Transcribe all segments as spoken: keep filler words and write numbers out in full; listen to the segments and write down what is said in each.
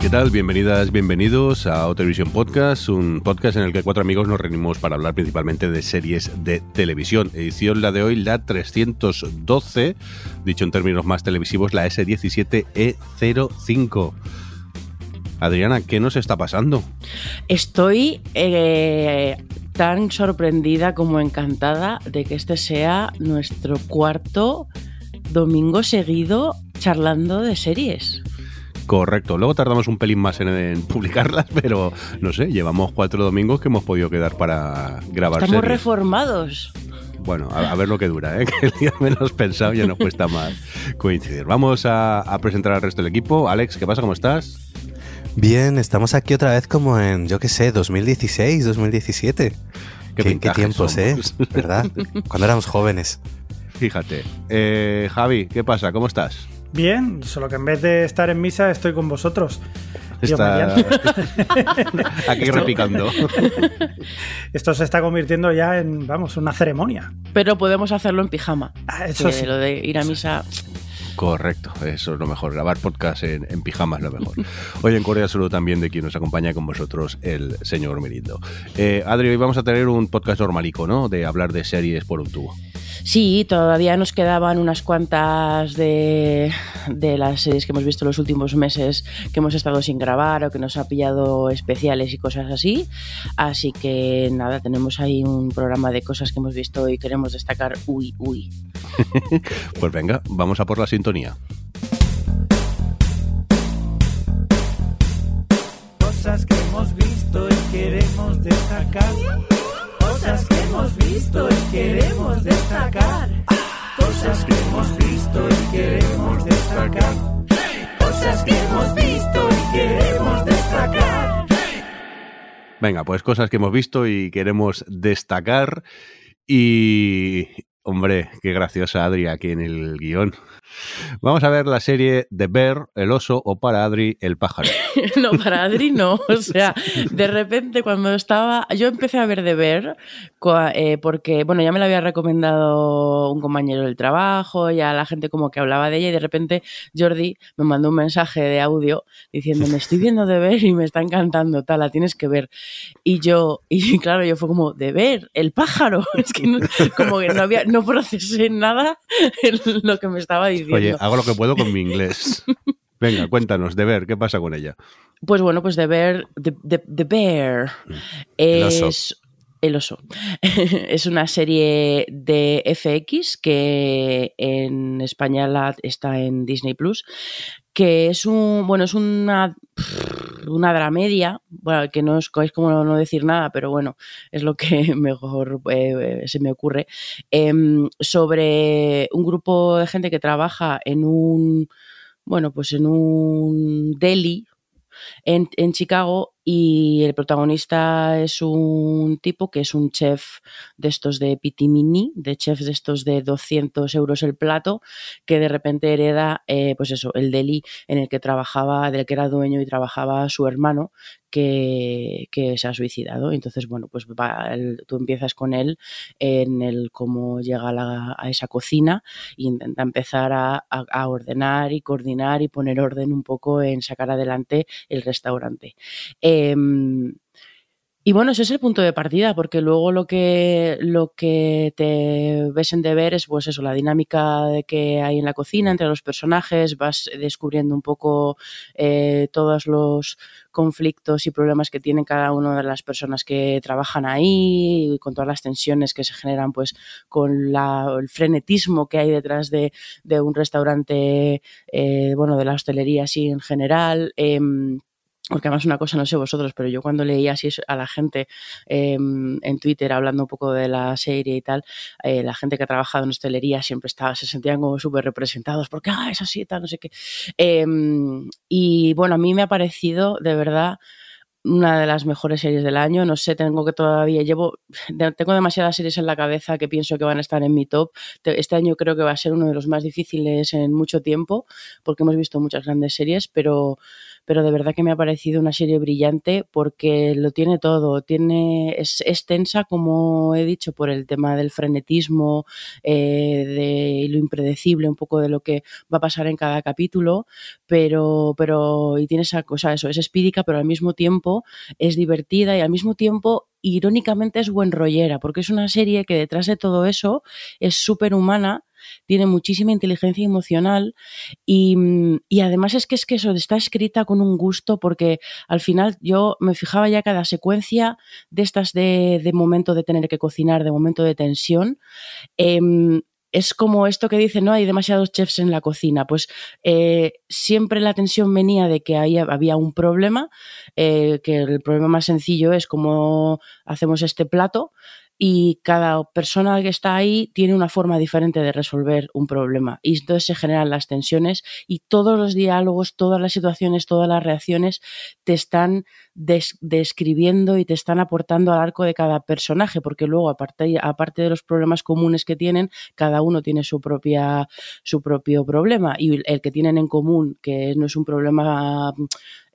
¿Qué tal? Bienvenidas, bienvenidos a O Televisión Podcast, un podcast en el que cuatro amigos nos reunimos para hablar principalmente de series de televisión. Edición la de hoy, la trescientos doce, dicho en términos más televisivos, la ese diecisiete E cero cinco. Adriana, ¿qué nos está pasando? Estoy eh, tan sorprendida como encantada de que este sea nuestro cuarto domingo seguido charlando de series. Correcto. Luego tardamos un pelín más en, en publicarlas, pero no sé, llevamos cuatro domingos que hemos podido quedar para grabar. Estamos series. Reformados. Bueno, a, a ver lo que dura, ¿eh? Que el día menos pensado ya nos cuesta más coincidir. Vamos a, a presentar al resto del equipo. Alex, ¿qué pasa? ¿Cómo estás? Bien, estamos aquí otra vez como en, yo qué sé, dos mil dieciséis, dos mil diecisiete. Qué, ¿Qué, qué tiempos, somos, ¿eh? ¿Verdad? Cuando éramos jóvenes. Fíjate. Eh, Javi, ¿qué pasa? ¿Cómo estás? Bien, solo que en vez de estar en misa estoy con vosotros. Está... Aquí esto... repicando. Esto se está convirtiendo ya en, vamos, una ceremonia. Pero podemos hacerlo en pijama. Ah, eso sí. Lo de ir a misa... Correcto, eso es lo mejor, grabar podcast en, en pijama es lo mejor. Hoy en Corea solo también de quien nos acompaña con vosotros, el señor Mirindo. Eh, Adri, hoy vamos a tener un podcast normalico, ¿no? De hablar de series por un tubo. Sí, todavía nos quedaban unas cuantas de, de las series que hemos visto los últimos meses que hemos estado sin grabar o que nos ha pillado especiales y cosas así. Así que nada, tenemos ahí un programa de cosas que hemos visto y queremos destacar. Uy, uy. Pues venga, vamos a por la sintonía. Cosas que hemos visto y queremos destacar. Cosas que hemos visto y queremos destacar. Cosas que hemos visto y queremos destacar. Cosas que hemos visto y queremos destacar. Venga, pues cosas que hemos visto y queremos destacar. Y... hombre, qué graciosa Adri aquí en el guión. Vamos a ver la serie The Bear, el oso, o para Adri, el pájaro. No, para Adri no. O sea, de repente cuando estaba... Yo empecé a ver The Bear eh, porque, bueno, ya me la había recomendado un compañero del trabajo, ya la gente como que hablaba de ella y de repente Jordi me mandó un mensaje de audio diciendo, me estoy viendo The Bear y me está encantando, tal, la tienes que ver. Y yo, y claro, yo fue como, The Bear, el pájaro. Es que no, como que no había... No procesé nada en lo que me estaba diciendo. Oye, hago lo que puedo con mi inglés. Venga, cuéntanos, The Bear, ¿qué pasa con ella? Pues bueno, pues The Bear, The, The, The Bear es... El oso. El oso. Es una serie de F X que en España la, está en Disney Plus, que es un bueno es una una dramedia, bueno, que no es, es como no decir nada, pero bueno, es lo que mejor eh, se me ocurre, eh, sobre un grupo de gente que trabaja en un bueno pues en un deli en, en Chicago. Y el protagonista es un tipo que es un chef de estos de pitimini, de chefs de estos de doscientos euros el plato, que de repente hereda eh, pues eso, el deli en el que trabajaba, del que era dueño y trabajaba su hermano, que, que se ha suicidado. Entonces, bueno, pues va, el, tú empiezas con él en el cómo llega la, a esa cocina e intenta empezar a, a, a ordenar y coordinar y poner orden un poco en sacar adelante el restaurante. Eh, Y bueno, ese es el punto de partida, porque luego lo que, lo que te ves en deber es pues eso, la dinámica de que hay en la cocina entre los personajes, vas descubriendo un poco eh, todos los conflictos y problemas que tienen cada una de las personas que trabajan ahí, y con todas las tensiones que se generan pues con la, el frenetismo que hay detrás de, de un restaurante, eh, bueno, de la hostelería así en general. Eh, Porque además una cosa, no sé vosotros, pero yo cuando leía así a la gente eh, en Twitter hablando un poco de la serie y tal, eh, la gente que ha trabajado en hostelería siempre estaba, se sentían como súper representados porque ah, es así y tal, no sé qué. Eh, y bueno, a mí me ha parecido de verdad una de las mejores series del año. No sé, tengo que todavía llevo tengo demasiadas series en la cabeza que pienso que van a estar en mi top. Este año creo que va a ser uno de los más difíciles en mucho tiempo porque hemos visto muchas grandes series, pero pero de verdad que me ha parecido una serie brillante porque lo tiene todo. Tiene es, es tensa, como he dicho, por el tema del frenetismo, eh, de lo impredecible, un poco de lo que va a pasar en cada capítulo, pero pero y tiene esa cosa, eso, es espídica, pero al mismo tiempo es divertida y al mismo tiempo irónicamente es buen rollera, porque es una serie que detrás de todo eso es súper humana, tiene muchísima inteligencia emocional y, y además es que es que eso está escrita con un gusto, porque al final yo me fijaba ya cada secuencia de estas de, de momento de tener que cocinar, de momento de tensión. Eh, es como esto que dicen, no hay demasiados chefs en la cocina, pues eh, siempre la tensión venía de que ahí había un problema, eh, que el problema más sencillo es cómo hacemos este plato, y cada persona que está ahí tiene una forma diferente de resolver un problema, y entonces se generan las tensiones y todos los diálogos, todas las situaciones, todas las reacciones te están des- describiendo y te están aportando al arco de cada personaje, porque luego aparte, aparte de los problemas comunes que tienen, cada uno tiene su propia su propio problema, y el que tienen en común, que no es un problema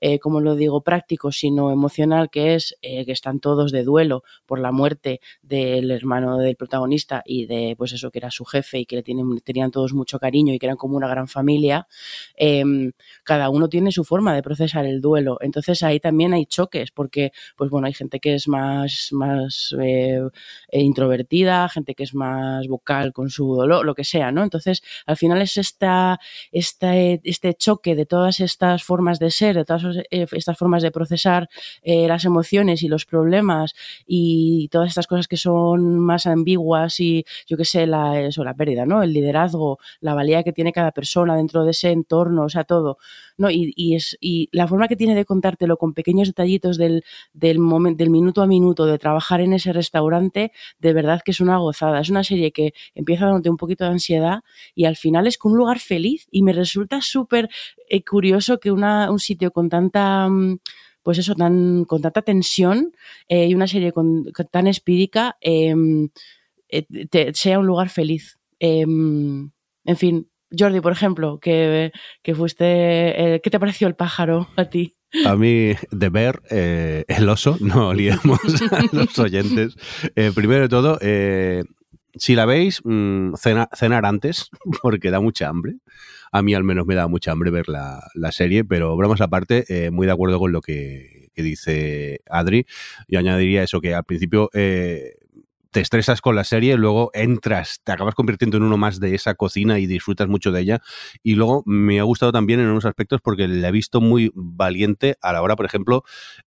Eh, como lo digo, práctico, sino emocional, que es eh, que están todos de duelo por la muerte del hermano del protagonista y de, pues eso, que era su jefe y que le tienen, tenían todos mucho cariño y que eran como una gran familia. Eh, cada uno tiene su forma de procesar el duelo. Entonces ahí también hay choques, porque pues bueno, hay gente que es más, más eh, introvertida, gente que es más vocal con su dolor, lo que sea, ¿no? Entonces al final es esta, esta, este choque de todas estas formas de ser, de todas estas formas de procesar eh, las emociones y los problemas y todas estas cosas que son más ambiguas y yo qué sé, la, eso, la pérdida, ¿no? El liderazgo, la valía que tiene cada persona dentro de ese entorno, o sea, todo, ¿no? Y, y, es, y la forma que tiene de contártelo con pequeños detallitos del, del, momen, del minuto a minuto de trabajar en ese restaurante, de verdad que es una gozada. Es una serie que empieza dándote un poquito de ansiedad y al final es un lugar feliz, y me resulta súper eh, curioso que una, un sitio con tanta, pues eso, tan, con tanta tensión eh, y una serie con, con, tan espídica eh, eh, te, sea un lugar feliz. Eh, en fin, Jordi, por ejemplo, que, que fuiste, eh, ¿qué te pareció El pájaro a ti? A mí, The Bear, eh, el oso, no olvidemos a los oyentes. Eh, primero de todo, eh, si la veis, mmm, cena, cenar antes, porque da mucha hambre. A mí al menos me da mucha hambre ver la, la serie, pero bromas aparte, eh, muy de acuerdo con lo que, que dice Adri. Yo añadiría eso, que al principio eh, te estresas con la serie, luego entras, te acabas convirtiendo en uno más de esa cocina y disfrutas mucho de ella. Y luego me ha gustado también en unos aspectos porque la he visto muy valiente a la hora, por ejemplo,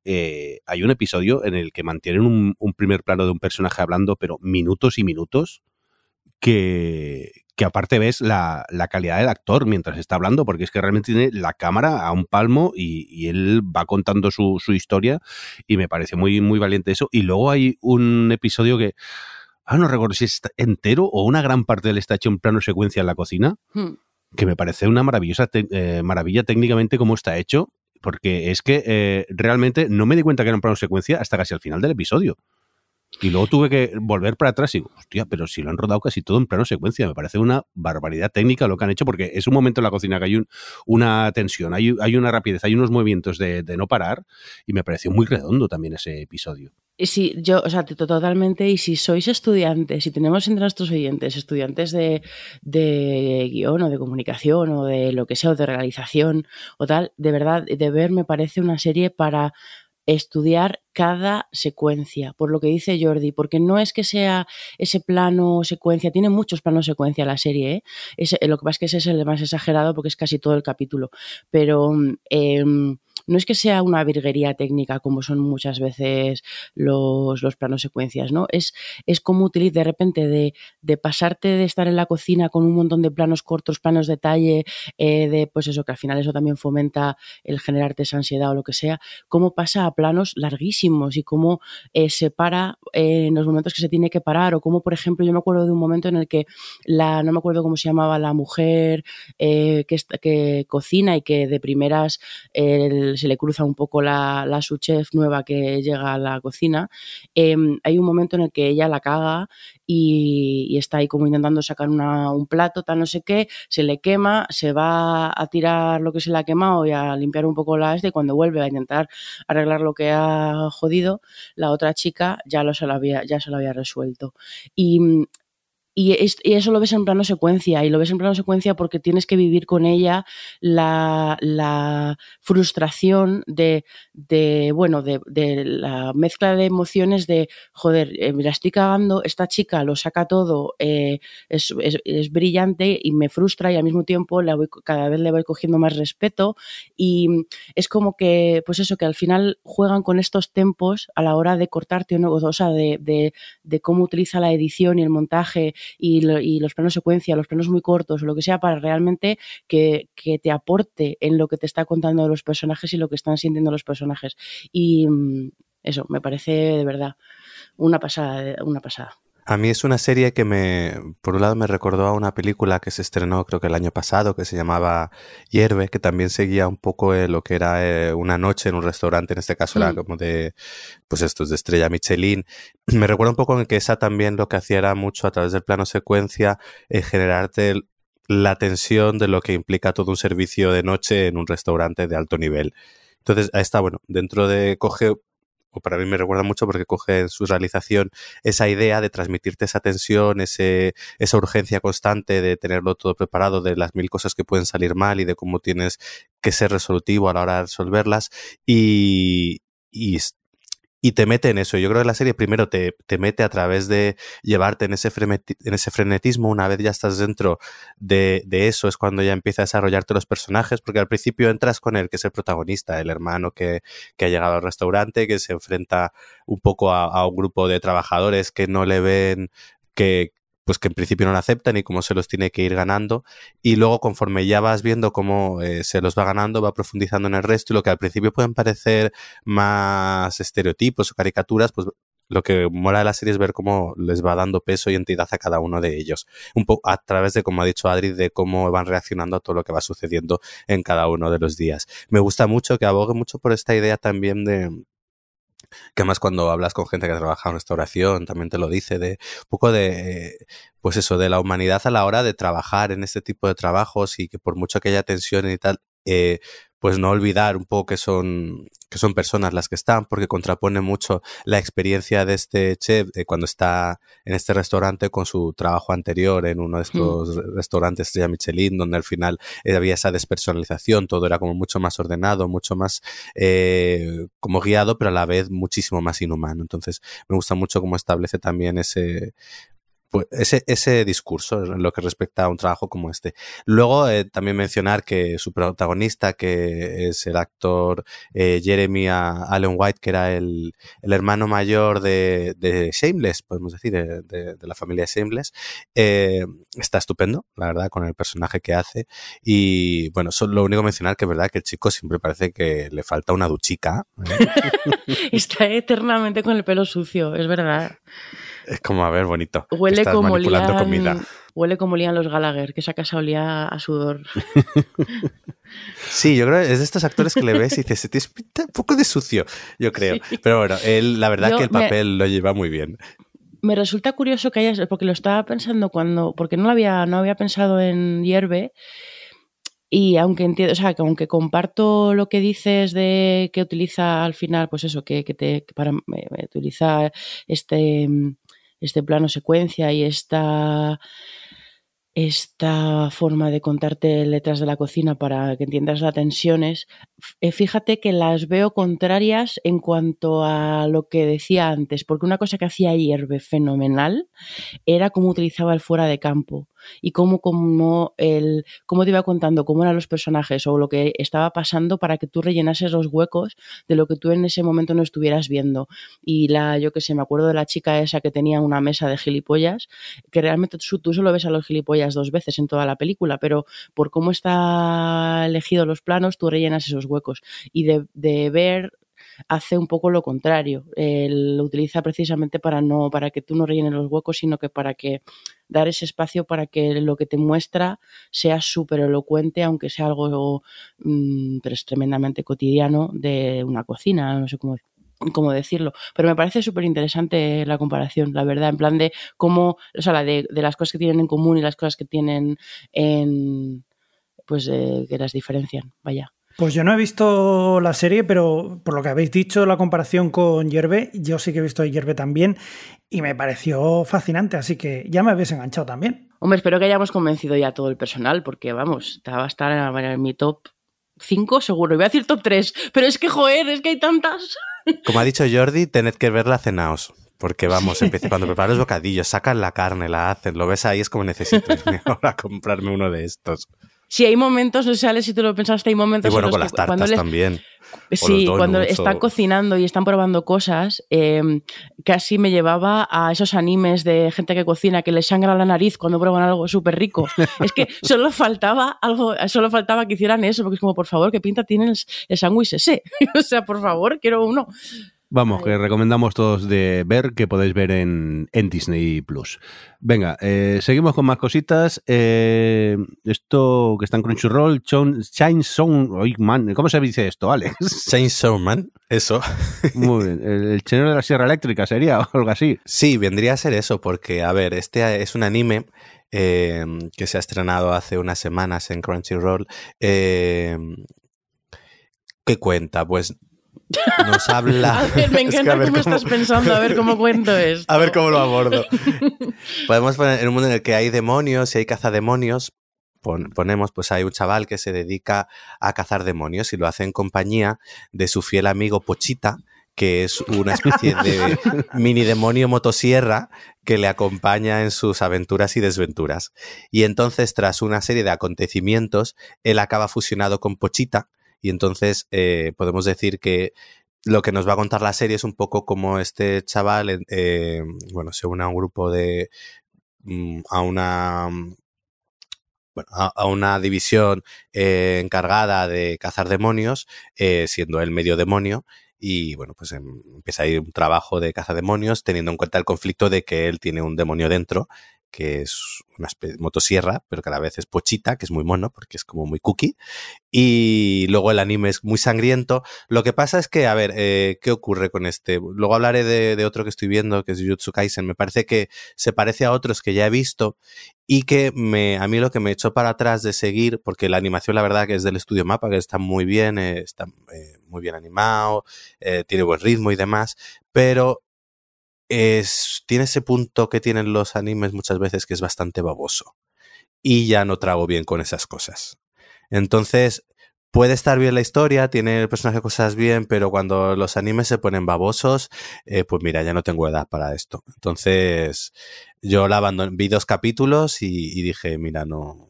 eh, hay un episodio en el que mantienen un, un primer plano de un personaje hablando, pero minutos y minutos, que... que aparte ves la, la calidad del actor mientras está hablando, porque es que realmente tiene la cámara a un palmo y, y él va contando su, su historia, y me parece muy, muy valiente eso. Y luego hay un episodio que, ah, no recuerdo si es entero o una gran parte de él está hecho en plano secuencia en la cocina, hmm. que me parece una maravillosa te- eh, maravilla técnicamente cómo está hecho, porque es que eh, realmente no me di cuenta que era en plano secuencia hasta casi al final del episodio. Y luego tuve que volver para atrás y digo, hostia, pero si lo han rodado casi todo en plano secuencia. Me parece una barbaridad técnica lo que han hecho, porque es un momento en la cocina que hay un, una tensión, hay, hay una rapidez, hay unos movimientos de, de no parar, y me pareció muy redondo también ese episodio. Sí, yo, o sea, totalmente. Y si sois estudiantes, si tenemos entre nuestros oyentes estudiantes de, de guión o de comunicación o de lo que sea, o de realización o tal, de verdad, de ver me parece una serie para estudiar cada secuencia, por lo que dice Jordi, porque no es que sea ese plano secuencia, tiene muchos planos secuencia la serie, ¿eh? Ese, lo que pasa es que ese es el más exagerado porque es casi todo el capítulo, pero eh, no es que sea una virguería técnica como son muchas veces los, los planos secuencias, ¿no? Es, es como utilizar de repente de, de pasarte de estar en la cocina con un montón de planos cortos, planos detalle, eh, de pues eso, que al final eso también fomenta el generarte esa ansiedad o lo que sea, cómo pasa a planos larguísimos y cómo eh, se para eh, en los momentos que se tiene que parar, o como por ejemplo yo me acuerdo de un momento en el que la, no me acuerdo cómo se llamaba la mujer eh, que, que cocina y que de primeras eh, se le cruza un poco la, la su chef nueva que llega a la cocina, eh, hay un momento en el que ella la caga y, y está ahí como intentando sacar una, un plato, tal no sé qué, se le quema, se va a tirar lo que se le ha quemado y a limpiar un poco la este, y cuando vuelve a intentar arreglar lo que ha jodido, la otra chica ya, lo se, lo había, ya se lo había resuelto. Y, y, es, y eso lo ves en plano secuencia, y lo ves en plano secuencia porque tienes que vivir con ella la, la frustración de, de bueno, de, de la mezcla de emociones de, joder, eh, me la estoy cagando, esta chica lo saca todo, eh, es, es, es brillante y me frustra, y al mismo tiempo la voy, cada vez le voy cogiendo más respeto, y es como que, pues eso, que al final juegan con estos tempos a la hora de cortarte o no, o sea, de, de, de cómo utiliza la edición y el montaje Y, lo, y los planos secuencia, los planos muy cortos o lo que sea, para realmente que, que te aporte en lo que te está contando los personajes y lo que están sintiendo los personajes. Y eso, me parece de verdad una pasada, una pasada. A mí es una serie que me, por un lado me recordó a una película que se estrenó creo que el año pasado, que se llamaba Hierve, que también seguía un poco eh, lo que era eh, una noche en un restaurante, en este caso mm. era como de, pues estos de estrella Michelin. Me recuerda un poco en que esa también lo que hacía era mucho a través del plano secuencia, eh, generarte el, la tensión de lo que implica todo un servicio de noche en un restaurante de alto nivel. Entonces, ahí está, bueno, dentro de coge... para mí me recuerda mucho porque coge en su realización esa idea de transmitirte esa tensión, ese, esa urgencia constante de tenerlo todo preparado, de las mil cosas que pueden salir mal y de cómo tienes que ser resolutivo a la hora de resolverlas, y, y, y te mete en eso. Yo creo que la serie primero te, te mete a través de llevarte en ese, fremeti, en ese frenetismo. Una vez ya estás dentro de, de eso es cuando ya empieza a desarrollarte los personajes, porque al principio entras con el que es el protagonista, el hermano que, que ha llegado al restaurante, que se enfrenta un poco a, a un grupo de trabajadores que no le ven, que pues que en principio no lo aceptan y cómo se los tiene que ir ganando, y luego conforme ya vas viendo cómo eh, se los va ganando, va profundizando en el resto, y lo que al principio pueden parecer más estereotipos o caricaturas, pues lo que mola de la serie es ver cómo les va dando peso y entidad a cada uno de ellos, un poco a través de, como ha dicho Adri, de cómo van reaccionando a todo lo que va sucediendo en cada uno de los días. Me gusta mucho que abogue mucho por esta idea también de... que además cuando hablas con gente que trabaja en restauración también te lo dice, de un poco de, pues eso, de la humanidad a la hora de trabajar en este tipo de trabajos, y que por mucho que haya tensión y tal, eh, pues no olvidar un poco que son, que son personas las que están, porque contrapone mucho la experiencia de este chef eh, cuando está en este restaurante con su trabajo anterior en uno de estos mm. restaurantes estrella Michelin, donde al final había esa despersonalización, todo era como mucho más ordenado, mucho más eh, como guiado, pero a la vez muchísimo más inhumano. Entonces me gusta mucho cómo establece también ese... pues ese, ese discurso en lo que respecta a un trabajo como este. Luego eh, también mencionar que su protagonista, que es el actor eh, Jeremy Allen White, que era el, el hermano mayor de, de Shameless, podemos decir, de, de, de la familia Shameless, eh, está estupendo, la verdad, con el personaje que hace. Y bueno, solo lo único que mencionar que es verdad que el chico siempre parece que le falta una duchica, ¿eh? Está eternamente con el pelo sucio, es verdad. Es como, a ver, bonito. Huele estás como manipulando lían, comida. Huele como lían los Gallagher, que esa casa olía a sudor. Sí, yo creo que es de estos actores que le ves y dices, tienes pinta un poco de sucio, yo creo. Sí. Pero bueno, él, la verdad yo, que el papel me... lo lleva muy bien. Me resulta curioso que hayas, porque lo estaba pensando cuando, porque no lo había, no había pensado en Hierve. Y aunque entiendo, o sea, que aunque comparto lo que dices de que utiliza al final, pues eso, que, que te que para, eh, utiliza este, este plano secuencia y esta esta forma de contarte letras de la cocina para que entiendas las tensiones, fíjate que las veo contrarias en cuanto a lo que decía antes, porque una cosa que hacía Hierve fenomenal era cómo utilizaba el fuera de campo y cómo, cómo, el, cómo te iba contando cómo eran los personajes o lo que estaba pasando para que tú rellenases los huecos de lo que tú en ese momento no estuvieras viendo. Y la, yo que sé, me acuerdo de la chica esa que tenía una mesa de gilipollas, que realmente tú, tú solo ves a los gilipollas dos veces en toda la película, pero por cómo está elegido los planos tú rellenas esos huecos. Y de, de ver hace un poco lo contrario, eh, lo utiliza precisamente para no para que tú no rellenes los huecos, sino que para que dar ese espacio para que lo que te muestra sea súper elocuente, aunque sea algo mmm, pero es tremendamente cotidiano de una cocina, no sé cómo cómo decirlo, pero me parece súper interesante la comparación, la verdad, en plan de cómo, o sea, la de, de las cosas que tienen en común y las cosas que tienen en, pues, eh, que las diferencian, vaya. Pues yo no he visto la serie, pero por lo que habéis dicho, la comparación con Hierve, yo sí que he visto a Hierve también y me pareció fascinante, así que ya me habéis enganchado también. Hombre, espero que hayamos convencido ya todo el personal, porque vamos, va a estar en mi top cinco seguro, iba a decir top tres, pero es que joder, es que hay tantas. Como ha dicho Jordi, tened que verla cenaos, porque vamos, empieza cuando preparas los bocadillos, sacan la carne, la hacen, lo ves ahí, es como necesito irme ahora a comprarme uno de estos. Sí, hay momentos, no sé, Alex, si tú lo pensaste, hay momentos... Y bueno, en los con las que, tartas les... también. Sí, donuts, cuando están o... cocinando y están probando cosas, eh, casi me llevaba a esos animes de gente que cocina que les sangra la nariz cuando prueban algo súper rico. Es que solo faltaba algo, solo faltaba que hicieran eso, porque es como, por favor, ¿qué pinta tiene el, el sándwich ese? O sea, por favor, quiero uno. Vamos, que recomendamos todos de ver, que podéis ver en, en Disney Plus. Venga, eh, seguimos con más cositas. Eh, esto que está en Crunchyroll, Chainsaw Man. ¿Cómo se dice esto, Alex? Chainsaw Man, eso. Muy bien, el, el señor de la sierra eléctrica sería o algo así. Sí, vendría a ser eso, porque, a ver, este es un anime eh, que se ha estrenado hace unas semanas en Crunchyroll. Eh, ¿Qué cuenta? Pues... nos habla... A ver, me encanta es que a ver cómo, cómo estás pensando, a ver cómo cuento esto. A ver cómo lo abordo. Podemos poner en un mundo en el que hay demonios y hay cazademonios, pon, ponemos, pues hay un chaval que se dedica a cazar demonios y lo hace en compañía de su fiel amigo Pochita, que es una especie de mini demonio motosierra que le acompaña en sus aventuras y desventuras. Y entonces, tras una serie de acontecimientos, él acaba fusionado con Pochita. Y entonces eh, podemos decir que lo que nos va a contar la serie es un poco como este chaval, eh, bueno, se une a un grupo de... a una... Bueno, a, a una división eh, encargada de cazar demonios, eh, siendo él medio demonio, y bueno, pues em, empieza ahí un trabajo de cazademonios, teniendo en cuenta el conflicto de que él tiene un demonio dentro, que es una especie de motosierra, pero que a la vez es Pochita, que es muy mono, porque es como muy cookie. Y luego el anime es muy sangriento. Lo que pasa es que, a ver, eh, ¿qué ocurre con este? Luego hablaré de, de otro que estoy viendo, que es Jujutsu Kaisen. Me parece que se parece a otros que ya he visto y que me, a mí lo que me echó para atrás de seguir, porque la animación, la verdad, que es del estudio Mapa, que está muy bien, eh, está eh, muy bien animado, eh, tiene buen ritmo y demás, pero... Es, tiene ese punto que tienen los animes muchas veces, que es bastante baboso y ya no trago bien con esas cosas. Entonces puede estar bien la historia, tiene el personaje cosas bien, pero cuando los animes se ponen babosos, eh, pues mira, ya no tengo edad para esto. Entonces yo la abandoné, vi dos capítulos y, y dije, mira, no,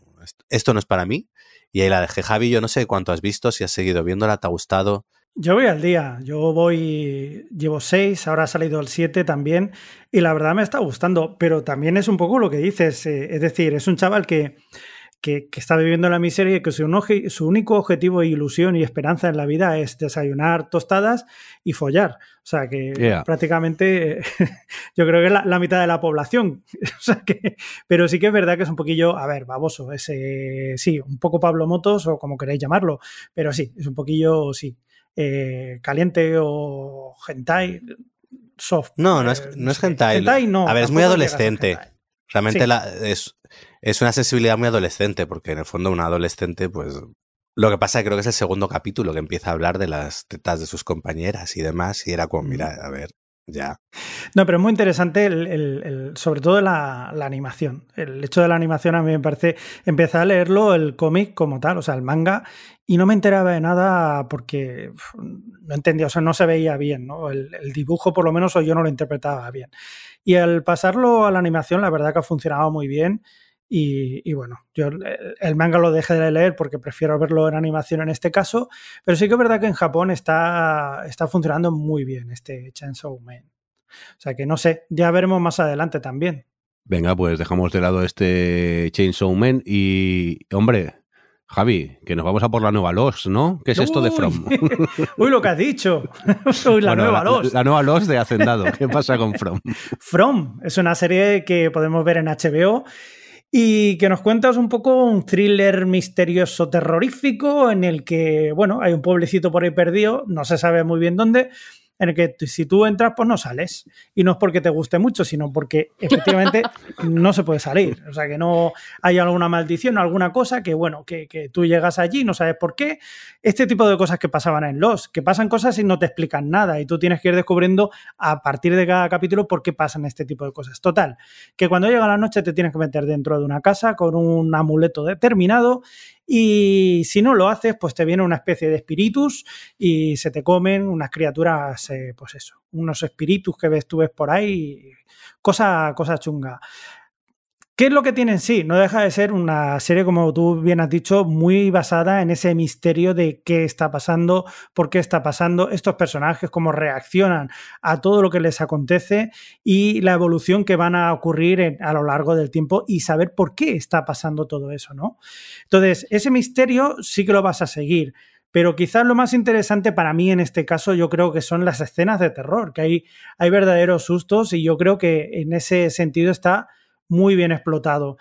esto no es para mí, y ahí la dejé. Javi, yo no sé cuánto has visto, si has seguido viéndola, te ha gustado. Yo voy al día, yo voy, llevo seis, ahora ha salido el siete también, y la verdad me está gustando, pero también es un poco lo que dices, eh, es decir, es un chaval que, que, que está viviendo la miseria, que su, oje, su único objetivo, ilusión y esperanza en la vida es desayunar tostadas y follar, o sea que yeah. prácticamente eh, yo creo que es la, la mitad de la población, o sea que, pero sí que es verdad que es un poquillo, a ver, baboso, ese, sí, un poco Pablo Motos o como queráis llamarlo, pero sí, es un poquillo, sí. Eh, caliente o hentai soft. No, no es, no es hentai. hentai no, a ver, es muy adolescente. Realmente sí. la, es, es una sensibilidad muy adolescente, porque en el fondo un adolescente, pues... Lo que pasa es que creo que es el segundo capítulo que empieza a hablar de las tetas de sus compañeras y demás, y era como, mira, a ver, Ya. No, pero es muy interesante el, el, el, sobre todo la, la animación. El hecho de la animación a mí me parece... Empecé a leerlo, el cómic como tal, o sea, el manga, y no me enteraba de nada porque no entendía, o sea, no se veía bien, ¿no? El, el dibujo, por lo menos, o yo no lo interpretaba bien. Y al pasarlo a la animación, la verdad que ha funcionado muy bien. Y, y bueno, yo el manga lo dejé de leer porque prefiero verlo en animación en este caso, pero sí que es verdad que en Japón está, está funcionando muy bien este Chainsaw Man. O sea que no sé, ya veremos más adelante también. Venga, pues dejamos de lado este Chainsaw Man y, hombre, Javi, que nos vamos a por la nueva L O S, ¿no? ¿Qué es esto de From? Uy, lo que has dicho. Uy, la bueno, nueva la, L O S. La nueva L O S de Hacendado. ¿Qué pasa con From? From es una serie que podemos ver en H B O. Y que nos cuentas un poco un thriller misterioso terrorífico en el que, bueno, hay un pueblecito por ahí perdido, no se sabe muy bien dónde, en el que si tú entras, pues no sales. Y no es porque te guste mucho, sino porque efectivamente no se puede salir. O sea, que no hay alguna maldición o alguna cosa que, bueno, que, que tú llegas allí, no sabes por qué. Este tipo de cosas que pasaban en L O S, que pasan cosas y no te explican nada. Y tú tienes que ir descubriendo a partir de cada capítulo por qué pasan este tipo de cosas. Total, que cuando llega la noche te tienes que meter dentro de una casa con un amuleto determinado. Y si no lo haces, pues te viene una especie de espíritus y se te comen unas criaturas, eh, pues eso, unos espíritus que ves, tú ves por ahí, cosa, cosa chunga. ¿Qué es lo que tiene en sí? No deja de ser una serie, como tú bien has dicho, muy basada en ese misterio de qué está pasando, por qué está pasando, estos personajes, cómo reaccionan a todo lo que les acontece y la evolución que van a ocurrir en, a lo largo del tiempo y saber por qué está pasando todo eso, ¿no? Entonces, ese misterio sí que lo vas a seguir. Pero quizás lo más interesante para mí en este caso yo creo que son las escenas de terror, que hay, hay verdaderos sustos y yo creo que en ese sentido está... muy bien explotado.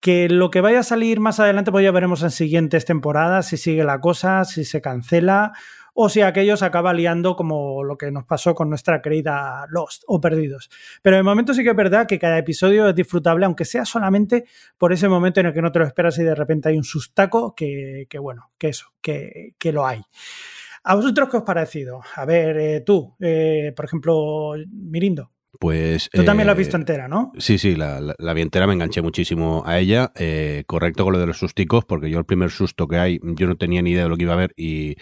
Que lo que vaya a salir más adelante, pues ya veremos en siguientes temporadas si sigue la cosa, si se cancela o si aquello se acaba liando como lo que nos pasó con nuestra querida Lost o Perdidos. Pero de momento sí que es verdad que cada episodio es disfrutable, aunque sea solamente por ese momento en el que no te lo esperas y de repente hay un sustaco que, que bueno, que eso, que, que lo hay. ¿A vosotros qué os ha parecido? A ver, eh, tú, eh, por ejemplo, Mirindo. Pues, tú también eh, la has visto entera, ¿no? Sí, sí, la, la, la vi entera, me enganché muchísimo a ella, eh, correcto con lo de los susticos, porque yo el primer susto que hay, yo no tenía ni idea de lo que iba a ver y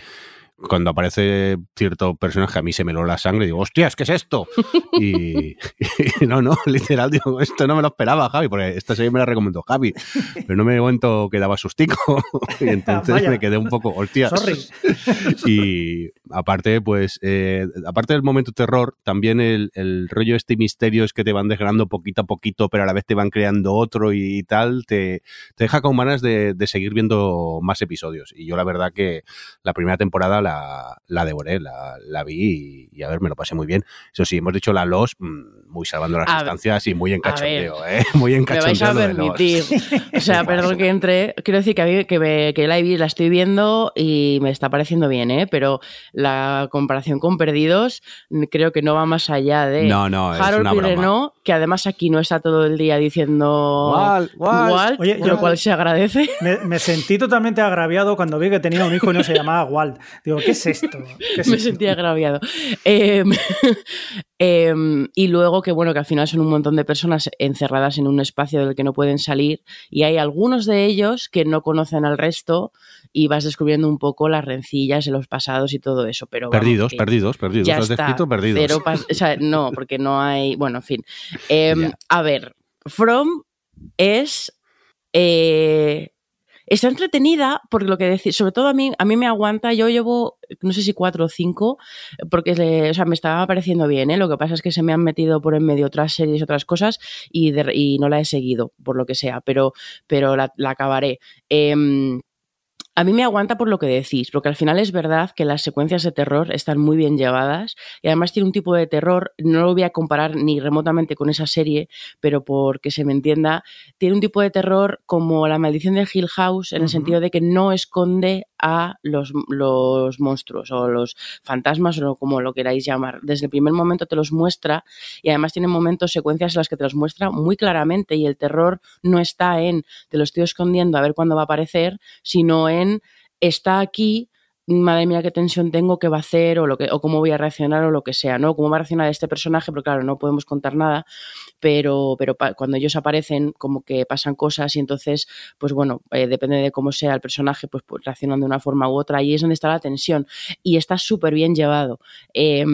cuando aparece cierto personaje a mí se me heló la sangre y digo, ¡hostias, qué es esto! Y, y no, no, literal, digo, esto no me lo esperaba, Javi, porque esta serie me la recomendó Javi, pero no me cuento que daba sustico y entonces Vaya. Me quedé un poco, ¡hostias! Sorry. Y aparte, pues, eh, aparte del momento terror, también el, el rollo este misterio es que te van desgranando poquito a poquito, pero a la vez te van creando otro y, y tal, te, te deja con ganas de, de seguir viendo más episodios. Y yo la verdad que la primera temporada la La, la devoré, la, la vi y, y a ver, me lo pasé muy bien. Eso sí, hemos dicho la L O S muy salvando las a sustancias ver, y muy en cachondeo, ¿eh? Muy en cachondeo. Me vais a permitir. O sea, perdón que entre. Quiero decir que a mí que, me, que la, la estoy viendo y me está pareciendo bien, ¿eh? Pero la comparación con Perdidos creo que no va más allá de no, no, Harold es una broma. No, que además aquí no está todo el día diciendo Walt, Walt, Walt Oye, lo yo, cual se agradece. Me, me sentí totalmente agraviado cuando vi que tenía un hijo y no se llamaba Walt. Digo, ¿qué es esto? ¿Qué es Me esto? Sentía agraviado. Eh, eh, y luego que bueno, que al final son un montón de personas encerradas en un espacio del que no pueden salir y hay algunos de ellos que no conocen al resto y vas descubriendo un poco las rencillas de los pasados y todo eso. Pero perdidos, vamos, perdidos, perdidos. Ya ¿Has está, descrito perdidos? Pero pas- o sea, no, porque no hay... Bueno, en fin. Eh, a ver, From es... Eh, Está entretenida porque lo que decís, sobre todo a mí, a mí me aguanta, yo llevo no sé si cuatro o cinco, porque le, o sea, me estaba pareciendo bien, ¿eh? Lo que pasa es que se me han metido por en medio otras series, otras cosas y, de, y no la he seguido, por lo que sea, pero, pero la, la acabaré. Eh, A mí me aguanta por lo que decís, porque al final es verdad que las secuencias de terror están muy bien llevadas y además tiene un tipo de terror, no lo voy a comparar ni remotamente con esa serie, pero porque se me entienda, tiene un tipo de terror como La Maldición de Hill House en uh-huh. el sentido de que no esconde a los, los monstruos o los fantasmas o como lo queráis llamar. Desde el primer momento te los muestra y además tiene momentos, secuencias en las que te los muestra muy claramente y el terror no está en te lo estoy escondiendo a ver cuándo va a aparecer, sino en está aquí, madre mía, qué tensión tengo, qué va a hacer o, lo que, o cómo voy a reaccionar o lo que sea, ¿no? Cómo va a reaccionar este personaje, pero claro, no podemos contar nada, pero, pero pa- cuando ellos aparecen como que pasan cosas y entonces, pues bueno, eh, depende de cómo sea el personaje, pues, pues reaccionan de una forma u otra y es donde está la tensión y está súper bien llevado, eh,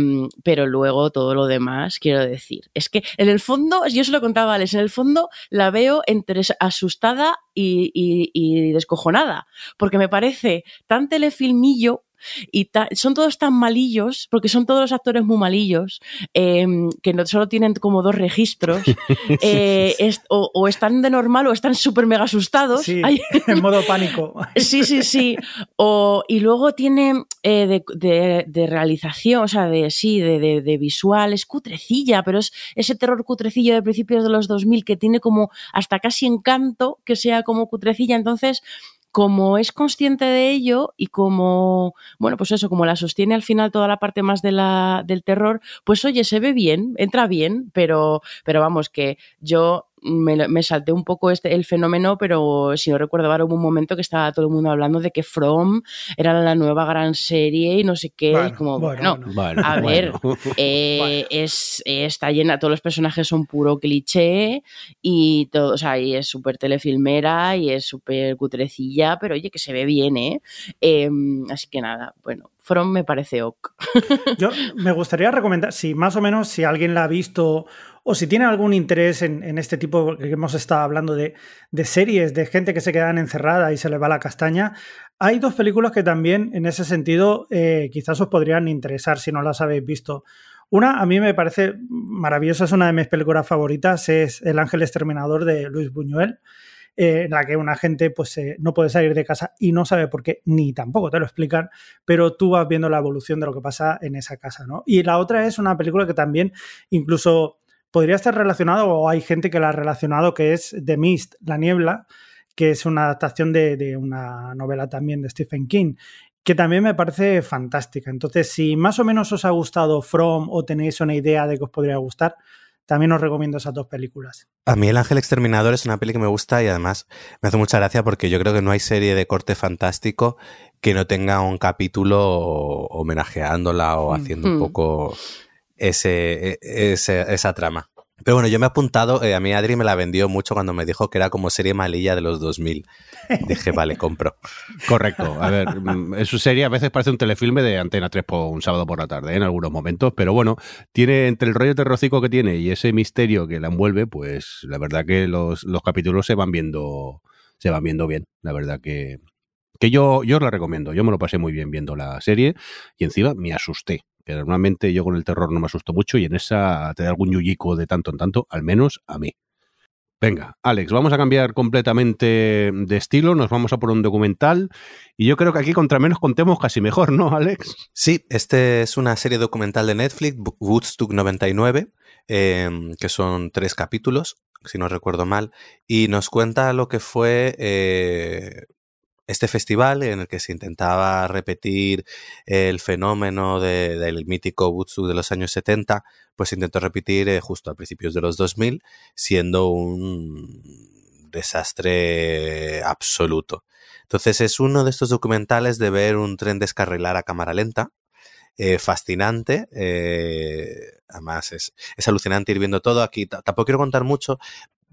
pero luego todo lo demás, quiero decir, es que en el fondo, yo se lo contaba a Alex, en el fondo la veo entre asustada y, y, y descojonada, porque me parece tan telefilmillo y ta- son todos tan malillos, porque son todos los actores muy malillos, eh, que no, solo tienen como dos registros, eh, es, o, o están de normal o están súper mega asustados, sí, Ay, en modo pánico, sí, sí, sí, o, y luego tiene eh, de, de, de realización, o sea, de sí, de, de, de visual, es cutrecilla, pero es ese terror cutrecillo de principios de los dos mil que tiene como hasta casi encanto que sea como cutrecilla, entonces como es consciente de ello y como, bueno, pues eso, como la sostiene al final toda la parte más de la, del terror, pues oye, se ve bien, entra bien, pero, pero vamos, que yo me, me salté un poco este, el fenómeno, pero si no recuerdo, ahora hubo un momento que estaba todo el mundo hablando de que From era la nueva gran serie y no sé qué, bueno, y como, bueno, bueno, bueno a bueno, ver, bueno. Eh, bueno. Es, está llena, todos los personajes son puro cliché y todo, o sea, y es súper telefilmera y es súper cutrecilla, pero oye, que se ve bien, ¿eh? eh así que nada, bueno, From me parece ok. Yo me gustaría recomendar, si más o menos, si alguien la ha visto o si tiene algún interés en, en este tipo que hemos estado hablando de, de series, de gente que se quedan encerrada y se les va la castaña, hay dos películas que también en ese sentido eh, quizás os podrían interesar si no las habéis visto. Una, a mí me parece maravillosa, es una de mis películas favoritas, es El Ángel Exterminador de Luis Buñuel, Eh, en la que una gente pues, eh, no puede salir de casa y no sabe por qué, ni tampoco te lo explican, pero tú vas viendo la evolución de lo que pasa en esa casa, ¿no? Y la otra es una película que también incluso podría estar relacionada, o hay gente que la ha relacionado, que es The Mist, La Niebla, que es una adaptación de, de una novela también de Stephen King, que también me parece fantástica. Entonces, si más o menos os ha gustado From o tenéis una idea de que os podría gustar, también os recomiendo esas dos películas. A mí El Ángel Exterminador es una peli que me gusta y además me hace mucha gracia porque yo creo que no hay serie de corte fantástico que no tenga un capítulo homenajeándola o haciendo mm-hmm. un poco ese, ese, esa trama. Pero bueno, yo me he apuntado, eh, a mí Adri me la vendió mucho cuando me dijo que era como serie malilla de los dos mil. Dije, vale, compro. Correcto. A ver, en su serie a veces parece un telefilme de Antena tres por un sábado por la tarde, ¿eh? En algunos momentos, pero bueno, tiene entre el rollo terrorcico que tiene y ese misterio que la envuelve, pues la verdad que los, los capítulos se van viendo se van viendo bien. La verdad que, que yo, yo la recomiendo. Yo me lo pasé muy bien viendo la serie y encima me asusté. Que normalmente yo con el terror no me asusto mucho y en esa te da algún yuyico de tanto en tanto, al menos a mí. Venga, Alex, vamos a cambiar completamente de estilo, nos vamos a por un documental y yo creo que aquí contra menos contemos casi mejor, ¿no, Alex? Sí, este es una serie documental de Netflix, Woodstock noventa y nueve, eh, que son tres capítulos, si no recuerdo mal, y nos cuenta lo que fue... Eh, Este festival en el que se intentaba repetir el fenómeno de, del mítico Woodstock de los años setenta, pues se intentó repetir justo a principios de los dos mil, siendo un desastre absoluto. Entonces es uno de estos documentales de ver un tren descarrilar a cámara lenta, eh, fascinante, eh, además es, es alucinante ir viendo todo. Aquí t- tampoco quiero contar mucho,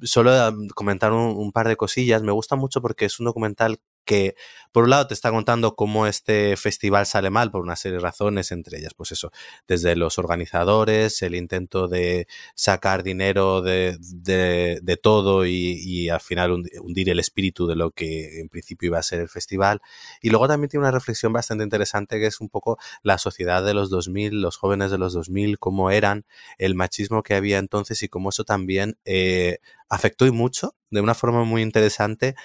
solo comentar un, un par de cosillas. Me gusta mucho porque es un documental que por un lado te está contando cómo este festival sale mal por una serie de razones, entre ellas pues eso, desde los organizadores, el intento de sacar dinero de, de, de todo y, y al final hundir el espíritu de lo que en principio iba a ser el festival. Y luego también tiene una reflexión bastante interesante que es un poco la sociedad de los dos mil, los jóvenes de los dos mil, cómo eran, el machismo que había entonces y cómo eso también eh, afectó y mucho, de una forma muy interesante,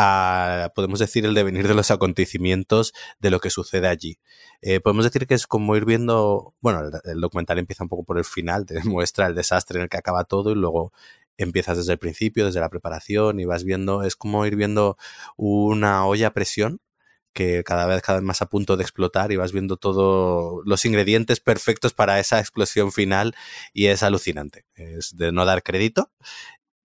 a, podemos decir, el devenir de los acontecimientos de lo que sucede allí. Eh, podemos decir que es como ir viendo... Bueno, el, el documental empieza un poco por el final, te muestra el desastre en el que acaba todo y luego empiezas desde el principio, desde la preparación y vas viendo... Es como ir viendo una olla a presión que cada vez, cada vez más a punto de explotar y vas viendo todos los ingredientes perfectos para esa explosión final y es alucinante. Es de no dar crédito.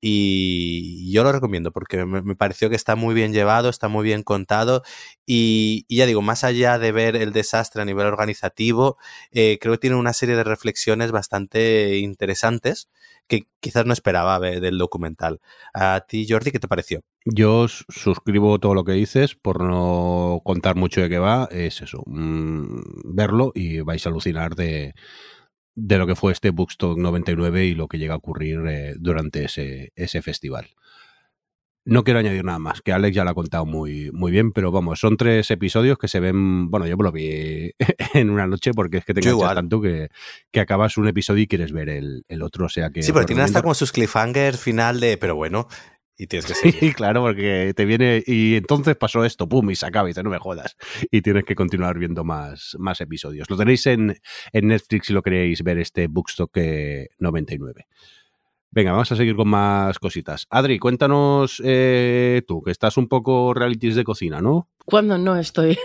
y yo lo recomiendo porque me, me pareció que está muy bien llevado, está muy bien contado y, y ya digo, más allá de ver el desastre a nivel organizativo, eh, creo que tiene una serie de reflexiones bastante interesantes que quizás no esperaba ver del documental. ¿A ti, Jordi, qué te pareció? Yo suscribo todo lo que dices, por no contar mucho de qué va, es eso, mmm, verlo y vais a alucinar de, de lo que fue este Woodstock noventa y nueve y lo que llega a ocurrir eh, durante ese, ese festival. No quiero añadir nada más, que Alex ya lo ha contado muy, muy bien, pero vamos, son tres episodios que se ven... Bueno, yo me lo vi en una noche porque es que te enganchas tanto que, que acabas un episodio y quieres ver el, el otro, o sea que... Sí, pero tienen hasta como sus cliffhangers final de... Pero bueno, y tienes que seguir. Sí, claro, porque te viene... Y entonces pasó esto, pum, y se acaba, y dices, no me jodas. Y tienes que continuar viendo más, más episodios. Lo tenéis en, en Netflix si lo queréis ver, este Woodstock noventa y nueve. Venga, vamos a seguir con más cositas. Adri, cuéntanos eh, tú, que estás un poco realities de cocina, ¿no? Cuando no estoy.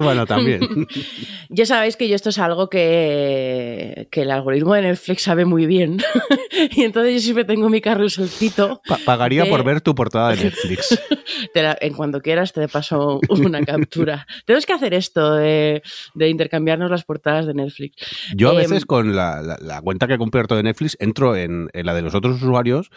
Bueno, también. Ya sabéis que yo esto es algo que, que el algoritmo de Netflix sabe muy bien. Y entonces yo siempre tengo mi carruselcito. Pa- pagaría de... por ver tu portada de Netflix. Te la, en cuando quieras te paso una captura. Tenemos que hacer esto de, de intercambiarnos las portadas de Netflix. Yo a eh, veces con la, la, la cuenta que he compartido de Netflix entro en, en la de los otros usuarios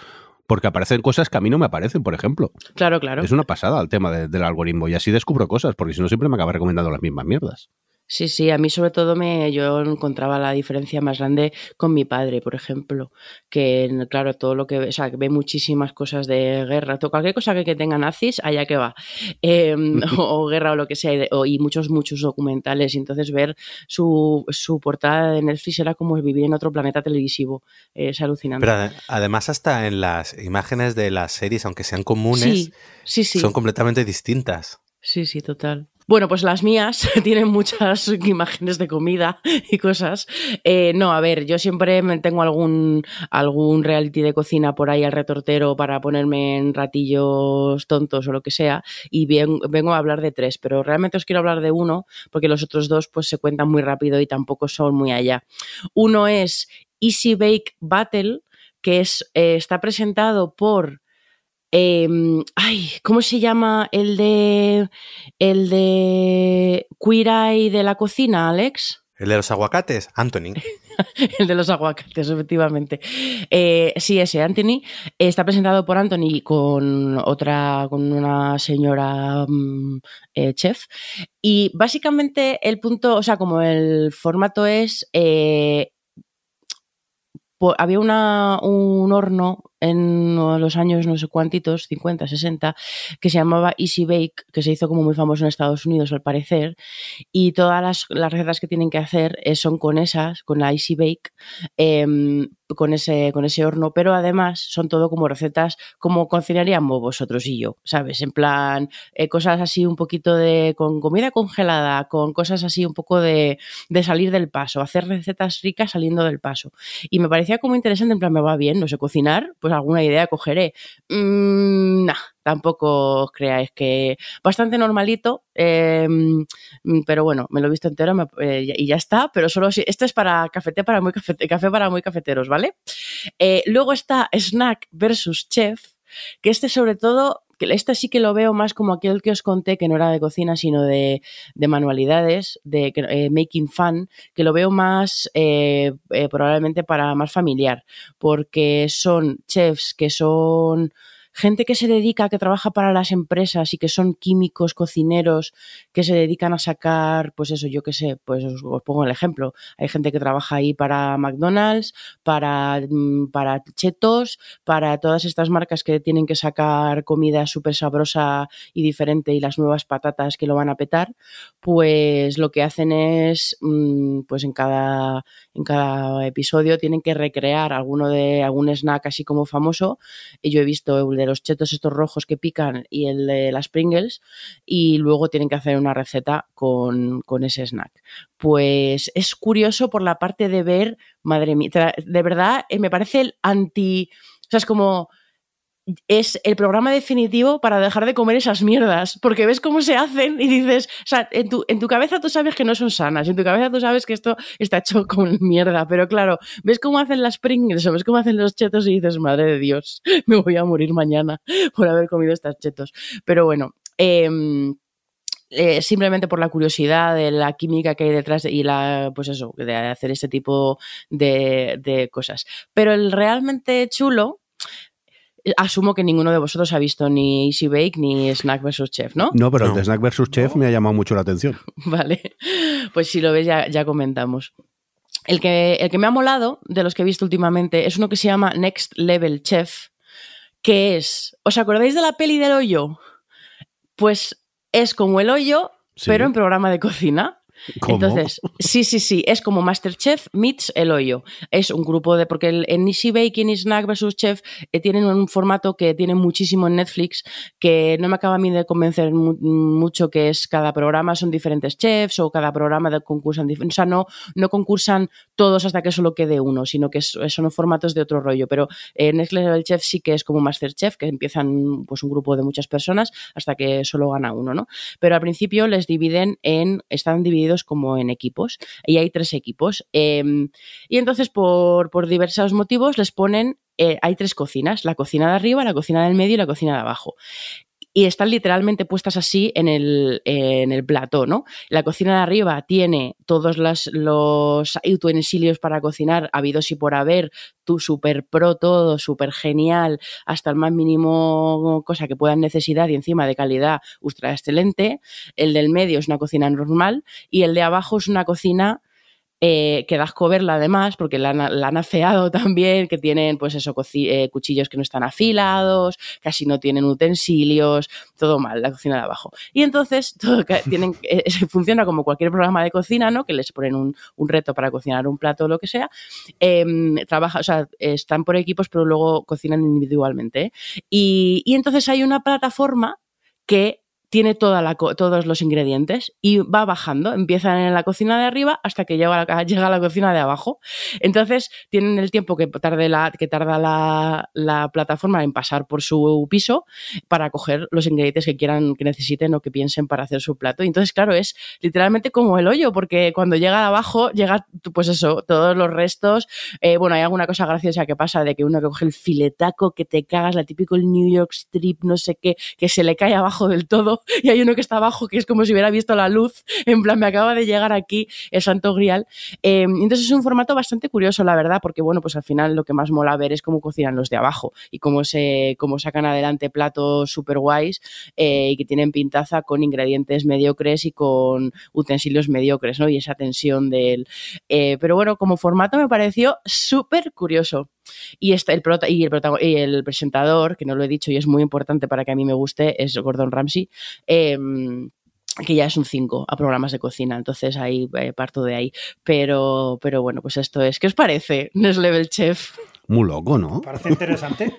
porque aparecen cosas que a mí no me aparecen, por ejemplo. Claro, claro. Es una pasada el tema de, del algoritmo y así descubro cosas, porque si no siempre me acaba recomendando las mismas mierdas. Sí, sí, a mí sobre todo me yo encontraba la diferencia más grande con mi padre, por ejemplo, que claro, todo lo que o sea, ve muchísimas cosas de guerra, todo, cualquier cosa que, que tenga nazis, allá que va, eh, o, o guerra o lo que sea, o, y muchos, muchos documentales, y entonces ver su, su portada de Netflix era como vivir en otro planeta televisivo, eh, es alucinante. Pero ad- además hasta en las imágenes de las series, aunque sean comunes, sí, sí, sí. Son completamente distintas. Sí, sí, total. Bueno, pues las mías tienen muchas imágenes de comida y cosas. Eh, no, a ver, yo siempre tengo algún, algún reality de cocina por ahí al retortero para ponerme en ratillos tontos o lo que sea, y bien, vengo a hablar de tres, pero realmente os quiero hablar de uno porque los otros dos pues se cuentan muy rápido y tampoco son muy allá. Uno es Easy Bake Battle, que es, eh, está presentado por... Eh, ay, ¿cómo se llama el de el de Queer Eye de la cocina, Alex? El de los aguacates, Anthony. El de los aguacates, efectivamente. Eh, sí, ese, Anthony. Está presentado por Anthony con otra, con una señora eh, chef. Y básicamente el punto, o sea, como el formato es... Eh, había una, un horno en los años no sé cuántitos, cincuenta, sesenta, que se llamaba Easy Bake, que se hizo como muy famoso en Estados Unidos al parecer, y todas las, las recetas que tienen que hacer son con esas, con la Easy Bake, eh, con ese con ese horno, pero además son todo como recetas como cocinaríamos vosotros y yo, ¿sabes? En plan, eh, cosas así un poquito de con comida congelada, con cosas así un poco de, de salir del paso, hacer recetas ricas saliendo del paso. Y me parecía como interesante, en plan, me va bien, no sé cocinar, pues alguna idea cogeré. Mm, nah, tampoco os creáis que... Bastante normalito, eh, pero bueno, me lo he visto entero me, eh, y ya está, pero solo si... Esto es para café para muy, cafete, café para muy cafeteros, ¿vale? Eh, luego está Snack versus Chef, que este sobre todo... Este sí que lo veo más como aquel que os conté, que no era de cocina, sino de, de manualidades, de eh, making fun, que lo veo más eh, eh, probablemente para más familiar, porque son chefs que son gente que se dedica, que trabaja para las empresas y que son químicos, cocineros, que se dedican a sacar, pues eso, yo qué sé, pues os, os pongo el ejemplo. Hay gente que trabaja ahí para McDonald's, para, para Cheetos, para todas estas marcas que tienen que sacar comida súper sabrosa y diferente y las nuevas patatas que lo van a petar, pues lo que hacen es, pues en cada, en cada episodio tienen que recrear alguno de algún snack así como famoso. Yo he visto el de los chetos estos rojos que pican y el de las Pringles, y luego tienen que hacer una receta con, con ese snack. Pues es curioso por la parte de ver, madre mía, de verdad me parece el anti... O sea, es como es el programa definitivo para dejar de comer esas mierdas, porque ves cómo se hacen y dices, o sea, en tu, en tu cabeza tú sabes que no son sanas, en tu cabeza tú sabes que esto está hecho con mierda, pero claro, ves cómo hacen las Pringles o ves cómo hacen los Cheetos y dices, madre de Dios, me voy a morir mañana por haber comido estas Cheetos. Pero bueno, eh, Eh, simplemente por la curiosidad de la química que hay detrás de, y la, pues eso, de hacer este tipo de, de cosas. Pero el realmente chulo, asumo que ninguno de vosotros ha visto ni Easy Bake ni Snack vs Chef, ¿no? No, pero no. El de Snack vs Chef no me ha llamado mucho la atención. Vale, pues si lo ves ya, ya comentamos. El que, el que me ha molado, de los que he visto últimamente, es uno que se llama Next Level Chef, que es, ¿os acordáis de la peli del hoyo? Pues es como El hoyo, sí, pero en programa de cocina. ¿Cómo? Entonces, sí, sí, sí, es como Masterchef meets El hoyo. Es un grupo de... Porque el, en Easy Bake y en Snack vs Chef eh, tienen un formato que tienen muchísimo en Netflix, que no me acaba a mí de convencer mu- mucho, que es cada programa son diferentes chefs o cada programa de concursan... Dif- o sea, no, no concursan todos hasta que solo quede uno, sino que es, son formatos de otro rollo. Pero en Next Level Chef sí que es como Masterchef, que empiezan pues un grupo de muchas personas hasta que solo gana uno, ¿no? Pero al principio les dividen en... Están divididos como en equipos, y hay tres equipos, eh, y entonces por, por diversos motivos les ponen, eh, hay tres cocinas, la cocina de arriba, la cocina del medio y la cocina de abajo, y están literalmente puestas así en el, eh, en el plató, ¿no? La cocina de arriba tiene todos los, los utensilios para cocinar habidos y por haber, tú súper pro todo, súper genial, hasta el más mínimo cosa que puedan necesidad y encima de calidad ultra excelente. El del medio es una cocina normal y el de abajo es una cocina... Eh, que da asco verla además porque la, la han afeado también, que tienen pues eso, coci- eh, cuchillos que no están afilados, casi no tienen utensilios, todo mal, la cocina de abajo. Y entonces todo ca- tienen, eh, funciona como cualquier programa de cocina, ¿no? Que les ponen un, un reto para cocinar un plato o lo que sea. Eh, trabaja, o sea, están por equipos pero luego cocinan individualmente, ¿eh? Y, y entonces hay una plataforma que tiene toda la, todos los ingredientes y va bajando, empiezan en la cocina de arriba hasta que llega a la, llega a la cocina de abajo. Entonces tienen el tiempo que, tarde la, que tarda la, la plataforma en pasar por su piso para coger los ingredientes que quieran, que necesiten o que piensen para hacer su plato. Y entonces, claro, es literalmente como El hoyo, porque cuando llega abajo, llega pues eso, todos los restos. Eh, bueno, hay alguna cosa graciosa que pasa de que uno que coge el filetaco, que te cagas, la típico el New York strip, no sé qué, que se le cae abajo del todo. Y hay uno que está abajo que es como si hubiera visto la luz, en plan, me acaba de llegar aquí el santo grial. Eh, entonces es un formato bastante curioso, la verdad, porque bueno, pues al final lo que más mola ver es cómo cocinan los de abajo y cómo se cómo sacan adelante platos súper guays eh, y que tienen pintaza con ingredientes mediocres y con utensilios mediocres, ¿no? Y esa tensión del... Eh, pero bueno, como formato me pareció súper curioso. Y, este, el prota- y, el prota- y el presentador, que no lo he dicho y es muy importante para que a mí me guste, es Gordon Ramsay, eh, que ya es un cinco a programas de cocina, entonces ahí eh, parto de ahí. Pero, pero bueno, pues esto es. ¿Qué os parece, Next Level Chef? Muy loco, ¿no? Parece interesante.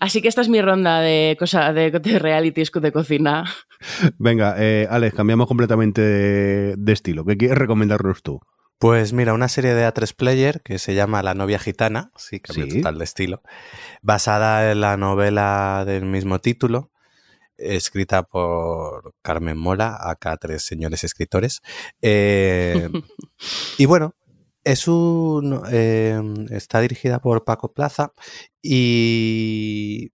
Así que esta es mi ronda de cosas de, de realities de cocina. Venga, eh, Alex, cambiamos completamente de, de estilo. ¿Qué quieres recomendarnos tú? Pues mira, una serie de Atresplayer que se llama La novia gitana, sí, cambio ¿Sí? total de estilo, basada en la novela del mismo título, escrita por Carmen Mola, acá tres señores escritores. Eh, y bueno, es un eh, está dirigida por Paco Plaza y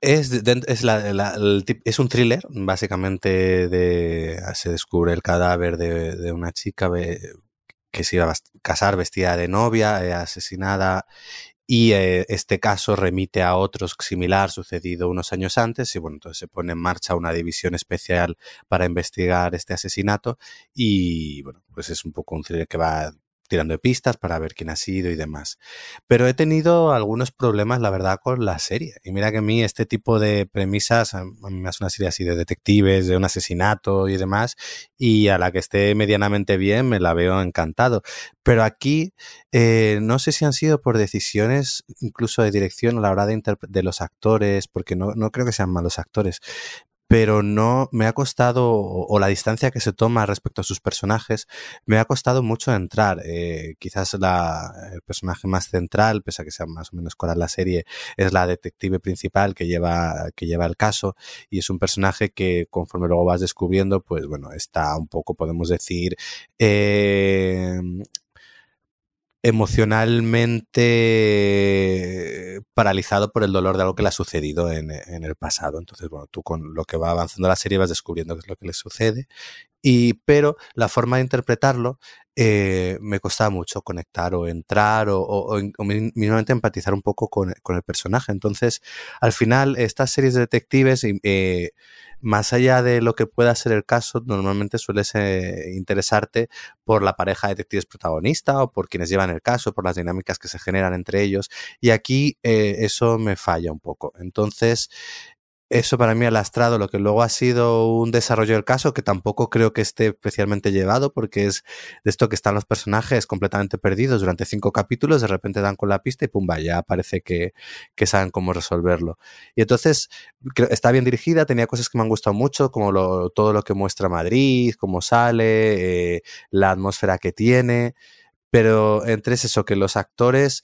es, es, la, la, el, es un thriller, básicamente de, se descubre el cadáver de, de una chica que se iba a casar vestida de novia, eh, asesinada, y eh, este caso remite a otros similar sucedido unos años antes y bueno, entonces se pone en marcha una división especial para investigar este asesinato y bueno, pues es un poco un thriller que va tirando de pistas para ver quién ha sido y demás. Pero he tenido algunos problemas, la verdad, con la serie. Y mira que a mí este tipo de premisas, a mí me hace una serie así de detectives, de un asesinato y demás, y a la que esté medianamente bien me la veo encantado. Pero aquí eh, no sé si han sido por decisiones incluso de dirección a la hora de, interp- de los actores, porque no, no creo que sean malos actores, pero no me ha costado, o la distancia que se toma respecto a sus personajes, me ha costado mucho entrar. Eh, quizás la, el personaje más central, pese a que sea más o menos coral la serie, es la detective principal que lleva, que lleva el caso, y es un personaje que conforme luego vas descubriendo, pues bueno, está un poco, podemos decir, eh, emocionalmente paralizado por el dolor de algo que le ha sucedido en, en el pasado. Entonces, bueno, tú con lo que va avanzando la serie vas descubriendo qué es lo que le sucede, y, pero la forma de interpretarlo eh, me costaba mucho conectar o entrar o, o, o, o mínimamente empatizar un poco con, con el personaje. Entonces, al final, estas series de detectives, eh, más allá de lo que pueda ser el caso, normalmente sueles eh, interesarte por la pareja de detectives protagonista o por quienes llevan el caso, por las dinámicas que se generan entre ellos, y aquí eh, eso me falla un poco. Entonces, eso para mí ha lastrado lo que luego ha sido un desarrollo del caso, que tampoco creo que esté especialmente llevado, porque es de esto que están los personajes completamente perdidos durante cinco capítulos, de repente dan con la pista y pumba, ya parece que, que saben cómo resolverlo. Y entonces, está bien dirigida, tenía cosas que me han gustado mucho, como lo, todo lo que muestra Madrid, cómo sale, eh, la atmósfera que tiene, pero entre eso que los actores,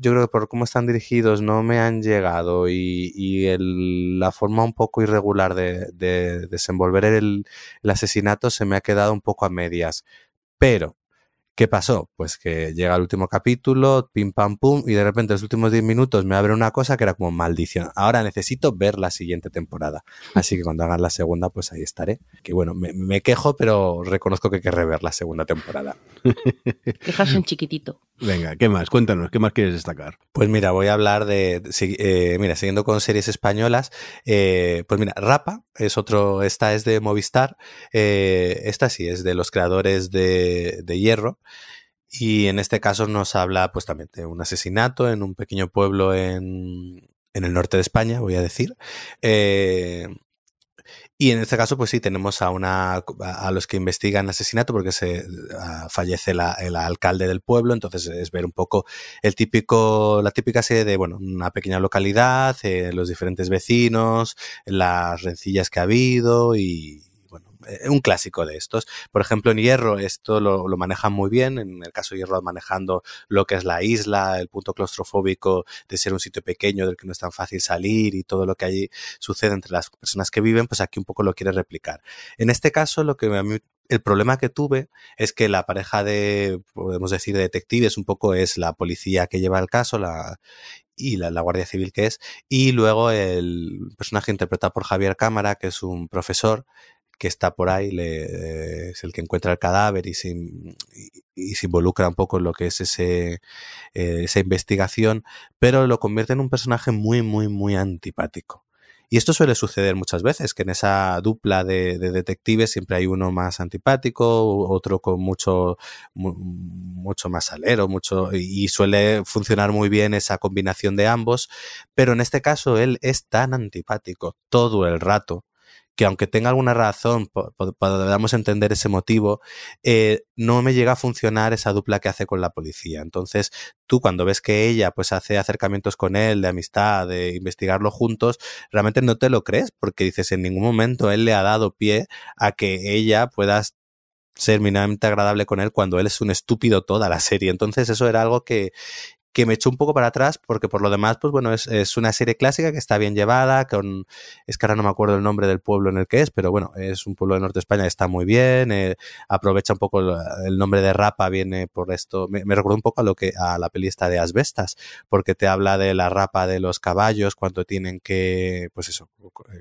yo creo que por cómo están dirigidos no me han llegado, y, y el, la forma un poco irregular de, de desenvolver el, el asesinato se me ha quedado un poco a medias. Pero, ¿qué pasó? Pues que llega el último capítulo, pim pam pum, y de repente los últimos diez minutos me abre una cosa que era como maldición. Ahora necesito ver la siguiente temporada. Así que cuando hagan la segunda, pues ahí estaré. Que bueno, me, me quejo, pero reconozco que querré ver la segunda temporada. Quejas un chiquitito. Venga, ¿qué más? Cuéntanos, ¿qué más quieres destacar? Pues mira, voy a hablar de... Eh, mira, siguiendo con series españolas, eh, pues mira, Rapa es otro... Esta es de Movistar. Eh, esta sí, es de los creadores de, de Hierro. Y en este caso nos habla, pues también, de un asesinato en un pequeño pueblo en, en el norte de España, voy a decir. Eh... Y en este caso, pues sí, tenemos a una a los que investigan el asesinato, porque se a, fallece la, el alcalde del pueblo. Entonces es ver un poco el típico la típica serie de, bueno, una pequeña localidad, eh, los diferentes vecinos, las rencillas que ha habido y, bueno, un clásico de estos. Por ejemplo, en Hierro esto lo, lo manejan muy bien. En el caso de Hierro, manejando lo que es la isla, el punto claustrofóbico de ser un sitio pequeño del que no es tan fácil salir y todo lo que allí sucede entre las personas que viven, pues aquí un poco lo quiere replicar. En este caso, lo que a mí el problema que tuve es que la pareja de, podemos decir, de detectives, un poco es la policía que lleva el caso, la y la, la Guardia Civil que es, y luego el personaje interpretado por Javier Cámara, que es un profesor que está por ahí, le, es el que encuentra el cadáver y se, y, y se involucra un poco en lo que es ese eh, esa investigación, pero lo convierte en un personaje muy, muy, muy antipático. Y esto suele suceder muchas veces, que en esa dupla de, de detectives siempre hay uno más antipático, otro con mucho mu, mucho más alero, mucho, y suele funcionar muy bien esa combinación de ambos, pero en este caso él es tan antipático todo el rato, que aunque tenga alguna razón, podamos entender ese motivo, eh, no me llega a funcionar esa dupla que hace con la policía. Entonces, tú cuando ves que ella pues hace acercamientos con él, de amistad, de investigarlo juntos, realmente no te lo crees, porque dices, en ningún momento él le ha dado pie a que ella pueda ser mínimamente agradable con él cuando él es un estúpido toda la serie. Entonces, eso era algo que... que me echó un poco para atrás, porque por lo demás, pues bueno, es, es una serie clásica que está bien llevada, con, es que ahora no me acuerdo el nombre del pueblo en el que es, pero bueno, es un pueblo del norte de España que está muy bien, eh, aprovecha un poco el, el nombre de Rapa, viene por esto, me, me recordó un poco a lo que a la peli esta de Asbestas, porque te habla de la rapa de los caballos, cuando tienen que, pues eso,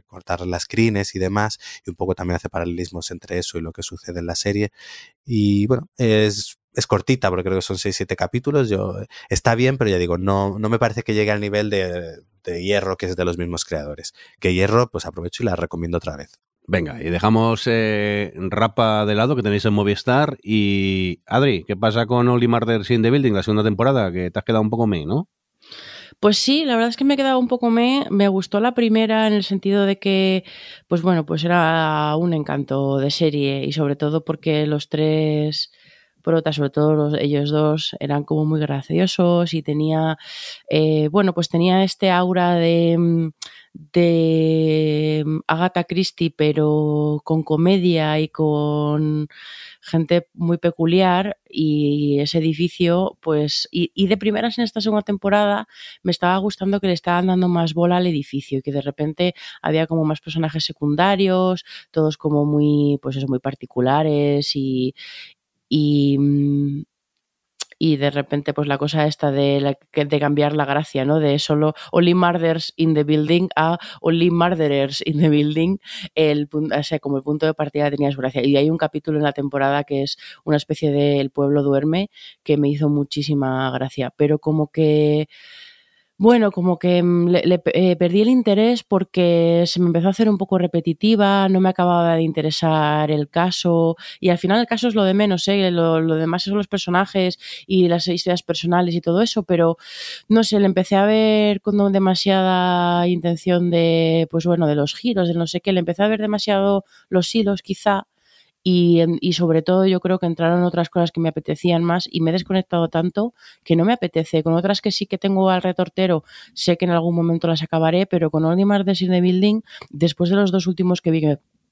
cortar las crines y demás, y un poco también hace paralelismos entre eso y lo que sucede en la serie, y bueno, es... Es cortita, porque creo que son seis siete capítulos. Yo, está bien, pero ya digo, no, no me parece que llegue al nivel de, de Hierro, que es de los mismos creadores. Que Hierro, pues aprovecho y la recomiendo otra vez. Venga, y dejamos eh, Rapa de lado, que tenéis en Movistar. Y Adri, ¿qué pasa con Only Murders in the Building, la segunda temporada? Que te has quedado un poco me, ¿no? Pues sí, la verdad es que me he quedado un poco me, me gustó la primera en el sentido de que, pues bueno, pues era un encanto de serie, y sobre todo porque los tres... protas, sobre todo los, ellos dos, eran como muy graciosos y tenía, eh, bueno, pues tenía este aura de, de Agatha Christie, pero con comedia y con gente muy peculiar, y ese edificio, pues, y, y de primeras en esta segunda temporada me estaba gustando que le estaban dando más bola al edificio, que de repente había como más personajes secundarios, todos como muy, pues eso, muy particulares y, y, y de repente pues la cosa esta de, la, de cambiar la gracia, ¿no? De solo Only Murders in the Building a Only Murderers in the Building, el, o sea, como el punto de partida tenía su gracia. Y hay un capítulo en la temporada que es una especie de El pueblo duerme que me hizo muchísima gracia, pero como que... Bueno, como que le, le eh, perdí el interés porque se me empezó a hacer un poco repetitiva, no me acababa de interesar el caso, y al final el caso es lo de menos, ¿eh? lo, lo demás son los personajes y las historias personales y todo eso, pero no sé, le empecé a ver con demasiada intención de, pues bueno, de los giros, de no sé qué, le empecé a ver demasiado los hilos quizá. Y, y sobre todo yo creo que entraron otras cosas que me apetecían más y me he desconectado tanto que no me apetece. Con otras que sí que tengo al retortero, sé que en algún momento las acabaré, pero con Only Murders in the Building, después de los dos últimos que vi que,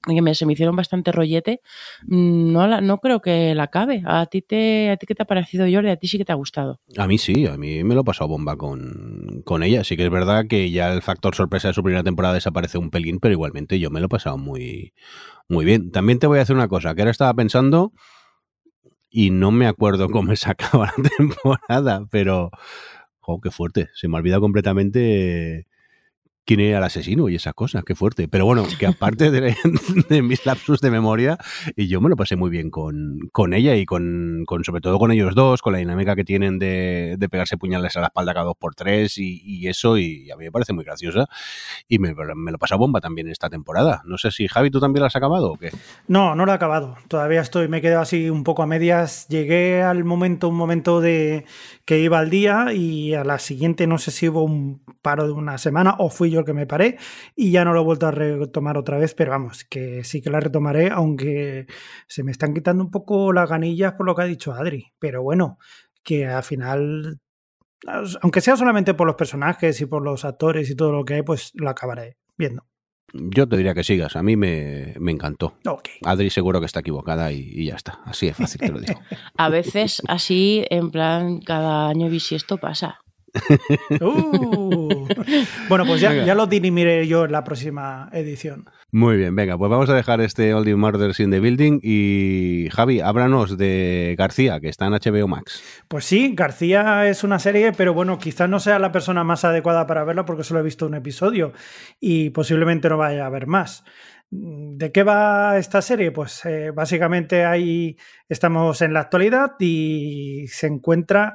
me, que me, se me hicieron bastante rollete, no, la, no creo que la acabe. ¿A ti, te, ¿A ti qué te ha parecido, Jordi? ¿A ti sí que te ha gustado? A mí sí, a mí me lo he pasado bomba con, con ella. Sí que es verdad que ya el factor sorpresa de su primera temporada desaparece un pelín, pero igualmente yo me lo he pasado muy... Muy bien, también te voy a hacer una cosa, que ahora estaba pensando y no me acuerdo cómo se acaba la temporada, pero, jo, qué fuerte, se me ha olvidado completamente quién era el asesino y esas cosas, qué fuerte. Pero bueno, que aparte de, de mis lapsus de memoria, y yo me lo pasé muy bien con, con ella y con, con sobre todo con ellos dos, con la dinámica que tienen de, de pegarse puñales a la espalda cada dos por tres y, y eso, y a mí me parece muy graciosa. Y me, me lo pasé a bomba también esta temporada. No sé si, Javi, ¿tú también la has acabado o qué? No, no la he acabado. Todavía estoy, me he quedado así un poco a medias. Llegué al momento, un momento de que iba al día y a la siguiente no sé si hubo un paro de una semana o fui yo que me paré y ya no lo he vuelto a retomar otra vez, pero vamos, que sí que la retomaré, aunque se me están quitando un poco las ganillas por lo que ha dicho Adri, pero bueno, que al final, aunque sea solamente por los personajes y por los actores y todo lo que hay, pues lo acabaré viendo. Yo te diría que sigas, a mí me, me encantó. Okay. Adri seguro que está equivocada y, y ya está, así es fácil, te lo digo. A veces así, en plan, cada año bisiesto pasa. Uh. Bueno, pues ya, ya lo dirimiré yo en la próxima edición. Muy bien, venga, pues vamos a dejar este Only Murders in the Building y Javi, háblanos de García, que está en H B O Max. Pues sí, García es una serie, pero bueno, quizás no sea la persona más adecuada para verla porque solo he visto un episodio y posiblemente no vaya a haber más. ¿De qué va esta serie? Pues eh, básicamente ahí estamos en la actualidad y se encuentra...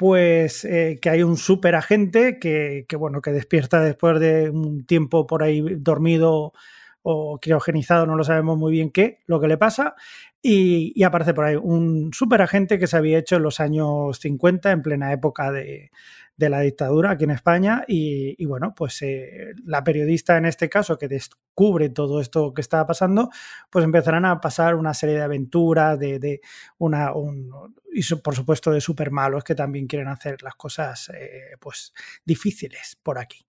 pues eh, que hay un superagente que, que, bueno, que despierta después de un tiempo por ahí dormido o criogenizado, no lo sabemos muy bien qué, lo que le pasa, y, y aparece por ahí un superagente que se había hecho en los años cincuenta, en plena época de, de la dictadura aquí en España, y, y bueno, pues eh, la periodista en este caso que descubre todo esto que estaba pasando, pues empezarán a pasar una serie de aventuras, de, de una... Un, y por supuesto de super malos que también quieren hacer las cosas eh, pues difíciles por aquí.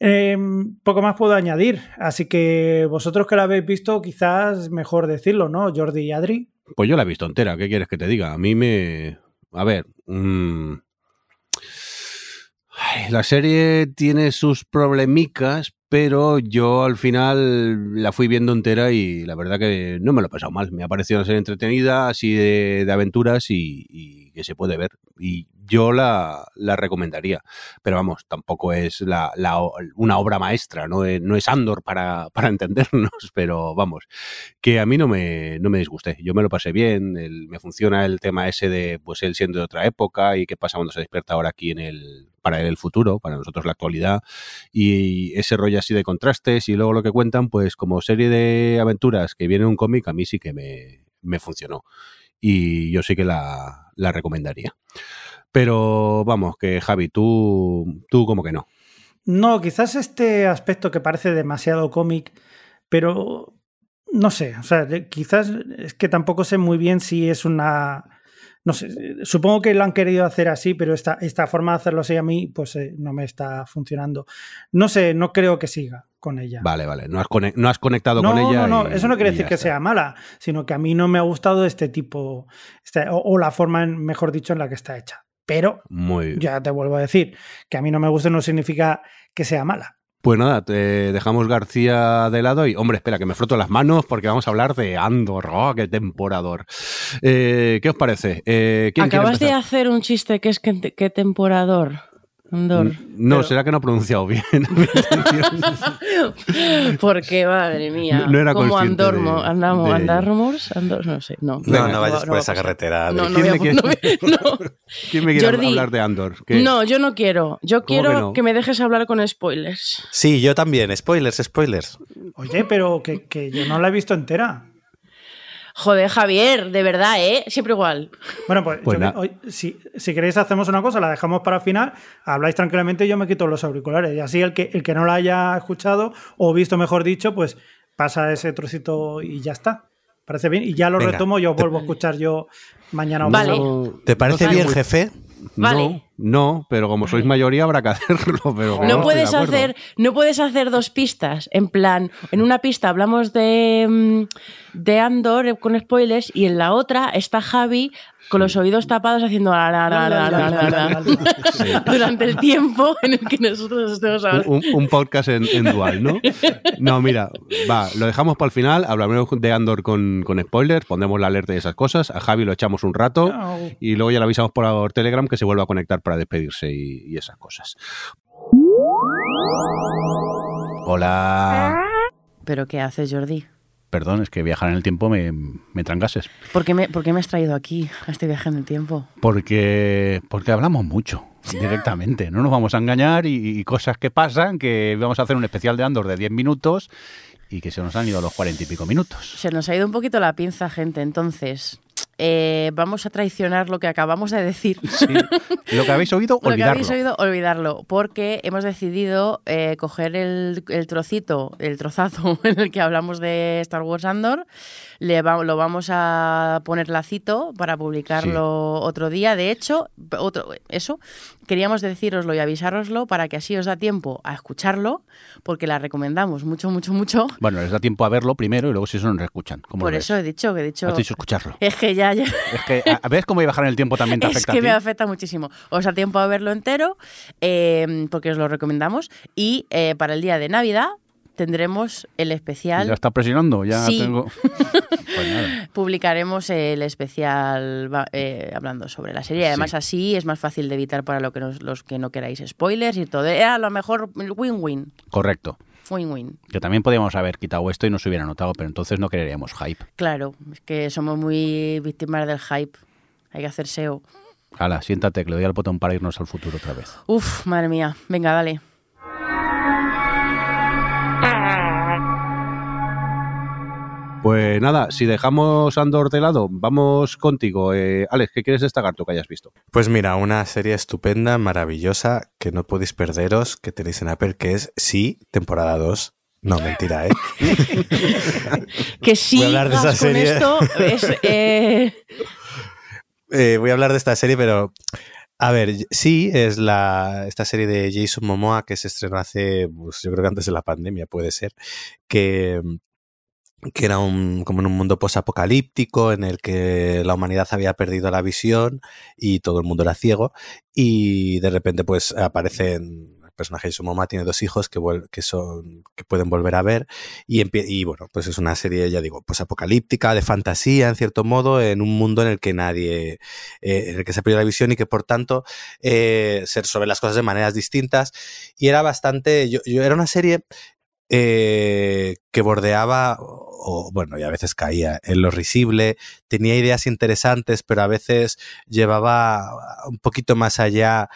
Eh, poco más puedo añadir, así que vosotros que la habéis visto quizás mejor decirlo, ¿no? Jordi y Adri. Pues yo la he visto entera, ¿qué quieres que te diga? A mí me... A ver... Mmm... Ay, la serie tiene sus problemicas, pero yo al final la fui viendo entera y la verdad que no me lo he pasado mal. Me ha parecido una serie entretenida, así de, de aventuras y, y que se puede ver. Y yo la, la recomendaría. Pero vamos, tampoco es la, la, una obra maestra, no es, no es Andor para, para entendernos, pero vamos, que a mí no me, no me disgusté. Yo me lo pasé bien, el, me funciona el tema ese de pues él siendo de otra época y qué pasa cuando se despierta ahora aquí en el... para él el futuro, para nosotros la actualidad, y ese rollo así de contrastes y luego lo que cuentan, pues como serie de aventuras que viene en un cómic, a mí sí que me, me funcionó y yo sí que la, la recomendaría. Pero vamos, que Javi, tú, tú como que no. No, quizás este aspecto que parece demasiado cómic, pero no sé, o sea, quizás es que tampoco sé muy bien si es una... no sé, supongo que lo han querido hacer así, pero esta, esta forma de hacerlo así a mí, pues eh, no me está funcionando. No sé, no creo que siga con ella. Vale, vale, no has, conect, no has conectado no, con ella. No, no, no, eso no quiere decir que sea mala, sino que a mí no me ha gustado este tipo, este, o, o la forma, en, mejor dicho, en la que está hecha. Pero muy ya te vuelvo a decir, que a mí no me gusta no significa que sea mala. Pues nada, te dejamos García de lado y, hombre, espera, que me froto las manos porque vamos a hablar de Andor. ¡Oh, qué temporador! Eh, ¿Qué os parece? Eh, ¿quién Acabas de hacer un chiste que es que, que temporador. Andor. No, pero... será que no he pronunciado bien. Porque, madre mía, no, no como Andormo, de, andamos, de... Andarmos, Andor, no sé. No, no, no vayas no, por no esa carretera. No, no, ¿Quién, me quiere... no, no. ¿Quién me quiere Jordi, hablar de Andor? ¿Qué? No, yo no quiero. Yo quiero que, no? que me dejes hablar con spoilers. Sí, yo también. Spoilers, spoilers. Oye, pero que, que yo no la he visto entera. Joder, Javier, de verdad, ¿eh? Siempre igual. Bueno, pues, pues yo, hoy, si, si queréis hacemos una cosa, la dejamos para el final, habláis tranquilamente y yo me quito los auriculares. Y así el que, el que no la haya escuchado o visto, mejor dicho, pues pasa ese trocito y ya está. ¿Parece bien? Y ya lo Venga, retomo, yo vuelvo te... a escuchar yo mañana o vale. no... ¿Te parece vale. bien, jefe? Vale. No, no, pero como sois mayoría habrá que hacerlo. Pero no, no, puedes hacer, no puedes hacer dos pistas. En plan, en una pista hablamos de, de Andor con spoilers y en la otra está Javi con los oídos tapados haciendo la, la, la, la, la, la, la. Sí. Durante el tiempo en el que nosotros estemos hablando. Un, un podcast en, en dual, ¿no? No, mira, va, lo dejamos para el final, hablaremos de Andor con, con spoilers, pondremos la alerta y esas cosas, a Javi lo echamos un rato no. y luego ya le avisamos por Telegram que se vuelva a conectar para despedirse y, y esas cosas. Hola. ¿Pero qué haces, Jordi? Perdón, es que viajar en el tiempo me, me trancases. ¿Por qué me, ¿Por qué me has traído aquí, a este viaje en el tiempo? Porque, porque hablamos mucho, directamente. No nos vamos a engañar y, y cosas que pasan, que vamos a hacer un especial de Andor de diez minutos y que se nos han ido a los cuarenta y pico minutos. Se nos ha ido un poquito la pinza, gente, entonces... Eh, vamos a traicionar lo que acabamos de decir. Sí. Lo que habéis oído, olvidarlo. Lo que habéis oído, olvidarlo. Porque hemos decidido eh, coger el, el trocito, el trozazo en el que hablamos de Star Wars Andor, le va, lo vamos a poner lacito para publicarlo sí. otro día. De hecho, otro, eso, queríamos decíroslo y avisároslo para que así os da tiempo a escucharlo, porque la recomendamos mucho, mucho, mucho. Bueno, les da tiempo a verlo primero y luego si eso no lo escuchan. ¿Cómo Por eso ves? he dicho que he dicho... Has dicho escucharlo. Es que ya Ya. Es que, ¿ves cómo viajar en el tiempo también te afecta? Es que a ti? me afecta muchísimo. Os da tiempo a verlo entero, eh, porque os lo recomendamos. Y eh, para el día de Navidad tendremos el especial. Ya está presionando, ya sí. tengo. Pues nada. Publicaremos el especial eh, hablando sobre la serie. Además, sí. así es más fácil de evitar para lo que nos, los que no queráis spoilers y todo. Eh, a lo mejor win-win. Correcto. Win-win. Que también podíamos haber quitado esto y no se hubiera notado, pero entonces no creeríamos hype. Claro, es que somos muy víctimas del hype. Hay que hacer S E O. Hala, siéntate, que le doy al botón para irnos al futuro otra vez. Uf, madre mía. Venga, dale. Pues nada, si dejamos Andor de lado, vamos contigo. Eh, Alex, ¿qué quieres destacar tú que hayas visto? Pues mira, una serie estupenda, maravillosa, que no podéis perderos, que tenéis en Apple, que es Sí, temporada dos. No, mentira, ¿eh? Que sí, voy a hablar de esa serie. Esto es, eh... Eh, voy a hablar de esta serie, pero... A ver, sí, es la esta serie de Jason Momoa que se estrenó hace, pues, yo creo que antes de la pandemia, puede ser, que... que era un, como en un mundo posapocalíptico en el que la humanidad había perdido la visión y todo el mundo era ciego y de repente pues aparecen el personaje de su mamá, tiene dos hijos que, vuel- que, son, que pueden volver a ver y, empie- y bueno, pues es una serie, ya digo, posapocalíptica, de fantasía en cierto modo, en un mundo en el que nadie, eh, en el que se ha perdido la visión y que por tanto eh, se resuelven las cosas de maneras distintas y era bastante, yo, yo era una serie eh, que bordeaba o bueno, y a veces caía en lo risible, tenía ideas interesantes, pero a veces llevaba un poquito más allá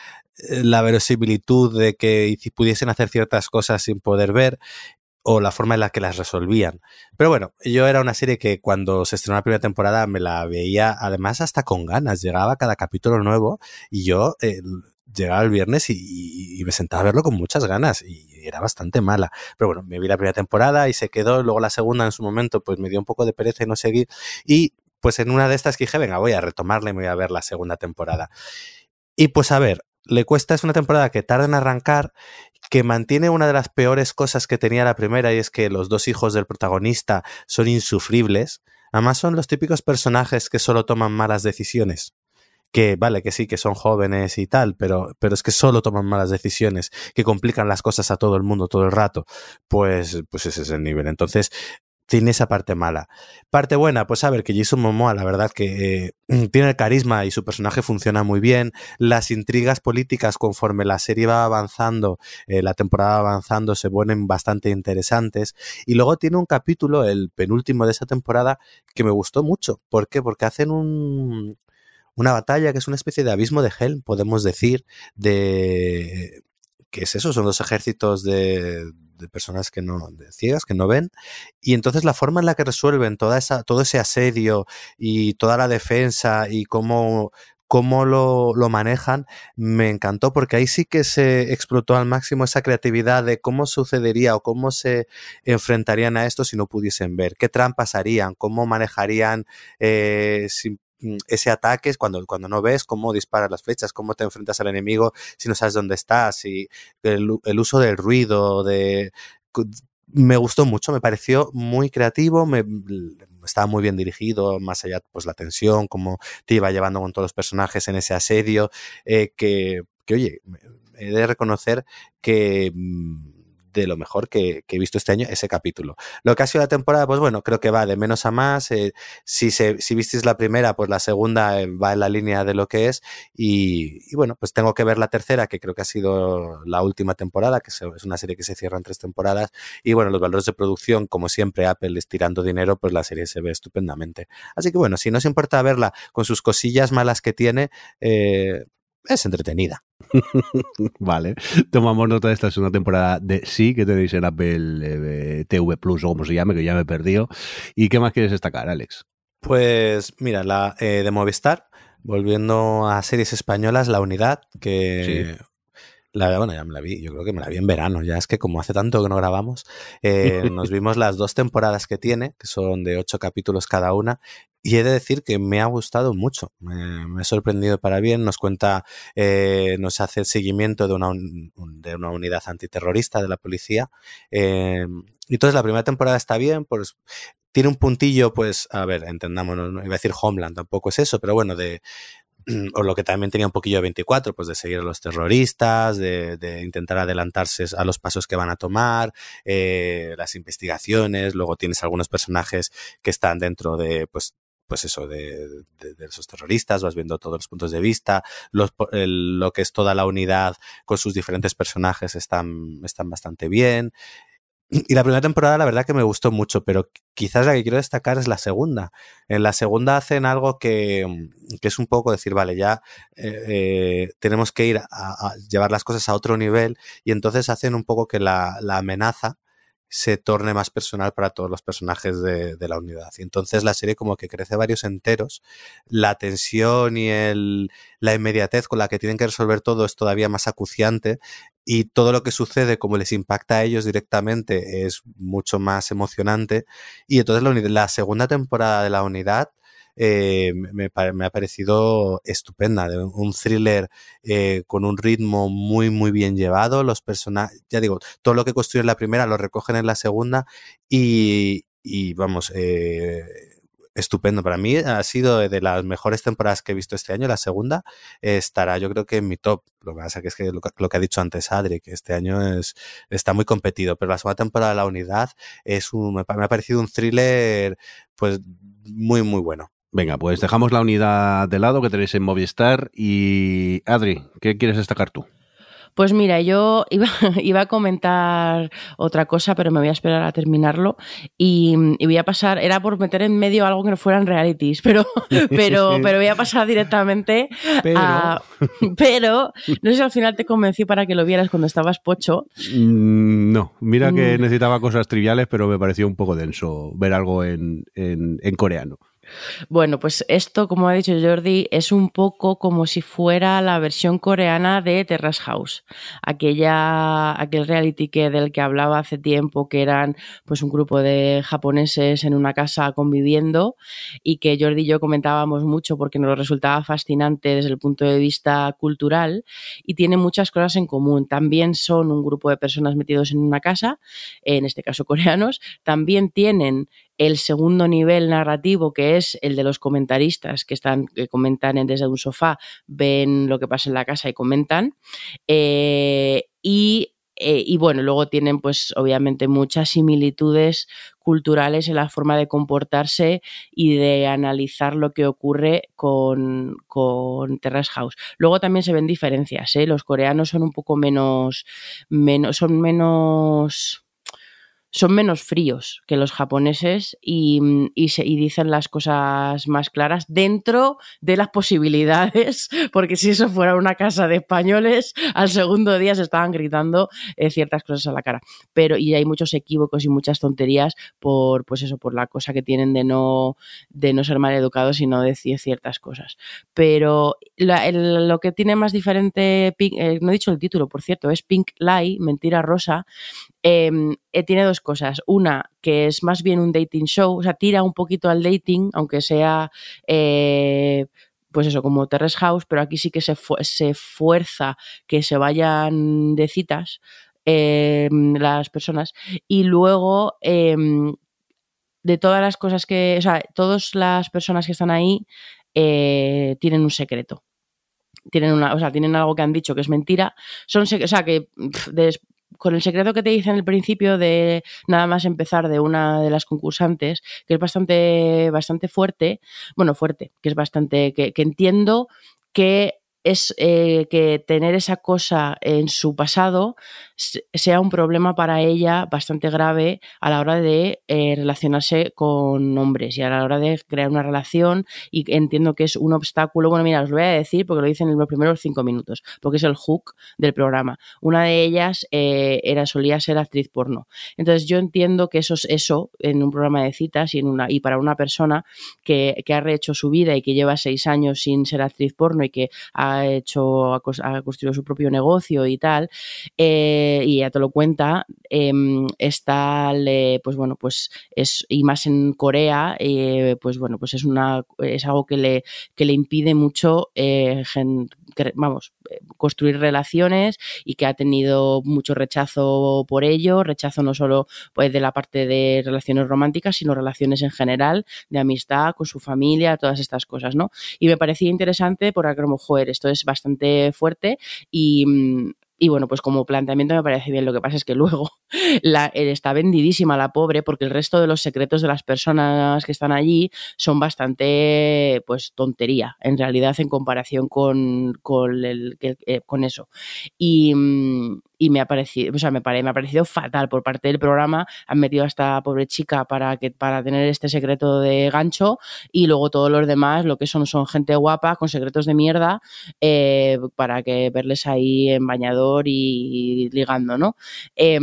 la verosimilitud de que pudiesen hacer ciertas cosas sin poder ver o la forma en la que las resolvían. Pero bueno, yo era una serie que cuando se estrenó la primera temporada me la veía además hasta con ganas, llegaba cada capítulo nuevo y yo... Eh, llegaba el viernes y, y, y me sentaba a verlo con muchas ganas y era bastante mala. Pero bueno, me vi la primera temporada y se quedó, luego la segunda en su momento pues me dio un poco de pereza y no seguí y pues en una de estas que dije, venga, voy a retomarla y me voy a ver la segunda temporada. Y pues a ver, le cuesta, es una temporada que tarda en arrancar, que mantiene una de las peores cosas que tenía la primera, y es que los dos hijos del protagonista son insufribles. Además son los típicos personajes que solo toman malas decisiones. Que vale, que sí, que son jóvenes y tal, pero, pero es que solo toman malas decisiones, que complican las cosas a todo el mundo todo el rato. Pues, pues ese es el nivel. Entonces, tiene esa parte mala. Parte buena, pues a ver, que Jason Momoa, la verdad que eh, tiene el carisma y su personaje funciona muy bien. Las intrigas políticas, conforme la serie va avanzando, eh, la temporada avanzando, se vuelven bastante interesantes. Y luego tiene un capítulo, el penúltimo de esa temporada, que me gustó mucho. ¿Por qué? Porque hacen un... una batalla que es una especie de abismo de Helm, podemos decir, de... ¿Qué es eso? Son dos ejércitos de, de personas que no, de ciegas, que no ven. Y entonces la forma en la que resuelven toda esa, todo ese asedio y toda la defensa y cómo, cómo lo, lo manejan, me encantó, porque ahí sí que se explotó al máximo esa creatividad de cómo sucedería o cómo se enfrentarían a esto si no pudiesen ver, qué trampas harían, cómo manejarían... Eh, sin, ese ataque es cuando, cuando no ves, cómo disparas las flechas, cómo te enfrentas al enemigo si no sabes dónde estás, y el, el uso del ruido, de... me gustó mucho, me pareció muy creativo, me, estaba muy bien dirigido, más allá pues la tensión, cómo te iba llevando con todos los personajes en ese asedio, eh, que, que oye, he de reconocer que... de lo mejor que, que he visto este año ese capítulo. Lo que ha sido la temporada, pues bueno, creo que va de menos a más. Eh, si, se, si visteis la primera, pues la segunda va en la línea de lo que es, y, y bueno, pues tengo que ver la tercera, que creo que ha sido la última temporada, que se, es una serie que se cierra en tres temporadas, y bueno, los valores de producción, como siempre, Apple estirando dinero, pues la serie se ve estupendamente. Así que bueno, si no os importa verla con sus cosillas malas que tiene, eh, es entretenida. Vale, tomamos nota de esta segunda temporada de Sí, que tenéis en Apple eh, T V Plus o como se llame, que ya me he perdido. ¿Y qué más quieres destacar, Alex? Pues mira, la eh, de Movistar, volviendo a series españolas, La Unidad, que... Sí. La, bueno, ya me la vi, yo creo que me la vi en verano, ya es que como hace tanto que no grabamos, eh, nos vimos las dos temporadas que tiene, que son de ocho capítulos cada una, y he de decir que me ha gustado mucho, me, me ha sorprendido para bien. Nos cuenta, eh, nos hace el seguimiento de una, un, de una unidad antiterrorista de la policía, eh, y entonces la primera temporada está bien, pues... tiene un puntillo, pues, a ver, entendámonos, no iba a decir Homeland, tampoco es eso, pero bueno, de... o lo que también tenía un poquillo de veinticuatro, pues de seguir a los terroristas, de, de intentar adelantarse a los pasos que van a tomar, eh, las investigaciones. Luego tienes algunos personajes que están dentro de, pues, pues eso, de, de, de esos terroristas, vas viendo todos los puntos de vista, los, el, lo que es toda la unidad con sus diferentes personajes están, están bastante bien. Y la primera temporada la verdad que me gustó mucho, pero quizás la que quiero destacar es la segunda. En la segunda hacen algo que, que es un poco decir, vale, ya eh, eh, tenemos que ir a, a llevar las cosas a otro nivel, y entonces hacen un poco que la, la amenaza se torne más personal para todos los personajes de, de la unidad. Y entonces la serie como que crece varios enteros, la tensión y el, la inmediatez con la que tienen que resolver todo es todavía más acuciante, y todo lo que sucede, como les impacta a ellos directamente, es mucho más emocionante. Y entonces la, unidad, la segunda temporada de La Unidad eh, me, me ha parecido estupenda, de un thriller eh, con un ritmo muy muy bien llevado. Los personajes, ya digo, todo lo que construyen en la primera lo recogen en la segunda, y, y vamos... Eh, estupendo. Para mí ha sido de las mejores temporadas que he visto este año. La segunda estará, yo creo que en mi top. Lo que pasa que es que lo, lo que ha dicho antes Adri, que este año es, está muy competido, pero la segunda temporada de La Unidad es un, me ha parecido un thriller pues muy, muy bueno. Venga, pues dejamos La Unidad de lado, que tenéis en Movistar. Y Adri, ¿qué quieres destacar tú? Pues mira, yo iba, iba a comentar otra cosa, pero me voy a esperar a terminarlo y, y voy a pasar, era por meter en medio algo que no fueran realities, pero, pero, pero voy a pasar directamente pero. a... Pero, no sé si al final te convencí para que lo vieras cuando estabas pocho. No, mira que necesitaba cosas triviales, pero me pareció un poco denso ver algo en, en, en coreano. Bueno, pues esto, como ha dicho Jordi, es un poco como si fuera la versión coreana de Terrace House, aquella, aquel reality que del que hablaba hace tiempo, que eran pues un grupo de japoneses en una casa conviviendo y que Jordi y yo comentábamos mucho porque nos resultaba fascinante desde el punto de vista cultural y tiene muchas cosas en común. También son un grupo de personas metidos en una casa, en este caso coreanos, también tienen el segundo nivel narrativo, que es el de los comentaristas que están que comentan desde un sofá, ven lo que pasa en la casa y comentan. Eh, y, eh, y bueno, luego tienen pues obviamente muchas similitudes culturales en la forma de comportarse y de analizar lo que ocurre con, con Terrace House. Luego también se ven diferencias, ¿eh? Los coreanos son un poco menos... menos son menos... son menos fríos que los japoneses y, y, se, y dicen las cosas más claras dentro de las posibilidades, porque si eso fuera una casa de españoles, al segundo día se estaban gritando eh, ciertas cosas a la cara. Pero y hay muchos equívocos y muchas tonterías por pues eso, por la cosa que tienen de no, de no ser mal educados y no decir ciertas cosas. Pero la, el, lo que tiene más diferente, Pink, eh, no he dicho el título, por cierto, es Pink Lie, Mentira Rosa. Eh, eh, tiene dos cosas. Una, que es más bien un dating show, o sea, tira un poquito al dating, aunque sea eh, pues eso, como Terrace House, pero aquí sí que se, fu- se fuerza que se vayan de citas eh, las personas. Y luego, eh, de todas las cosas que, o sea, todas las personas que están ahí eh, tienen un secreto. Tienen una, o sea, tienen algo que han dicho que es mentira. Son, sec- o sea, que pff, de, con el secreto que te dicen al principio de nada más empezar de una de las concursantes, que es bastante, bastante fuerte, bueno, fuerte, que es bastante, que, que entiendo que es eh, que tener esa cosa en su pasado sea un problema para ella bastante grave a la hora de eh, relacionarse con hombres y a la hora de crear una relación, y entiendo que es un obstáculo. Bueno, mira, os lo voy a decir porque lo dicen en los primeros cinco minutos, porque es el hook del programa. Una de ellas eh, era, solía ser actriz porno. Entonces yo entiendo que eso es eso en un programa de citas y, en una, y para una persona que, que ha rehecho su vida y que lleva seis años sin ser actriz porno y que ha Ha hecho, ha construido su propio negocio y tal, eh, y ya te lo cuenta, eh, está, eh, pues bueno, pues es, y más en Corea, eh, pues bueno, pues es una, es algo que le, que le impide mucho, eh, gen, que, vamos, construir relaciones y que ha tenido mucho rechazo por ello, rechazo no solo pues de la parte de relaciones románticas, sino relaciones en general, de amistad, con su familia, todas estas cosas, ¿no? Y me parecía interesante por acá, como, joder, esto es bastante fuerte y, y bueno, pues como planteamiento me parece bien. Lo que pasa es que luego la, está vendidísima la pobre, porque el resto de los secretos de las personas que están allí son bastante pues tontería, en realidad, en comparación con, con, el, con eso. Y... y me ha parecido, o sea, me, pare, me ha parecido fatal por parte del programa. Han metido a esta pobre chica para que para tener este secreto de gancho y luego todos los demás lo que son son gente guapa con secretos de mierda eh, para que verles ahí en bañador y, y ligando, ¿no? Eh,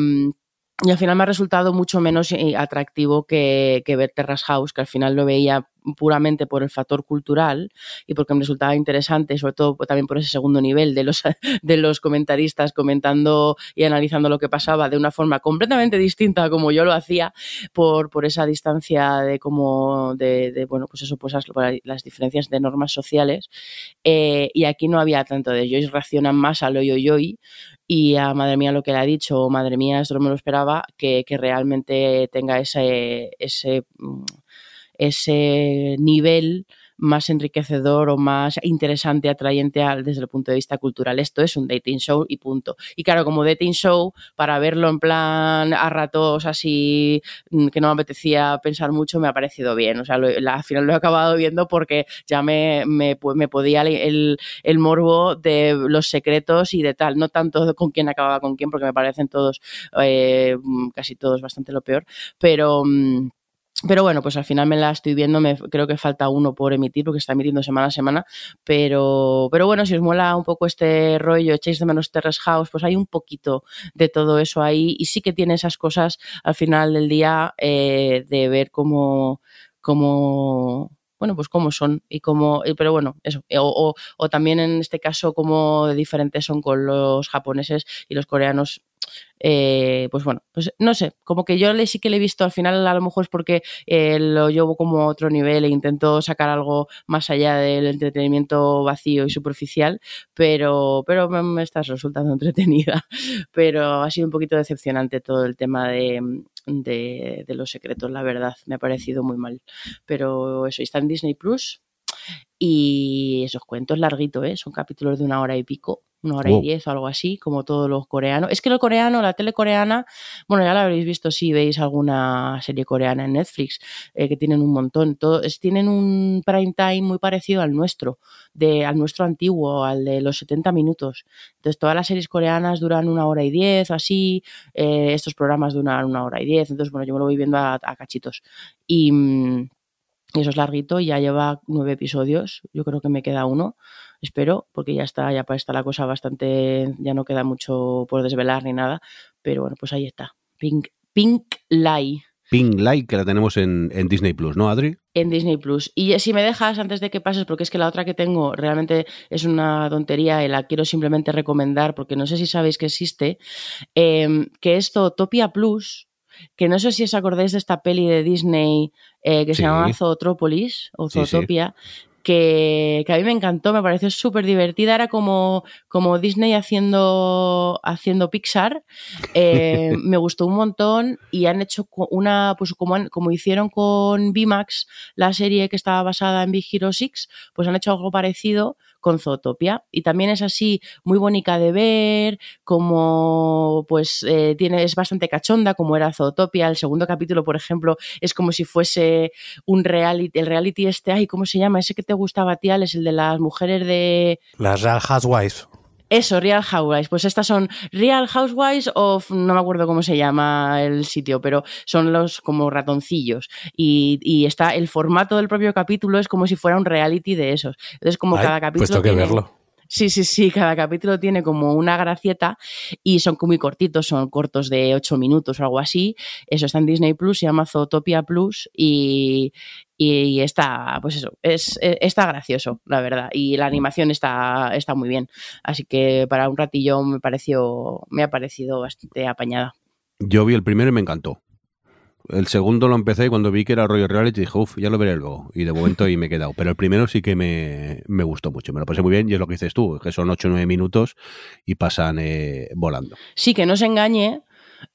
y al final me ha resultado mucho menos atractivo que, que ver Terrace House, que al final lo veía puramente por el factor cultural y porque me resultaba interesante, sobre todo también por ese segundo nivel de los, de los comentaristas comentando y analizando lo que pasaba de una forma completamente distinta a como yo lo hacía, por, por esa distancia de como de, de bueno, pues eso, pues las diferencias de normas sociales, eh, y aquí no había tanto de ellos, reaccionan más al oyoyoy y a madre mía lo que le ha dicho, o madre mía esto no me lo esperaba, que, que realmente tenga ese ese ese nivel más enriquecedor o más interesante, atrayente desde el punto de vista cultural. Esto es un dating show y punto. Y claro, como dating show, para verlo en plan a ratos así, que no me apetecía pensar mucho, me ha parecido bien. O sea, lo, la, al final lo he acabado viendo porque ya me, me, me podía el, el morbo de los secretos y de tal. No tanto de con quién acababa con quién, porque me parecen todos, eh, casi todos, bastante lo peor. Pero... Pero bueno, pues al final me la estoy viendo, me, creo que falta uno por emitir porque está emitiendo semana a semana, pero, pero bueno, si os mola un poco este rollo, echáis de menos Terrace House, pues hay un poquito de todo eso ahí y sí que tiene esas cosas al final del día eh, de ver cómo... cómo bueno, pues cómo son y cómo, pero bueno, eso, o, o, o también en este caso cómo diferentes son con los japoneses y los coreanos. Eh, pues bueno, pues no sé, como que yo le sí que le he visto, al final a lo mejor es porque eh, lo llevo como a otro nivel e intento sacar algo más allá del entretenimiento vacío y superficial, pero, pero me, me estás resultando entretenida, pero ha sido un poquito decepcionante todo el tema de, de, de los secretos, la verdad, me ha parecido muy mal, pero eso, está en Disney Plus y esos cuentos larguitos, ¿eh? Son capítulos de una hora y pico, una hora wow. y diez o algo así, como todos los coreanos. Es que lo coreano, la tele coreana, bueno, ya la habréis visto si veis alguna serie coreana en Netflix, eh, que tienen un montón. Todo, es, tienen un prime time muy parecido al nuestro, de, al nuestro antiguo, al de los setenta minutos. Entonces, todas las series coreanas duran una hora y diez o así, eh, estos programas duran una hora y diez. Entonces, bueno, yo me lo voy viendo a, a cachitos. Y... Mmm, eso es larguito, ya lleva nueve episodios, yo creo que me queda uno, espero, porque ya está, ya está la cosa bastante, ya no queda mucho por desvelar ni nada, pero bueno, pues ahí está, Pink, Pink Lie. Pink Lie, que la tenemos en, en Disney Plus, ¿no, Adri? En Disney Plus. Y si me dejas, antes de que pases, porque es que la otra que tengo realmente es una tontería y la quiero simplemente recomendar, porque no sé si sabéis que existe, eh, que es Zootopia Plus, que no sé si os acordáis de esta peli de Disney eh, que sí. se llamaba Zootrópolis o Zootopia, sí, sí. Que, que a mí me encantó, me pareció súper divertida, era como, como Disney haciendo, haciendo Pixar, eh, me gustó un montón y han hecho una, pues como, han, como hicieron con V MAX, la serie que estaba basada en Big Hero seis, pues han hecho algo parecido con Zootopia, y también es así muy bonita de ver, como pues eh, tiene, es bastante cachonda como era Zootopia. El segundo capítulo, por ejemplo, es como si fuese un reality, el reality este, ay, ¿cómo se llama? Ese que te gustaba a ti, Alex, el de las mujeres de... Las Real Housewives. Eso, Real Housewives. Pues estas son Real Housewives of... No me acuerdo cómo se llama el sitio, pero son los como ratoncillos. Y, y está el formato del propio capítulo, es como si fuera un reality de esos. Entonces, como Ay, cada capítulo... Pues tengo que tiene... verlo. Sí, sí, sí, cada capítulo tiene como una gracieta y son muy cortitos, son cortos de ocho minutos o algo así. Eso está en Disney Plus, se llama Zootopia Plus y, y está, pues eso, es, está gracioso, la verdad. Y la animación está, está muy bien. Así que para un ratillo me pareció, me ha parecido bastante apañada. Yo vi el primero y me encantó. El segundo lo empecé y cuando vi que era rollo reality dije, uff, ya lo veré luego. Y de momento ahí me he quedado. Pero el primero sí que me, me gustó mucho. Me lo pasé muy bien y es lo que dices tú, que son ocho o nueve minutos y pasan eh, volando. Sí, que no se engañe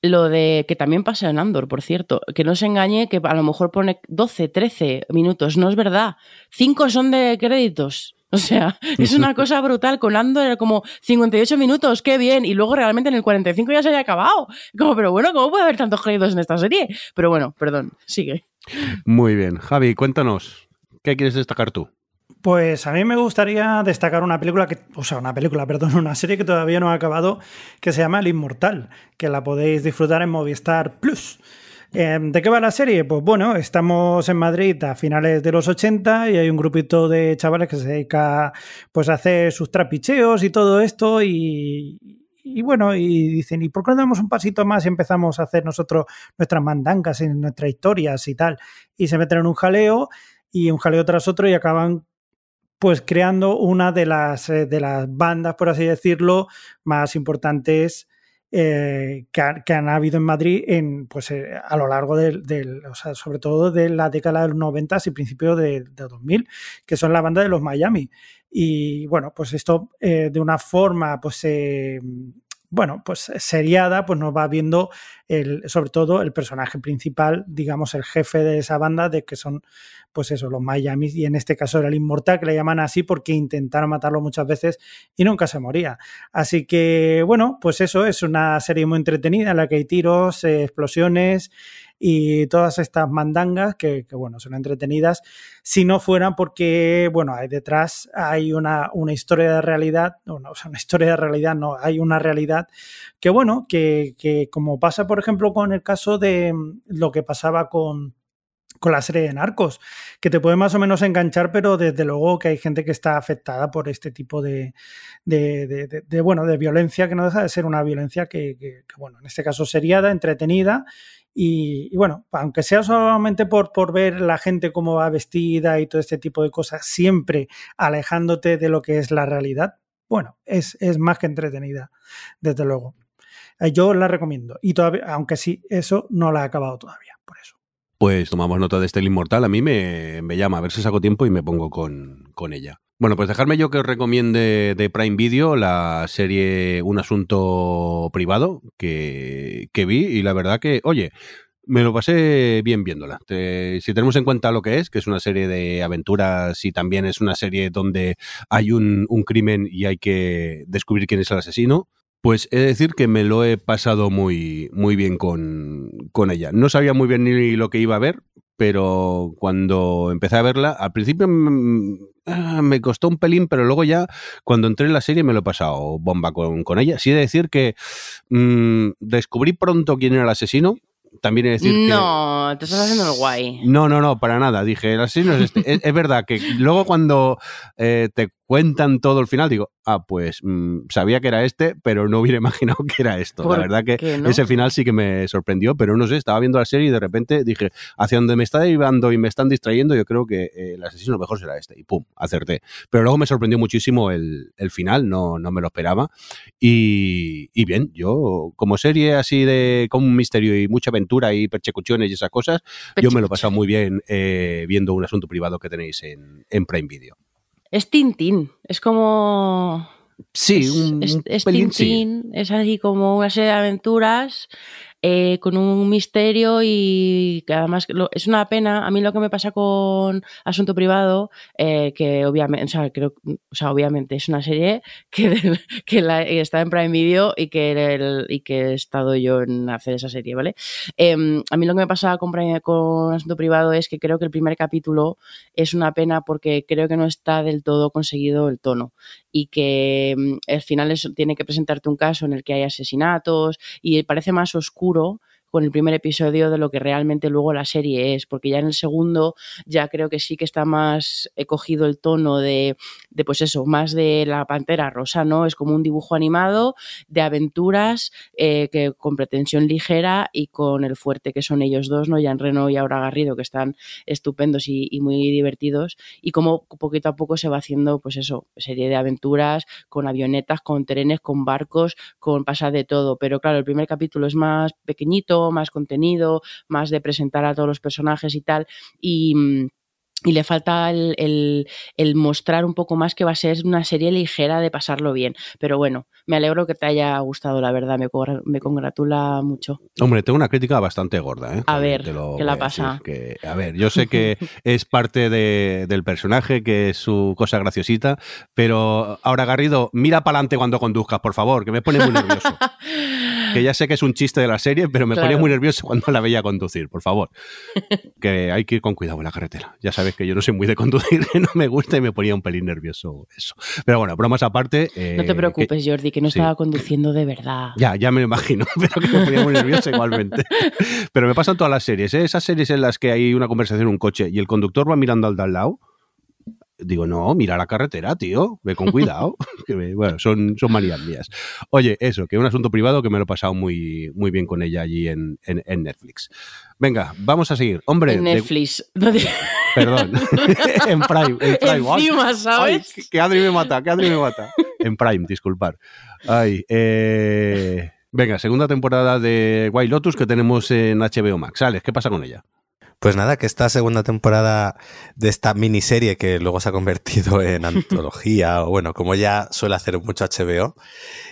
lo de que también pasa en Andor, por cierto. Que no se engañe que a lo mejor pone doce, trece minutos. No es verdad. cinco son de créditos. O sea, es una cosa brutal. Con Andor era como cincuenta y ocho minutos, qué bien. Y luego realmente en el cuarenta y cinco ya se había acabado. Como, pero bueno, ¿cómo puede haber tantos créditos en esta serie? Pero bueno, perdón, sigue. Muy bien. Javi, cuéntanos, ¿qué quieres destacar tú? Pues a mí me gustaría destacar una película, que, o sea, una película, perdón, una serie que todavía no ha acabado, que se llama El Inmortal, que la podéis disfrutar en Movistar Plus. Eh, ¿De qué va la serie? Pues bueno, estamos en Madrid a finales de los ochenta y hay un grupito de chavales que se dedica pues, a hacer sus trapicheos y todo esto y, y bueno, y dicen, ¿y por qué no damos un pasito más y empezamos a hacer nosotros nuestras mandangas y nuestras historias y tal? Y se meten en un jaleo y un jaleo tras otro y acaban pues creando una de las, de las bandas, por así decirlo, más importantes Eh, que, ha, que han habido en Madrid en, pues, eh, a lo largo del, del, o sea, sobre todo de la década de los noventa y principios de, de dos mil, que son la banda de los Miami. Y bueno, pues esto eh, de una forma pues eh, bueno, pues seriada, pues nos va viendo el, sobre todo el personaje principal, digamos el jefe de esa banda, de que son pues eso, los Miami, y en este caso era el Inmortal, que le llaman así porque intentaron matarlo muchas veces y nunca se moría. Así que, bueno, pues eso es una serie muy entretenida en la que hay tiros, eh, explosiones y todas estas mandangas que, que, bueno, son entretenidas si no fueran porque, bueno, hay detrás hay una, una historia de realidad, no, no, o sea, una historia de realidad no, hay una realidad que, bueno, que, que como pasa, por ejemplo, con el caso de lo que pasaba con con la serie de Narcos, que te puede más o menos enganchar, pero desde luego que hay gente que está afectada por este tipo de, de, de, de, de bueno, de violencia, que no deja de ser una violencia que, que, que bueno, en este caso seriada, entretenida Y, y bueno, aunque sea solamente por, por ver la gente cómo va vestida y todo este tipo de cosas, siempre alejándote de lo que es la realidad, bueno, es, es más que entretenida, desde luego. Yo la recomiendo. Y todavía, aunque sí, eso no la he acabado todavía, por eso. Pues tomamos nota de este El Inmortal. A mí me, me llama, a ver si saco tiempo y me pongo con, con ella. Bueno, pues dejarme yo que os recomiende de Prime Video la serie Un Asunto Privado que, que vi y la verdad que, oye, me lo pasé bien viéndola. Te, si tenemos en cuenta lo que es, que es una serie de aventuras y también es una serie donde hay un, un crimen y hay que descubrir quién es el asesino, pues he de decir que me lo he pasado muy, muy bien con, con ella. No sabía muy bien ni lo que iba a ver, pero cuando empecé a verla, al principio me costó un pelín, pero luego ya cuando entré en la serie me lo he pasado bomba con, con ella. Sí he de decir que mmm, descubrí pronto quién era el asesino. También he de decir no, que... No, te estás haciendo el guay. No, no, no, para nada. Dije, el asesino es este. es, es verdad que luego cuando eh, te cuentan todo el final, digo, ah, pues mmm, sabía que era este, pero no hubiera imaginado que era esto. La verdad que no? Ese final sí que me sorprendió, pero no sé, estaba viendo la serie y de repente dije, hacia donde me está derivando y me están distrayendo, yo creo que eh, el asesino mejor será este. Y pum, acerté. Pero luego me sorprendió muchísimo el, el final, no, no me lo esperaba. Y, y bien, yo como serie así de con un misterio y mucha aventura y persecuciones y esas cosas, yo me lo he pasado muy bien eh, viendo Un Asunto Privado que tenéis en, en Prime Video. Es Tintín, es como... Sí, es, un, es, es pelín, Tintín, sí. Es así como una serie de aventuras eh, con un misterio y que además lo, es una pena. A mí lo que me pasa con Asunto Privado, eh, que obviamente, o sea, creo, o sea, obviamente es una serie que, que la, está en Prime Video y que, el, y que he estado yo en hacer esa serie, ¿vale? Eh, a mí lo que me pasa con, con Asunto Privado es que creo que el primer capítulo es una pena porque creo que no está del todo conseguido el tono. Y que al final es, tiene que presentarte un caso en el que hay asesinatos y parece más oscuro con el primer episodio de lo que realmente luego la serie es, porque ya en el segundo ya creo que sí que está más he cogido el tono de, de pues eso, más de la Pantera Rosa, ¿no? Es como un dibujo animado de aventuras eh, que con pretensión ligera y con el fuerte que son ellos dos, ¿no? Jan Reno y Aura Garrido, que están estupendos y, y muy divertidos, y como poquito a poco se va haciendo pues eso, serie de aventuras con avionetas, con trenes, con barcos, con pasar de todo, pero claro, el primer capítulo es más pequeñito, más contenido, más de presentar a todos los personajes y tal, y, y le falta el, el, el mostrar un poco más que va a ser una serie ligera de pasarlo bien, pero bueno, me alegro que te haya gustado, la verdad, me, me congratula mucho. Hombre, tengo una crítica bastante gorda, ¿eh? A ver, ¿qué la pasa? Que, a ver, yo sé que es parte de, del personaje, que es su cosa graciosita, pero ahora Garrido, mira para adelante cuando conduzcas, por favor, que me pone muy nervioso. Que ya sé que es un chiste de la serie, pero me claro. ponía muy nervioso cuando la veía conducir, por favor. Que hay que ir con cuidado en la carretera. Ya sabes que yo no soy muy de conducir, no me gusta y me ponía un pelín nervioso eso. Pero bueno, bromas aparte... Eh, no te preocupes, que, Jordi, que no sí. estaba conduciendo de verdad. Ya, ya me lo imagino, pero que me ponía muy nervioso igualmente. Pero me pasan todas las series, ¿eh? Esas series en las que hay una conversación en un coche y el conductor va mirando al de al lado. Digo, no, mira la carretera, tío, ve con cuidado. Bueno, son, son manías mías. Oye, eso, que es Un Asunto Privado que me lo he pasado muy, muy bien con ella allí en, en, en Netflix. Venga, vamos a seguir. Hombre, en Netflix. De... Perdón, en Prime. En Prime. Encima, ¿sabes? Ay, que Adri me mata, que Adri me mata. En Prime, disculpad. Ay, eh... Venga, segunda temporada de White Lotus que tenemos en H B O Max. Alex, ¿qué pasa con ella? Pues nada, que esta segunda temporada de esta miniserie que luego se ha convertido en antología, o bueno, como ya suele hacer mucho H B O,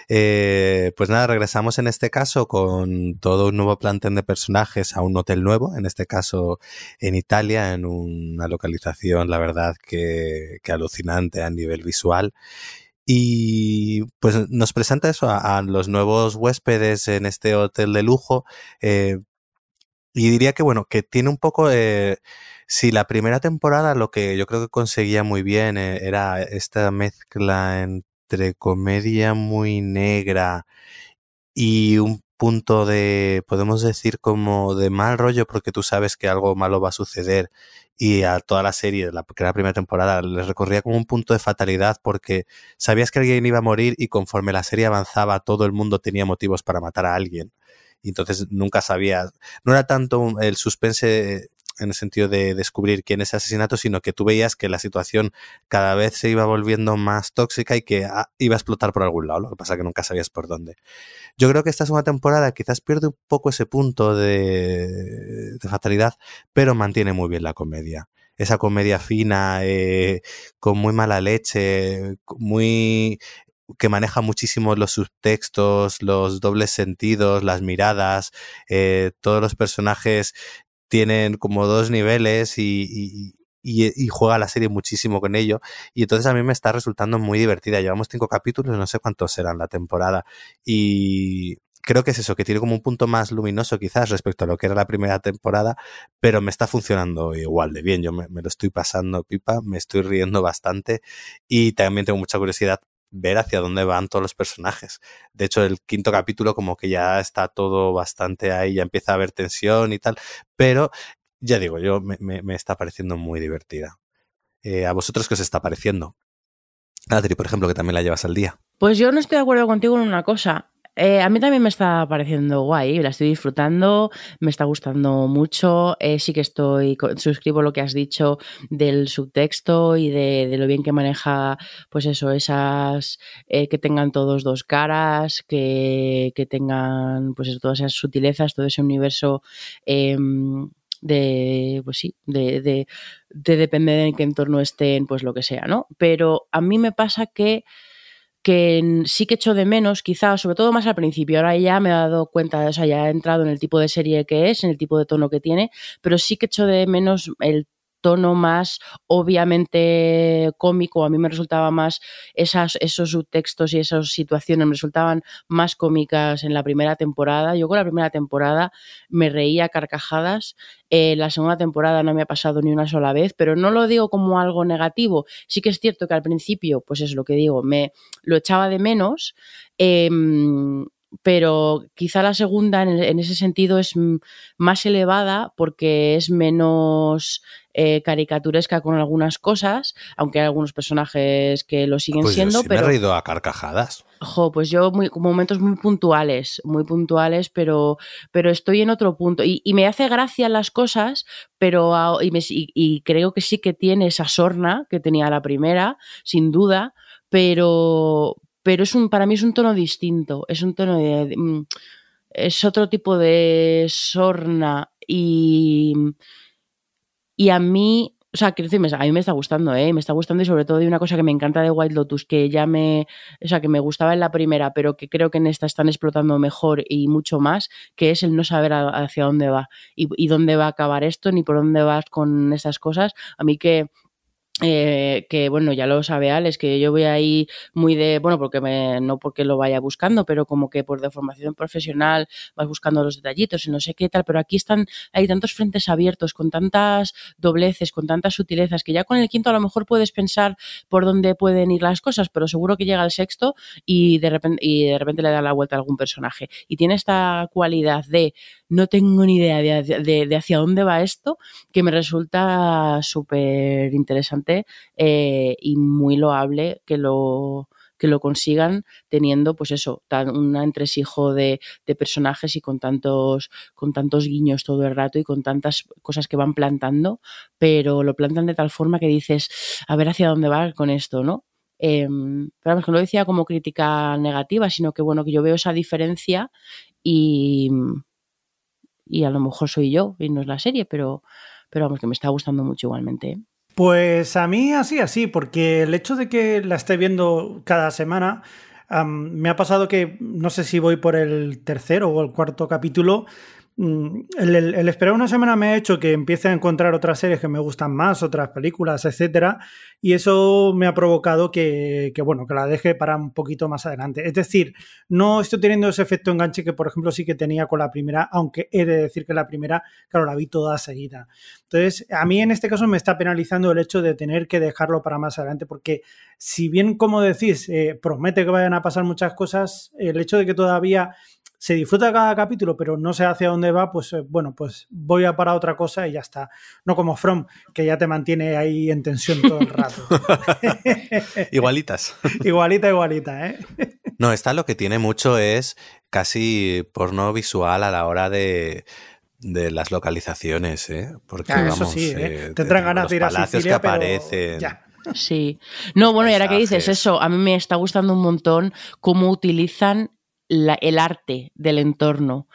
eh, pues nada, regresamos en este caso con todo un nuevo plantel de personajes a un hotel nuevo, en este caso en Italia, en una localización, la verdad, que, que alucinante a nivel visual. Y pues nos presenta eso a, a los nuevos huéspedes en este hotel de lujo, eh, y diría que, bueno, que tiene un poco... Eh, si la primera temporada lo que yo creo que conseguía muy bien eh, era esta mezcla entre comedia muy negra y un punto de, podemos decir, como de mal rollo, porque tú sabes que algo malo va a suceder, y a toda la serie, la, que era la primera temporada, les recorría como un punto de fatalidad porque sabías que alguien iba a morir y conforme la serie avanzaba todo el mundo tenía motivos para matar a alguien. y entonces nunca sabías, no era tanto el suspense en el sentido de descubrir quién es el asesinato, sino que tú veías que la situación cada vez se iba volviendo más tóxica y que iba a explotar por algún lado, lo que pasa que nunca sabías por dónde. Yo creo que esta segunda temporada quizás pierde un poco ese punto de, de fatalidad, pero mantiene muy bien la comedia. Esa comedia fina, eh, con muy mala leche, muy... que maneja muchísimo los subtextos, los dobles sentidos, las miradas, eh, todos los personajes tienen como dos niveles y, y, y, y juega la serie muchísimo con ello, y entonces a mí me está resultando muy divertida. Llevamos cinco capítulos, no sé cuántos serán la temporada, y creo que es eso, que tiene como un punto más luminoso quizás respecto a lo que era la primera temporada, pero me está funcionando igual de bien. Yo me, me lo estoy pasando pipa, me estoy riendo bastante y también tengo mucha curiosidad ver hacia dónde van todos los personajes. De hecho, el quinto capítulo como que ya está todo bastante ahí, ya empieza a haber tensión y tal, pero ya digo, yo me, me, me está pareciendo muy divertida. Eh, ¿a vosotros qué os está pareciendo? Adri, por ejemplo, que también la llevas al día. Pues yo no estoy de acuerdo contigo en una cosa. Eh, a mí también me está pareciendo guay, la estoy disfrutando, me está gustando mucho, eh, sí que estoy, suscribo lo que has dicho del subtexto y de, de lo bien que maneja, pues eso, esas, eh, que tengan todos dos caras, que, que tengan pues eso, todas esas sutilezas, todo ese universo eh, de, pues sí, de, de, de depender en qué entorno estén, pues lo que sea, ¿no? Pero a mí me pasa que que sí que echo de menos, quizás, sobre todo más al principio. Ahora ya me he dado cuenta, o sea, ya he entrado en el tipo de serie que es, en el tipo de tono que tiene, pero sí que echo de menos el tono más obviamente cómico. A mí me resultaba más, esas, esos subtextos y esas situaciones me resultaban más cómicas en la primera temporada. Yo con la primera temporada me reía a carcajadas. Eh, la segunda temporada no me ha pasado ni una sola vez, pero no lo digo como algo negativo. Sí que es cierto que al principio, pues es lo que digo, me lo echaba de menos, eh, pero quizá la segunda en, en ese sentido es más elevada porque es menos eh, caricaturesca con algunas cosas, aunque hay algunos personajes que lo siguen pues siendo. Yo sí, pero me he reído a carcajadas. Jo, pues yo muy, momentos muy puntuales, muy puntuales, pero, pero estoy en otro punto. Y, y me hace gracia las cosas, pero a, y, me, y, y creo que sí que tiene esa sorna que tenía la primera, sin duda, pero... pero es un, para mí es un tono distinto, es un tono de, de, es otro tipo de sorna y, y a mí, o sea, quiero decir, a mí me está gustando, ¿eh? Me está gustando y sobre todo hay una cosa que me encanta de White Lotus, que ya me, o sea, que me gustaba en la primera, pero que creo que en esta están explotando mejor y mucho más, que es el no saber a, hacia dónde va y, y dónde va a acabar esto, ni por dónde vas con estas cosas. A mí que... Eh, que bueno, ya lo sabe Alex, que yo voy ahí muy de, bueno, porque me, no porque lo vaya buscando, pero como que por de formación profesional vas buscando los detallitos y no sé qué tal, pero aquí están, hay tantos frentes abiertos, con tantas dobleces, con tantas sutilezas, que ya con el quinto a lo mejor puedes pensar por dónde pueden ir las cosas, pero seguro que llega el sexto y de repente, y de repente le da la vuelta a algún personaje y tiene esta cualidad de no tengo ni idea de, de, de hacia dónde va esto, que me resulta súper interesante eh, y muy loable que lo, que lo consigan teniendo pues eso, tan, un entresijo de, de personajes y con tantos, con tantos guiños todo el rato y con tantas cosas que van plantando, pero lo plantan de tal forma que dices, a ver hacia dónde va con esto, ¿no? Eh, pero no lo decía como crítica negativa, sino que bueno, que yo veo esa diferencia y... y a lo mejor soy yo y no es la serie, pero, pero vamos, que me está gustando mucho igualmente, ¿eh? Pues a mí así, así, porque el hecho de que la esté viendo cada semana, um, me ha pasado que no sé si voy por el tercero o el cuarto capítulo. El, el, el esperar una semana me ha hecho que empiece a encontrar otras series que me gustan más, otras películas, etcétera, y eso me ha provocado que, que bueno, que la deje para un poquito más adelante. Es decir, no estoy teniendo ese efecto enganche que, por ejemplo, sí que tenía con la primera, aunque he de decir que la primera, claro, la vi toda seguida. Entonces, a mí en este caso me está penalizando el hecho de tener que dejarlo para más adelante, porque si bien, como decís, eh, promete que vayan a pasar muchas cosas, el hecho de que todavía se disfruta cada capítulo, pero no sé hacia dónde va, pues bueno, pues voy a para otra cosa y ya está. No como From, que ya te mantiene ahí en tensión todo el rato. Igualitas. Igualita, igualita, ¿eh? No, esta lo que tiene mucho es casi porno visual a la hora de... de las localizaciones, ¿eh? Porque, ah, vamos, eso sí, ¿eh? Eh, te traen ganas de ir a Sicilia, los palacios que aparecen. Ya. Sí. No, bueno, y ahora que dices eso, a mí me está gustando un montón cómo utilizan la, el arte del entorno.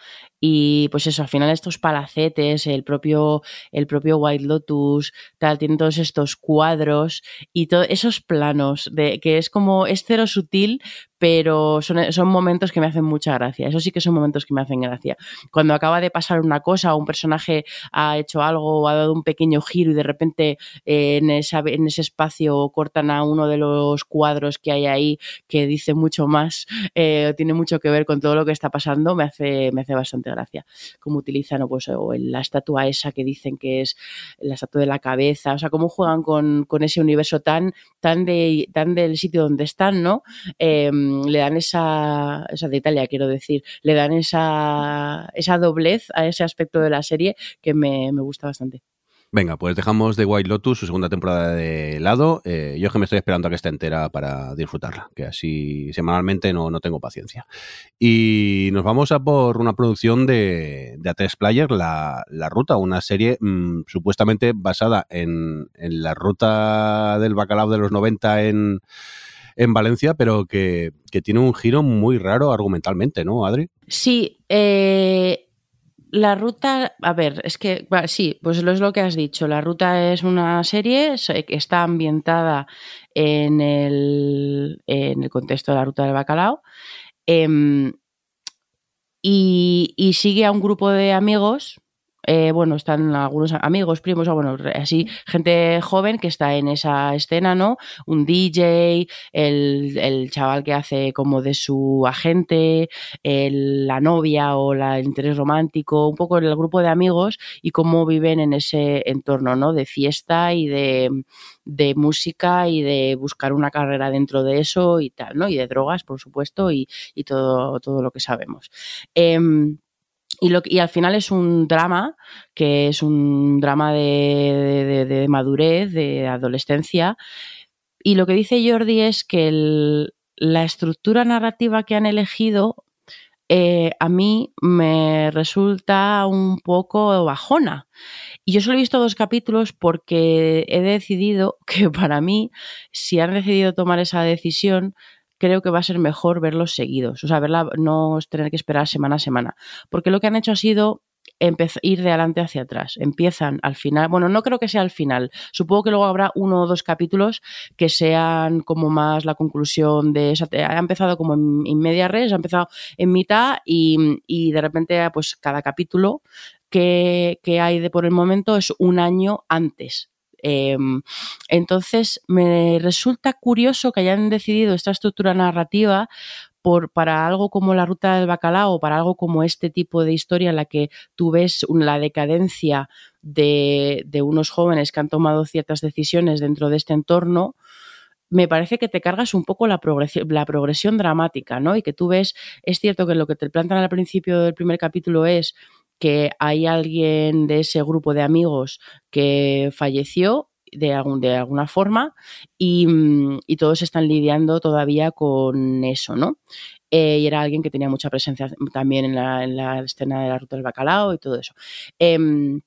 Y pues eso, al final estos palacetes, el propio, el propio White Lotus, tal, tienen todos estos cuadros y todos esos planos de que es como, es cero sutil, pero son, son momentos que me hacen mucha gracia. Eso sí que son momentos que me hacen gracia. Cuando acaba de pasar una cosa o un personaje ha hecho algo o ha dado un pequeño giro y de repente eh, en, esa, en ese espacio cortan a uno de los cuadros que hay ahí que dice mucho más, eh, tiene mucho que ver con todo lo que está pasando, me hace, me hace bastante gracia. Como utilizan pues, o la estatua esa que dicen que es la estatua de la cabeza, o sea, cómo juegan con, con ese universo tan, tan, de, tan del sitio donde están, ¿no? Eh, le dan esa, esa de Italia quiero decir, le dan esa esa doblez a ese aspecto de la serie que me, me gusta bastante. Venga, pues dejamos The White Lotus, su segunda temporada de lado. Eh, yo es que me estoy esperando a que esté entera para disfrutarla, que así semanalmente no, no tengo paciencia. Y nos vamos a por una producción de, de Atresplayer, la, la Ruta, una serie mmm, supuestamente basada en, en la ruta del bacalao de los noventa en... en Valencia, pero que, que tiene un giro muy raro argumentalmente, ¿no, Adri? Sí, eh, la ruta, a ver, es que bueno, sí, pues lo es lo que has dicho. La ruta es una serie que está ambientada en el, en el contexto de la Ruta del Bacalao eh, y, y sigue a un grupo de amigos. Eh, bueno, están algunos amigos, primos, o bueno, así, gente joven que está en esa escena, ¿no? Un D J, el, el chaval que hace como de su agente, el, la novia o la, el interés romántico, un poco el grupo de amigos y cómo viven en ese entorno, ¿no? De fiesta y de, de música y de buscar una carrera dentro de eso y tal, ¿no? Y de drogas, por supuesto, y, y todo, todo lo que sabemos. Eh, Y, lo, y al final es un drama, que es un drama de, de, de madurez, de adolescencia. Y lo que dice Jordi es que el, la estructura narrativa que han elegido eh, a mí me resulta un poco bajona. Y yo solo he visto dos capítulos porque he decidido que para mí, si han decidido tomar esa decisión, creo que va a ser mejor verlos seguidos, o sea, verla, no tener que esperar semana a semana, porque lo que han hecho ha sido empezar, ir de adelante hacia atrás, empiezan al final, bueno, no creo que sea al final, supongo que luego habrá uno o dos capítulos que sean como más la conclusión de, o sea, ha empezado como en, en media res, ha empezado en mitad y, y de repente pues cada capítulo que, que hay de por el momento es un año antes. Entonces me resulta curioso que hayan decidido esta estructura narrativa por, para algo como la Ruta del Bacalao, para algo como este tipo de historia en la que tú ves la decadencia de, de unos jóvenes que han tomado ciertas decisiones dentro de este entorno. Me parece que te cargas un poco la progresión, la progresión dramática, ¿no? Y que tú ves, es cierto que lo que te plantan al principio del primer capítulo es que hay alguien de ese grupo de amigos que falleció de, algún, de alguna forma y, y todos están lidiando todavía con eso, ¿no? Eh, y era alguien que tenía mucha presencia también en la, en la escena de la Ruta del Bacalao y todo eso. Eh,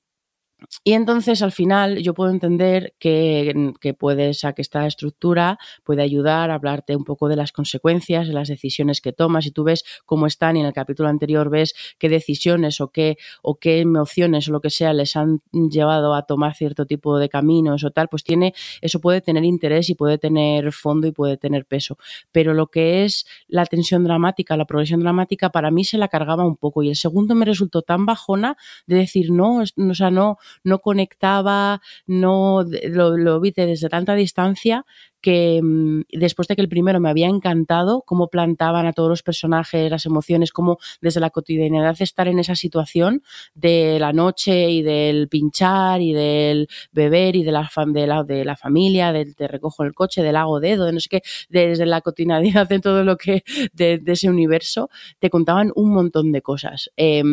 Y entonces al final yo puedo entender que, que puedes, a que esta estructura puede ayudar a hablarte un poco de las consecuencias, de las decisiones que tomas y tú ves cómo están y en el capítulo anterior ves qué decisiones o qué, o qué emociones o lo que sea les han llevado a tomar cierto tipo de caminos o tal, pues tiene, eso puede tener interés y puede tener fondo y puede tener peso. Pero lo que es la tensión dramática, la progresión dramática, para mí se la cargaba un poco y el segundo me resultó tan bajona de decir no, o sea, no, no conectaba, no lo, lo vi desde tanta distancia que mmm, después de que el primero me había encantado, cómo plantaban a todos los personajes, las emociones, cómo desde la cotidianidad de estar en esa situación de la noche y del pinchar y del beber y de la, fam- de la, de la familia, del te recojo el coche, del hago dedo, de no sé qué, desde la cotidianidad de todo lo que, de, de ese universo, te contaban un montón de cosas. Eh,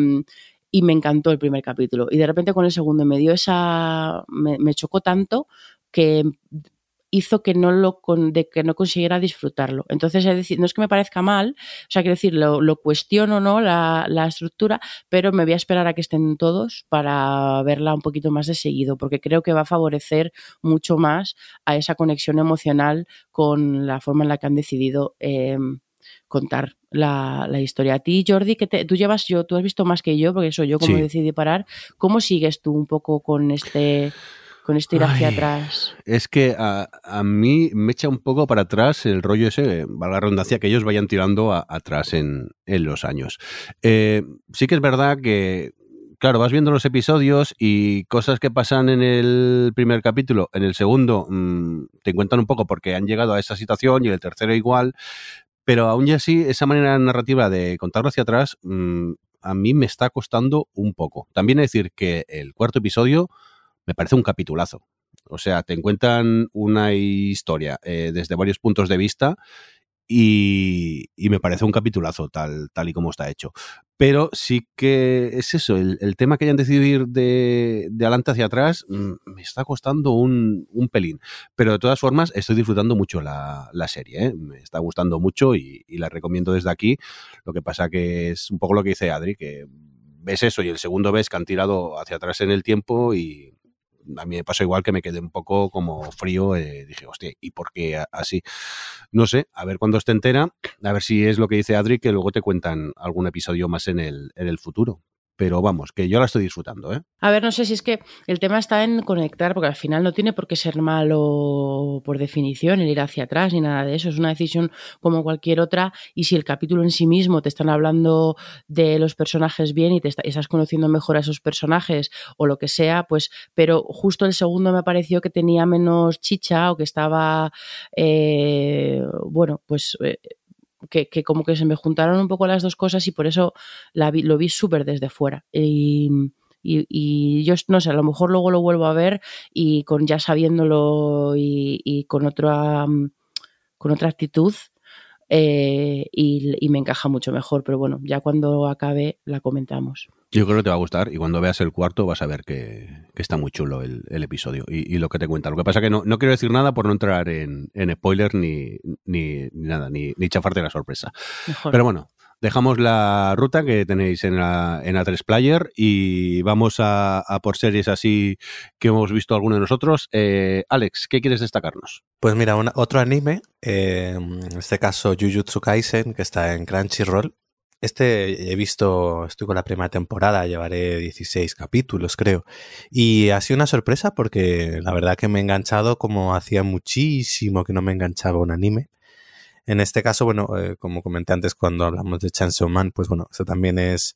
Y me encantó el primer capítulo. Y de repente con el segundo me dio esa... Me, me chocó tanto que hizo que no lo con, de, que no consiguiera disfrutarlo. Entonces, es decir, no es que me parezca mal, o sea, quiero decir, lo, lo cuestiono, ¿no?, la, la estructura, pero me voy a esperar a que estén todos para verla un poquito más de seguido, porque creo que va a favorecer mucho más a esa conexión emocional con la forma en la que han decidido... Eh, contar la, la historia. A ti, Jordi, que te, tú llevas yo, tú has visto más que yo, porque eso yo como sí. decidí parar. ¿Cómo sigues tú un poco con este, con este ir hacia Ay, atrás? Es que a, a mí me echa un poco para atrás el rollo ese, valga la redundancia, que ellos vayan tirando a, atrás en, en los años. Eh, sí que es verdad que, claro, vas viendo los episodios y cosas que pasan en el primer capítulo, en el segundo mmm, te encuentran un poco porque han llegado a esa situación y en el tercero igual. Pero aún y así, esa manera narrativa de contarlo hacia atrás, mmm, a mí me está costando un poco. También decir que el cuarto episodio me parece un capitulazo. O sea, te cuentan una historia eh, desde varios puntos de vista y, y me parece un capitulazo tal, tal y como está hecho. Pero sí que es eso, el, el tema que hayan decidido ir de, de adelante hacia atrás mmm, me está costando un, un pelín. Pero de todas formas estoy disfrutando mucho la, la serie, ¿eh? Me está gustando mucho y, y la recomiendo desde aquí. Lo que pasa que es un poco lo que dice Adri, que ves eso y el segundo ves que han tirado hacia atrás en el tiempo y a mí me pasó igual, que me quedé un poco como frío. Eh, dije, hostia, ¿y por qué así? No sé, a ver cuándo esté entera, a ver si es lo que dice Adri, que luego te cuentan algún episodio más en el, en el futuro. Pero vamos, que yo la estoy disfrutando, ¿eh? A ver, no sé si es que el tema está en conectar, porque al final no tiene por qué ser malo por definición el ir hacia atrás ni nada de eso. Es una decisión como cualquier otra, y si el capítulo en sí mismo te están hablando de los personajes bien y te está, estás conociendo mejor a esos personajes o lo que sea, pues... Pero justo el segundo me pareció que tenía menos chicha o que estaba... Eh, bueno, pues... Eh, Que, que como que se me juntaron un poco las dos cosas y por eso la vi, lo vi súper desde fuera. Y, y, y yo no sé, a lo mejor luego lo vuelvo a ver y con ya sabiéndolo y, y con otra con otra actitud eh, y, y me encaja mucho mejor. Pero bueno, ya cuando acabe la comentamos. Yo creo que te va a gustar y cuando veas el cuarto vas a ver que, que está muy chulo el, el episodio y, y lo que te cuenta. Lo que pasa es que no, no quiero decir nada por no entrar en, en spoilers ni, ni, ni nada, ni, ni chafarte la sorpresa. Mejor. Pero bueno, dejamos la ruta que tenéis en, la, en Atresplayer y vamos a, a por series así que hemos visto alguno de nosotros. Eh, Alex, ¿qué quieres destacarnos? Pues mira, una, otro anime, eh, en este caso Jujutsu Kaisen, que está en Crunchyroll. Este he visto, estoy con la primera temporada, llevaré dieciséis capítulos, creo. Y ha sido una sorpresa porque la verdad que me he enganchado como hacía muchísimo que no me enganchaba un anime. En este caso, bueno, eh, como comenté antes cuando hablamos de Chainsaw Man, pues bueno, eso también es...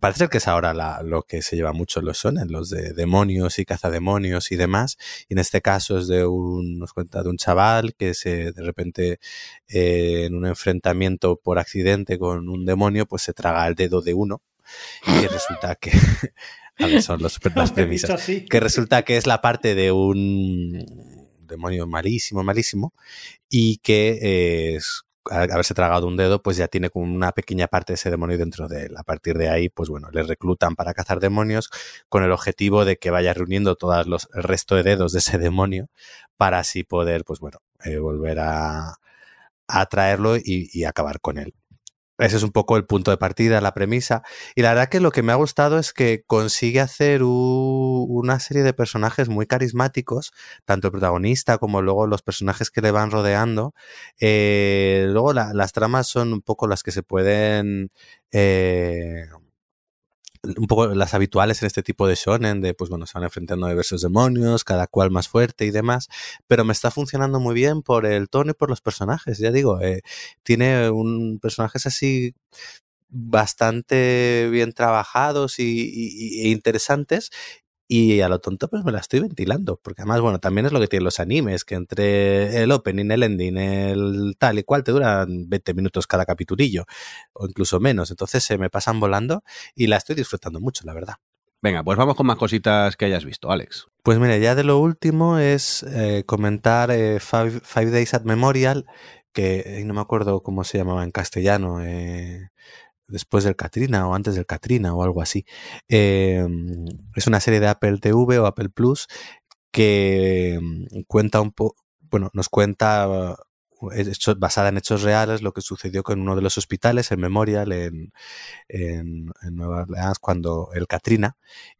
Parece que es ahora la, lo que se lleva mucho los shonen, los de demonios y cazademonios y demás. Y en este caso es de un, nos cuenta de un chaval que se de repente eh, en un enfrentamiento por accidente con un demonio, pues se traga el dedo de uno y resulta que... A ver, son los, las premisas. Que resulta que es la parte de un demonio malísimo, malísimo y que... Eh, es, al haberse tragado un dedo, pues ya tiene como una pequeña parte de ese demonio dentro de él. A partir de ahí, pues bueno, le reclutan para cazar demonios con el objetivo de que vaya reuniendo todos los, el resto de dedos de ese demonio para así poder, pues bueno, eh, volver a atraerlo y, y acabar con él. Ese es un poco el punto de partida, la premisa. Y la verdad que lo que me ha gustado es que consigue hacer u- una serie de personajes muy carismáticos, tanto el protagonista como luego los personajes que le van rodeando. Eh, luego la- las tramas son un poco las que se pueden... Eh, un poco las habituales en este tipo de shonen, de pues bueno, se van enfrentando a diversos demonios, cada cual más fuerte y demás, pero me está funcionando muy bien por el tono y por los personajes. Ya digo, eh, tiene un personajes así bastante bien trabajados y, y, y interesantes Y a lo tonto pues me la estoy ventilando, porque además, bueno, también es lo que tienen los animes, que entre el opening, el ending, el tal y cual, te duran veinte minutos cada capitulillo, o incluso menos, entonces se me pasan volando y la estoy disfrutando mucho, la verdad. Venga, pues vamos con más cositas que hayas visto, Alex. Pues mira, ya de lo último es eh, comentar eh, five, five Days at Memorial, que eh, no me acuerdo cómo se llamaba en castellano, eh... después del Katrina o antes del Katrina o algo así. Eh, es una serie de Apple T V o Apple Plus que cuenta un poco, bueno, nos cuenta hechos, basada en hechos reales, lo que sucedió con uno de los hospitales, el Memorial, en, en, en Nueva Orleans, cuando el Katrina,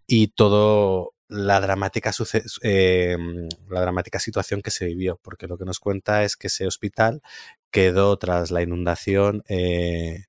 y todo la dramática suce- eh, la dramática situación que se vivió, porque lo que nos cuenta es que ese hospital quedó tras la inundación eh,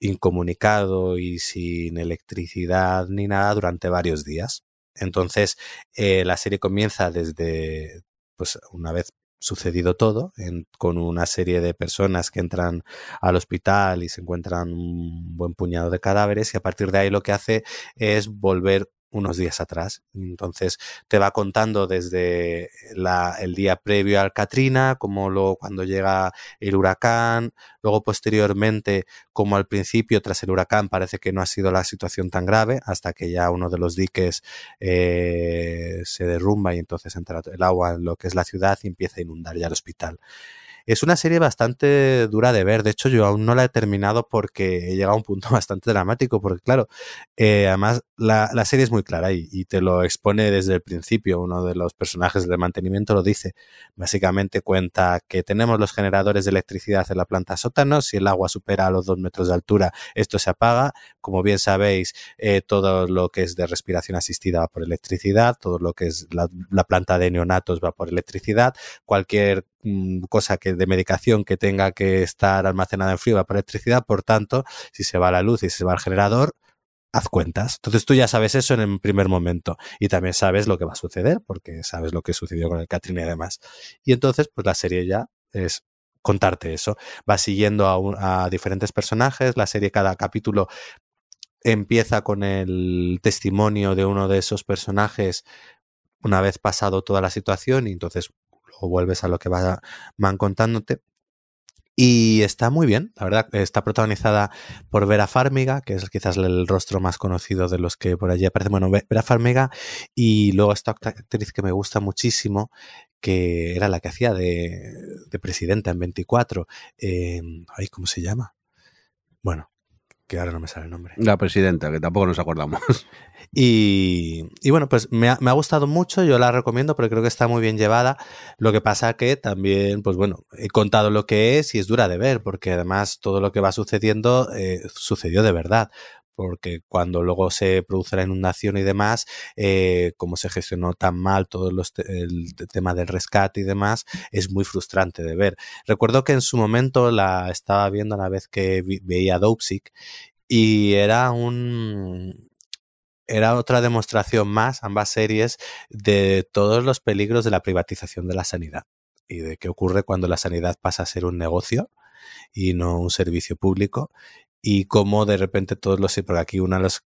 incomunicado y sin electricidad ni nada durante varios días. Entonces eh, la serie comienza desde, pues, una vez sucedido todo, en, con una serie de personas que entran al hospital y se encuentran un buen puñado de cadáveres, y a partir de ahí lo que hace es volver unos días atrás. Entonces te va contando desde la, el día previo al Katrina, como luego cuando llega el huracán, luego posteriormente, como al principio tras el huracán parece que no ha sido la situación tan grave, hasta que ya uno de los diques eh, se derrumba y entonces entra el agua en lo que es la ciudad y empieza a inundar ya el hospital. Es una serie bastante dura de ver, de hecho yo aún no la he terminado porque he llegado a un punto bastante dramático, porque claro, eh, además la, la serie es muy clara y, y te lo expone desde el principio. Uno de los personajes de mantenimiento lo dice, básicamente cuenta que tenemos los generadores de electricidad en la planta sótano, si el agua supera los dos metros de altura esto se apaga, como bien sabéis eh, todo lo que es de respiración asistida va por electricidad, todo lo que es la, la planta de neonatos va por electricidad, cualquier cosa que de medicación que tenga que estar almacenada en frío va por electricidad, por tanto, si se va la luz y se va el generador, haz cuentas. Entonces tú ya sabes eso en el primer momento y también sabes lo que va a suceder porque sabes lo que sucedió con el Katrina y demás. Y entonces pues la serie ya es contarte eso. Va siguiendo a, un, a diferentes personajes, la serie cada capítulo empieza con el testimonio de uno de esos personajes una vez pasado toda la situación y entonces o vuelves a lo que va, van contándote. Y está muy bien, la verdad. Está protagonizada por Vera Farmiga, que es quizás el rostro más conocido de los que por allí aparecen. Bueno, Vera Farmiga y luego esta actriz que me gusta muchísimo, que era la que hacía de, de presidenta en veinticuatro. Eh, ay, ¿cómo se llama? Bueno, que ahora no me sale el nombre. La presidenta, que tampoco nos acordamos. Y, y bueno, pues me ha, me ha gustado mucho, yo la recomiendo porque creo que está muy bien llevada. Lo que pasa que también, pues bueno, he contado lo que es y es dura de ver, porque además todo lo que va sucediendo eh, sucedió de verdad. Porque cuando luego se produce la inundación y demás, eh, como se gestionó tan mal todo los te- el tema del rescate y demás, es muy frustrante de ver. Recuerdo que en su momento la estaba viendo a la vez que vi- veía Dopesick y era un... era otra demostración más, ambas series, de todos los peligros de la privatización de la sanidad y de qué ocurre cuando la sanidad pasa a ser un negocio y no un servicio público. Y cómo de repente todos los... Porque aquí uno de los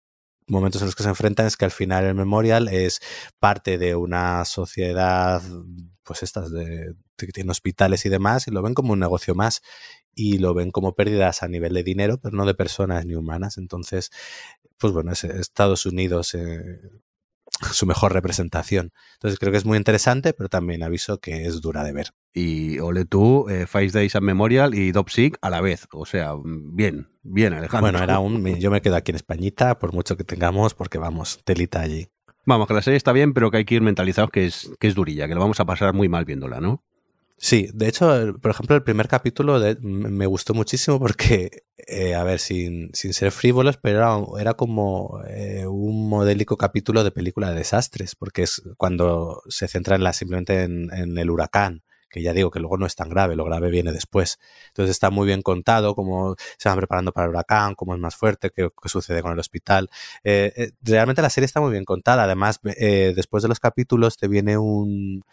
momentos en los que se enfrentan es que al final el Memorial es parte de una sociedad, pues estas, de, que tiene hospitales y demás, y lo ven como un negocio más. Y lo ven como pérdidas a nivel de dinero, pero no de personas ni humanas. Entonces, pues bueno, es Estados Unidos... Eh, su mejor representación. Entonces creo que es muy interesante, pero también aviso que es dura de ver. Y ole tú, eh, Five Days at Memorial y Dopesick a la vez. O sea, bien, bien, Alejandro. Bueno, era un, yo me quedo aquí en Españita, por mucho que tengamos, porque vamos, telita allí. Vamos, que la serie está bien, pero que hay que ir mentalizados que es, que es durilla, que lo vamos a pasar muy mal viéndola, ¿no? Sí, de hecho, por ejemplo, el primer capítulo de, me gustó muchísimo porque, eh, a ver, sin, sin ser frívolos, pero era, era como eh, un modélico capítulo de película de desastres, porque es cuando se centra en la, simplemente en, en el huracán, que ya digo que luego no es tan grave, lo grave viene después. Entonces está muy bien contado cómo se van preparando para el huracán, cómo es más fuerte, qué, qué sucede con el hospital. Eh, eh, realmente la serie está muy bien contada. Además, eh, después de los capítulos te viene un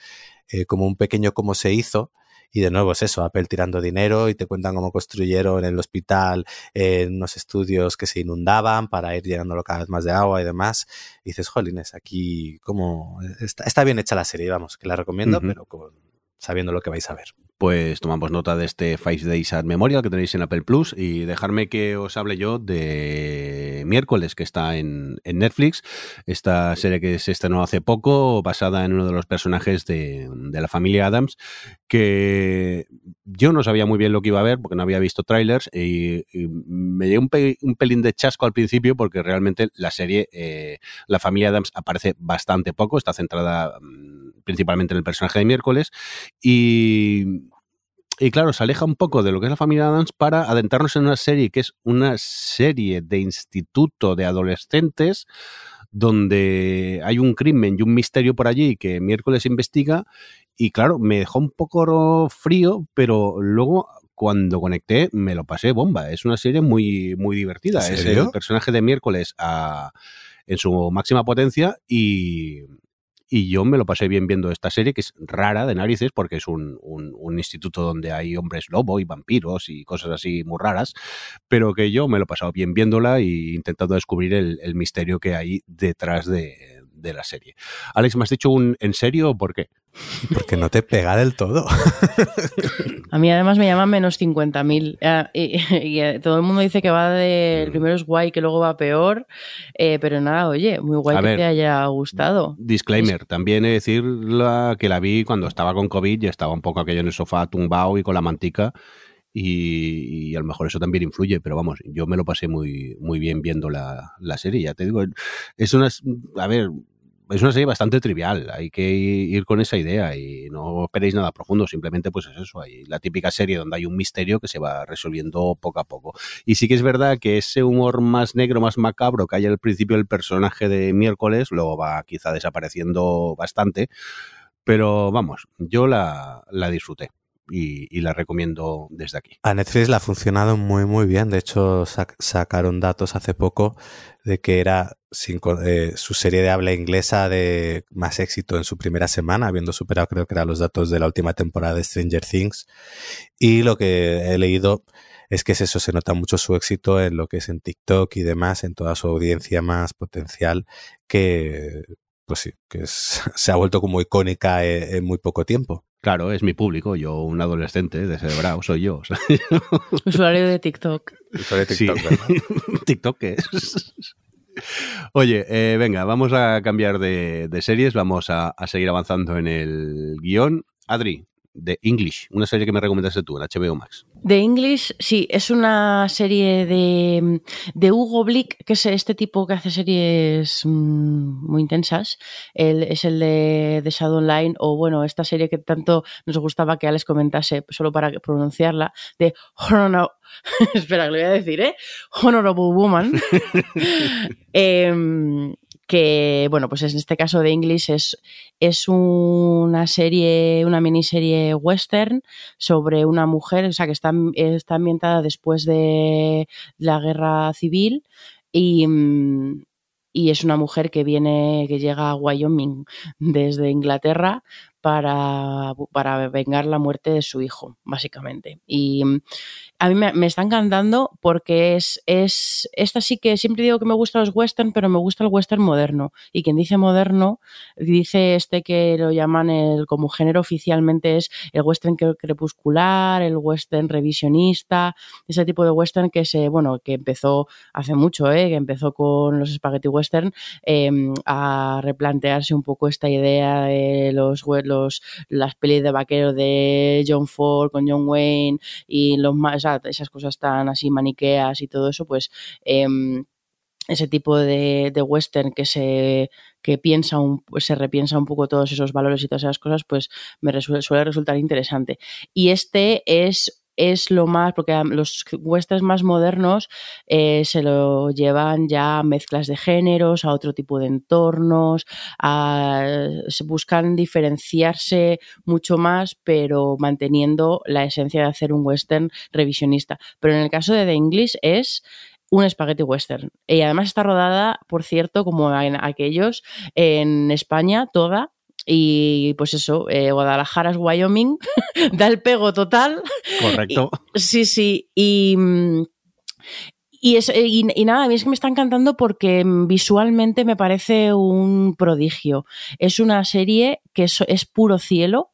eh, como un pequeño cómo se hizo. Y de nuevo es eso, Apple tirando dinero y te cuentan cómo construyeron el hospital en eh, unos estudios que se inundaban para ir llenándolo cada vez más de agua y demás. Y dices, jolines, aquí como está, está bien hecha la serie, vamos, que la recomiendo, uh-huh. pero con, sabiendo lo que vais a ver. Pues tomamos nota de este Five Days at Memorial que tenéis en Apple Plus y dejarme que os hable yo de Miércoles, que está en, en Netflix, esta serie que se estrenó hace poco, basada en uno de los personajes de, de la familia Addams, que yo no sabía muy bien lo que iba a ver porque no había visto trailers y, y me dio un, pe- un pelín de chasco al principio porque realmente la serie, eh, la familia Addams aparece bastante poco, está centrada principalmente en el personaje de Miércoles y... Y claro, se aleja un poco de lo que es la familia Addams para adentrarnos en una serie que es una serie de instituto de adolescentes donde hay un crimen y un misterio por allí que Miércoles investiga y claro, me dejó un poco frío, pero luego cuando conecté me lo pasé bomba. Es una serie muy, muy divertida. Es el personaje de Miércoles a, en su máxima potencia y... Y yo me lo pasé bien viendo esta serie, que es rara de narices, porque es un, un, un instituto donde hay hombres lobo y vampiros y cosas así muy raras, pero que yo me lo he pasado bien viéndola e intentando descubrir el, el misterio que hay detrás de, de la serie. Alex, ¿me has dicho un en serio? ¿Por qué? Porque no te pega del todo. A mí además me llaman menos cincuenta mil y, y, y todo el mundo dice que va de... El primero es guay, que luego va peor, eh, pero nada, oye, muy guay a que ver, te haya gustado. Disclaimer, es... también he de decir la, que la vi cuando estaba con COVID y estaba un poco aquello en el sofá tumbado y con la mantica y, y a lo mejor eso también influye, pero vamos, yo me lo pasé muy, muy bien viendo la, la serie, ya te digo, es una... A ver... Es una serie bastante trivial, hay que ir con esa idea y no esperéis nada profundo, simplemente pues es eso, hay la típica serie donde hay un misterio que se va resolviendo poco a poco. Y sí que es verdad que ese humor más negro, más macabro que hay al principio del personaje de Miércoles, luego va quizá desapareciendo bastante, pero vamos, yo la, la disfruté. Y, y la recomiendo desde aquí. A Netflix la ha funcionado muy muy bien, de hecho sac- sacaron datos hace poco de que era sin, eh, su serie de habla inglesa de más éxito en su primera semana, habiendo superado creo que eran los datos de la última temporada de Stranger Things, y lo que he leído es que es eso, se nota mucho su éxito en lo que es en TikTok y demás, en toda su audiencia más potencial que pues sí, que es, se ha vuelto como icónica en, en muy poco tiempo. Claro, es mi público, yo un adolescente deshebrado, soy yo. O sea, yo. Usuario de TikTok. Usuario de TikTok, sí. ¿Verdad? TikTok es. Oye, eh, venga, vamos a cambiar de, de series, vamos a, a seguir avanzando en el guión. Adri, The English, una serie que me recomendaste tú en H B O Max. The English, sí, es una serie de, de Hugo Blick, que es este tipo que hace series mmm, muy intensas. Él es el de, de Shadow Online, o bueno, esta serie que tanto nos gustaba que Alex comentase, solo para pronunciarla, de Honor... Espera, que lo voy a decir, ¿eh? Honorable Woman. eh, que, bueno, pues en este caso de English es, es una serie, una miniserie western sobre una mujer, o sea, que está, está ambientada después de la guerra civil y, y es una mujer que viene, que llega a Wyoming desde Inglaterra para, para vengar la muerte de su hijo, básicamente. Y a mí me, me está encantando porque es, es... Esta sí que siempre digo que me gustan los western, pero me gusta el western moderno. Y quien dice moderno, dice este que lo llaman el como género oficialmente es el western crepuscular, el western revisionista, ese tipo de western que se bueno que empezó hace mucho, ¿eh? que empezó con los spaghetti western, eh, a replantearse un poco esta idea de los western, Los, las pelis de vaqueros de John Ford con John Wayne y los más, o sea, esas cosas tan así maniqueas y todo eso, pues eh, ese tipo de, de western que se que piensa un, se repiensa un poco todos esos valores y todas esas cosas, pues me resuelve, suele resultar interesante. Y este es es lo más, porque los westerns más modernos eh, se lo llevan ya a mezclas de géneros, a otro tipo de entornos, a, se buscan diferenciarse mucho más, pero manteniendo la esencia de hacer un western revisionista. Pero en el caso de The English es un spaghetti western. Y además está rodada, por cierto, como en aquellos, en España toda. Y pues eso, eh, Guadalajara es Wyoming, da el pego total. Correcto. Y, sí, sí. Y, y, es, y, y nada, a mí es que me está encantando porque visualmente me parece un prodigio. Es una serie que es, es puro cielo.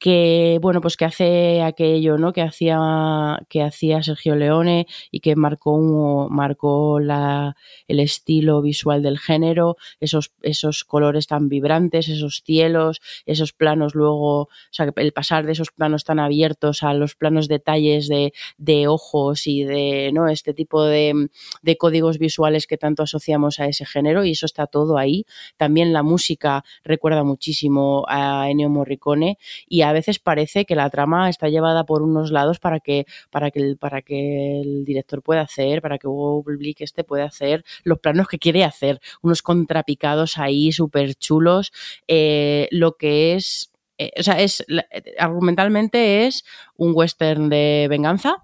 Que bueno, pues que hace aquello, ¿no? Que hacía que hacía Sergio Leone y que marcó marcó la, el estilo visual del género, esos esos colores tan vibrantes, esos cielos, esos planos luego, o sea, el pasar de esos planos tan abiertos a los planos detalles de, de ojos y de, ¿no? Este tipo de, de códigos visuales que tanto asociamos a ese género, y eso está todo ahí. También la música recuerda muchísimo a Ennio Morricone y a A veces parece que la trama está llevada por unos lados para que, para que, para que el director pueda hacer, para que Hugo Blick este pueda hacer los planos que quiere hacer, unos contrapicados ahí súper chulos. Eh, lo que es, eh, o sea, es argumentalmente es un western de venganza.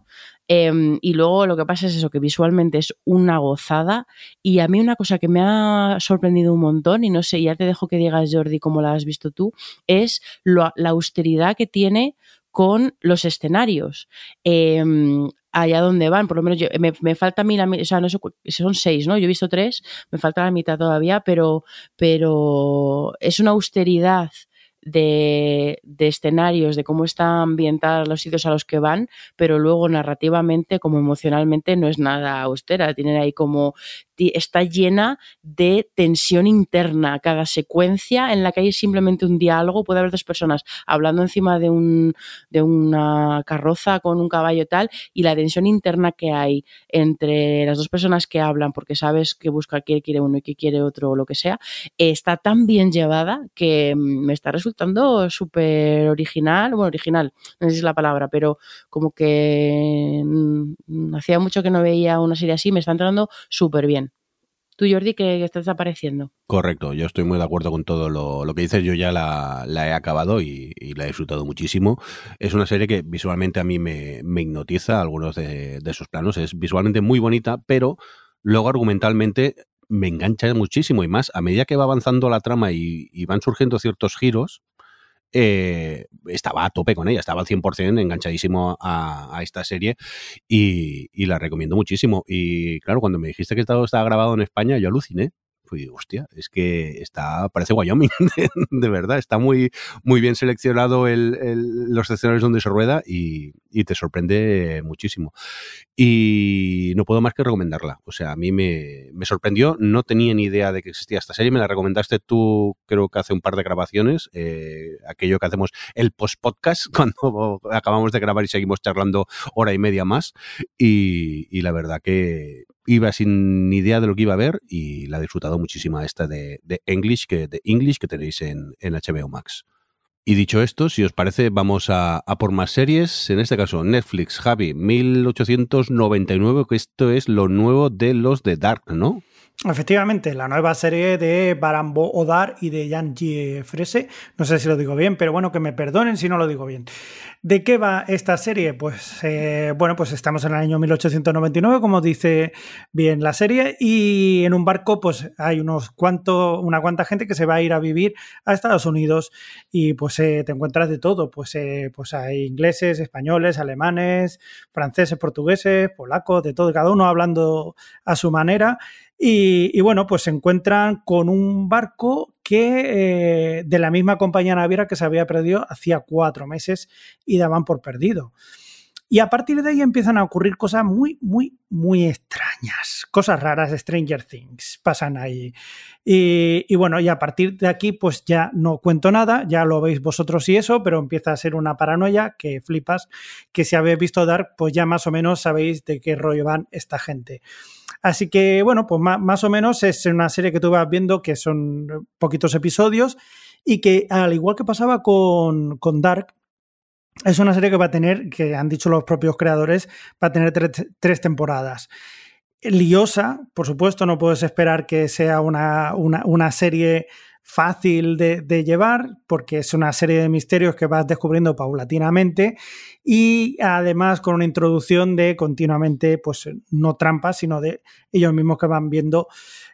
Eh, y luego lo que pasa es eso, que visualmente es una gozada. Y a mí una cosa que me ha sorprendido un montón, y no sé, ya te dejo que digas, Jordi, cómo la has visto tú, es lo, la austeridad que tiene con los escenarios. Eh, allá donde van, por lo menos yo, me, me falta a mí la, o sea, no sé, son seis, ¿no? Yo he visto tres, me falta la mitad todavía, pero, pero es una austeridad De, de escenarios, de cómo están ambientados los sitios a los que van, pero luego narrativamente como emocionalmente no es nada austera. Tienen ahí como, está llena de tensión interna cada secuencia en la que hay simplemente un diálogo, puede haber dos personas hablando encima de un de una carroza con un caballo tal, y la tensión interna que hay entre las dos personas que hablan porque sabes que busca qué quiere uno y qué quiere otro o lo que sea, está tan bien llevada que me está resultando súper original, bueno, original, no sé si es la palabra, pero como que hacía mucho que no veía una serie así, me está entrando súper bien. Tú, Jordi, que estás apareciendo. Correcto, yo estoy muy de acuerdo con todo lo, lo que dices. Yo ya la, la he acabado y, y la he disfrutado muchísimo. Es una serie que visualmente a mí me, me hipnotiza, algunos de, de esos planos. Es visualmente muy bonita, pero luego argumentalmente me engancha muchísimo, y más a medida que va avanzando la trama y, y van surgiendo ciertos giros. Eh, estaba a tope con ella, estaba al cien por ciento enganchadísimo a, a esta serie y, y la recomiendo muchísimo. Y claro, cuando me dijiste que estaba, estaba grabado en España, yo aluciné. Fui, hostia, es que está, parece Wyoming, de, de verdad, está muy, muy bien seleccionado el, el, los escenarios donde se rueda y, y te sorprende muchísimo. Y no puedo más que recomendarla. O sea, a mí me, me sorprendió, no tenía ni idea de que existía esta serie, me la recomendaste tú, creo que hace un par de grabaciones, eh, aquello que hacemos el post-podcast, cuando acabamos de grabar y seguimos charlando hora y media más, y, y la verdad que iba sin idea de lo que iba a ver y la he disfrutado muchísimo esta de, de, English, que, de English que tenéis en, en H B O Max. Y dicho esto, si os parece, vamos a, a por más series. En este caso, Netflix, Javi, mil ochocientos noventa y nueve, que esto es lo nuevo de los de Dark, ¿no? Efectivamente, la nueva serie de Barambo Odar y de Yanji Frese, no sé si lo digo bien, pero bueno, que me perdonen si no lo digo bien. ¿De qué va esta serie? Pues eh, bueno, pues estamos en el año mil ochocientos noventa y nueve, como dice bien la serie, y en un barco pues hay unos cuantos, una cuanta gente que se va a ir a vivir a Estados Unidos, y pues eh, te encuentras de todo, pues, eh, pues hay ingleses, españoles, alemanes, franceses, portugueses, polacos, de todo, cada uno hablando a su manera. Y, y bueno, pues se encuentran con un barco que eh, de la misma compañía naviera que se había perdido hacía cuatro meses y daban por perdido. Y a partir de ahí empiezan a ocurrir cosas muy, muy, muy extrañas. Cosas raras, Stranger Things, pasan ahí. Y, y bueno, y a partir de aquí pues ya no cuento nada, ya lo veis vosotros y eso, pero empieza a ser una paranoia que flipas, que si habéis visto Dark pues ya más o menos sabéis de qué rollo van esta gente. Así que, bueno, pues más, más o menos es una serie que tú vas viendo que son poquitos episodios y que, al igual que pasaba con, con Dark, Es una serie que va a tener, que han dicho los propios creadores, va a tener tres, tres temporadas. Liosa, por supuesto, no puedes esperar que sea una, una, una serie fácil de, de llevar, porque es una serie de misterios que vas descubriendo paulatinamente y además con una introducción de continuamente, pues no trampas, sino de ellos mismos que van viendo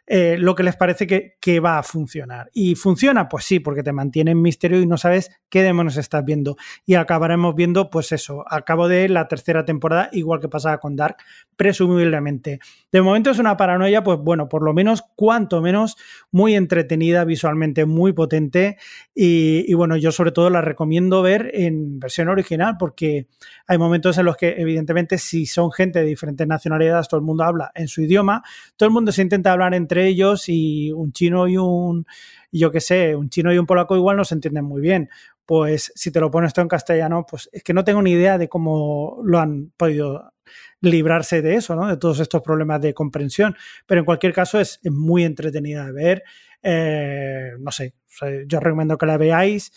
eh, lo que les parece que, que va a funcionar. ¿Y funciona? Pues sí, porque te mantiene en misterio y no sabes qué demonios estás viendo. Y acabaremos viendo, pues eso, al cabo de la tercera temporada, igual que pasaba con Dark, presumiblemente. De momento es una paranoia, pues bueno, por lo menos, cuanto menos, muy entretenida visualmente, muy potente y, y bueno, yo sobre todo la recomiendo ver en versión original, porque hay momentos en los que evidentemente si son gente de diferentes nacionalidades, todo el mundo habla en su idioma, todo el mundo se intenta hablar entre ellos y un chino y un, yo qué sé, un chino y un polaco igual no se entienden muy bien. Pues si te lo pones todo en castellano, pues es que no tengo ni idea de cómo lo han podido librarse de eso, ¿no? De todos estos problemas de comprensión, pero en cualquier caso es muy entretenida de ver. Eh, no sé, yo recomiendo que la veáis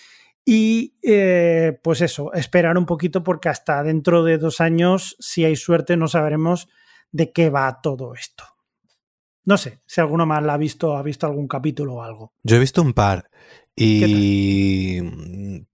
y eh, pues eso, esperar un poquito porque hasta dentro de dos años, si hay suerte, no sabremos de qué va todo esto. No sé si alguno más la ha visto, ha visto algún capítulo o algo. Yo he visto un par y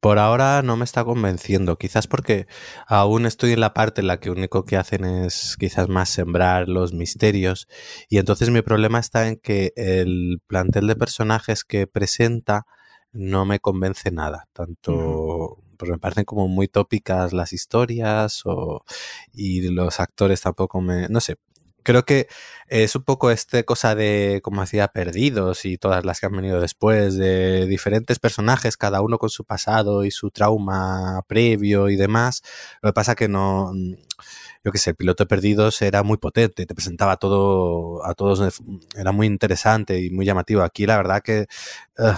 por ahora no me está convenciendo, quizás porque aún estoy en la parte en la que único que hacen es quizás más sembrar los misterios y entonces mi problema está en que el plantel de personajes que presenta no me convence nada, tanto mm. pues me parecen como muy tópicas las historias o, y los actores tampoco me... no sé. Creo que es un poco esta cosa de, como decía, Perdidos y todas las que han venido después, de diferentes personajes, cada uno con su pasado y su trauma previo y demás. Lo que pasa que no... Yo qué sé, el piloto de Perdidos era muy potente, te presentaba todo a todos, era muy interesante y muy llamativo. Aquí la verdad que... Uh,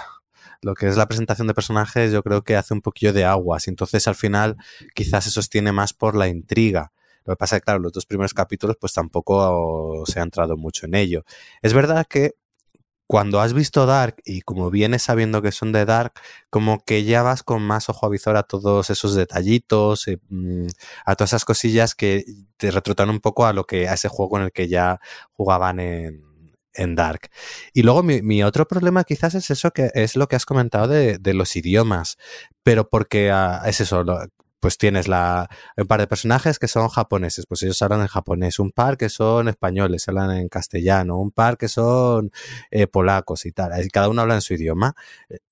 lo que es la presentación de personajes yo creo que hace un poquillo de aguas. Entonces al final quizás se sostiene más por la intriga. Lo que pasa es que, claro, los dos primeros capítulos pues tampoco se ha entrado mucho en ello. Es verdad que cuando has visto Dark y como vienes sabiendo que son de Dark, como que ya vas con más ojo avizor a todos esos detallitos, eh, a todas esas cosillas que te retrotan un poco a lo que a ese juego en el que ya jugaban en, en Dark. Y luego mi, mi otro problema quizás es eso, que es lo que has comentado de, de los idiomas, pero porque uh, es eso... Lo, pues tienes la, un par de personajes que son japoneses, pues ellos hablan en japonés, un par que son españoles, hablan en castellano, un par que son eh, polacos y tal, cada uno habla en su idioma.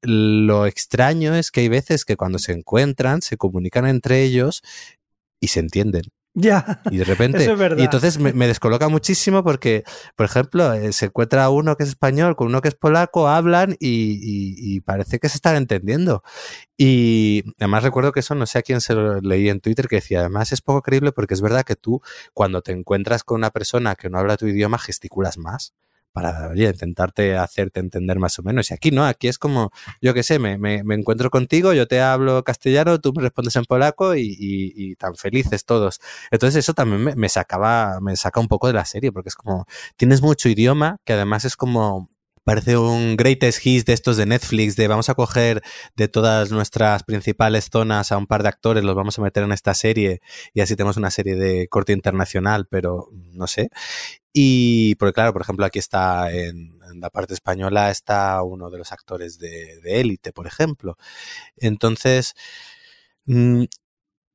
Lo extraño es que hay veces que cuando se encuentran, se comunican entre ellos y se entienden. Ya. Y de repente. Eso es verdad. Y entonces me, me descoloca muchísimo porque, por ejemplo, eh, se encuentra uno que es español con uno que es polaco, hablan y, y, y parece que se están entendiendo. Y además recuerdo que eso, no sé a quién se lo leí en Twitter, que decía, además es poco creíble porque es verdad que tú, cuando te encuentras con una persona que no habla tu idioma, gesticulas más para, oye, intentarte hacerte entender más o menos. Y aquí no, aquí es como, yo qué sé, me, me, me encuentro contigo, yo te hablo castellano, tú me respondes en polaco y, y, y tan felices todos. Entonces eso también me, me sacaba, me saca un poco de la serie, porque es como, tienes mucho idioma, que además es como... Parece un greatest hits de estos de Netflix, de vamos a coger de todas nuestras principales zonas a un par de actores, los vamos a meter en esta serie y así tenemos una serie de corte internacional, pero no sé. Y porque claro, por ejemplo, aquí está en, en la parte española está uno de los actores de, de Élite, por ejemplo. Entonces... Mmm,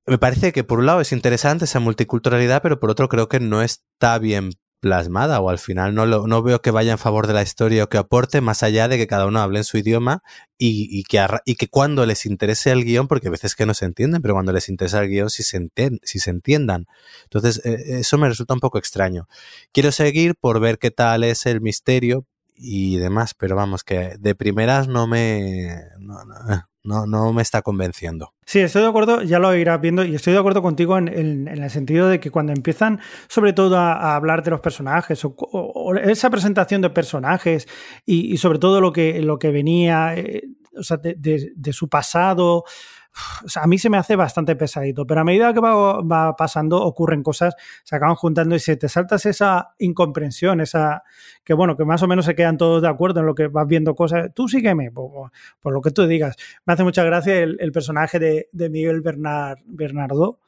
me parece que por un lado es interesante esa multiculturalidad, pero por otro creo que no está bien plasmada o al final no, lo, no veo que vaya en favor de la historia o que aporte más allá de que cada uno hable en su idioma y, y, que, arra- y que cuando les interese el guión, porque a veces que no se entienden, pero cuando les interesa el guión sí se, enten- sí se entiendan. Entonces eh, eso me resulta un poco extraño. Quiero seguir por ver qué tal es el misterio y demás, pero vamos, que de primeras no me... No, no. No, no me está convenciendo. Sí, estoy de acuerdo, ya lo irás viendo, y estoy de acuerdo contigo en, en, en el sentido de que cuando empiezan, sobre todo, a, a hablar de los personajes, o, o, o esa presentación de personajes, y, y sobre todo lo que, lo que venía, eh, o sea, de, de, de su pasado o sea, a mí se me hace bastante pesadito, pero a medida que va, va pasando ocurren cosas, se acaban juntando y si te saltas esa incomprensión, esa que bueno, que más o menos se quedan todos de acuerdo en lo que vas viendo cosas, tú sígueme, por, por lo que tú digas. Me hace mucha gracia el, el personaje de, de Miguel Bernard, Bernardo,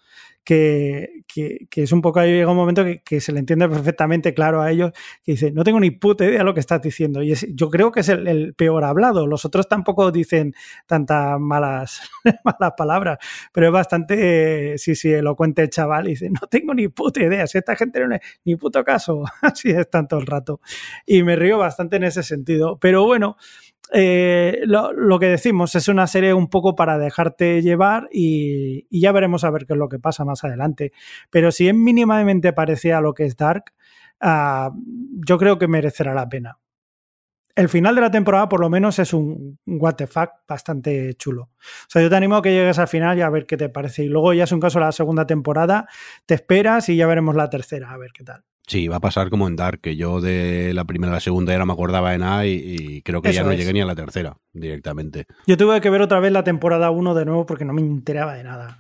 Que, que, que es un poco, ahí llega un momento que, que se le entiende perfectamente claro a ellos, que dice, no tengo ni puta idea de lo que estás diciendo, y es, yo creo que es el, el peor hablado, los otros tampoco dicen tantas malas, malas palabras, pero es bastante, eh, sí, sí, elocuente el chaval, y dice, no tengo ni puta idea, si esta gente no es ni puto caso, así es tanto el rato, y me río bastante en ese sentido, pero bueno, Eh, lo, lo que decimos, es una serie un poco para dejarte llevar y, y ya veremos a ver qué es lo que pasa más adelante, pero si es mínimamente parecida a lo que es Dark, uh, yo creo que merecerá la pena. El final de la temporada por lo menos es un what the fuck bastante chulo. O sea, yo te animo a que llegues al final y a ver qué te parece, y luego ya es un caso de la segunda temporada, te esperas y ya veremos la tercera, a ver qué tal. Sí, va a pasar como en Dark, que yo de la primera a la segunda ya no me acordaba de nada y, y creo que eso ya no es. Llegué ni a la tercera directamente. Yo tuve que ver otra vez la temporada uno de nuevo porque no me enteraba de nada.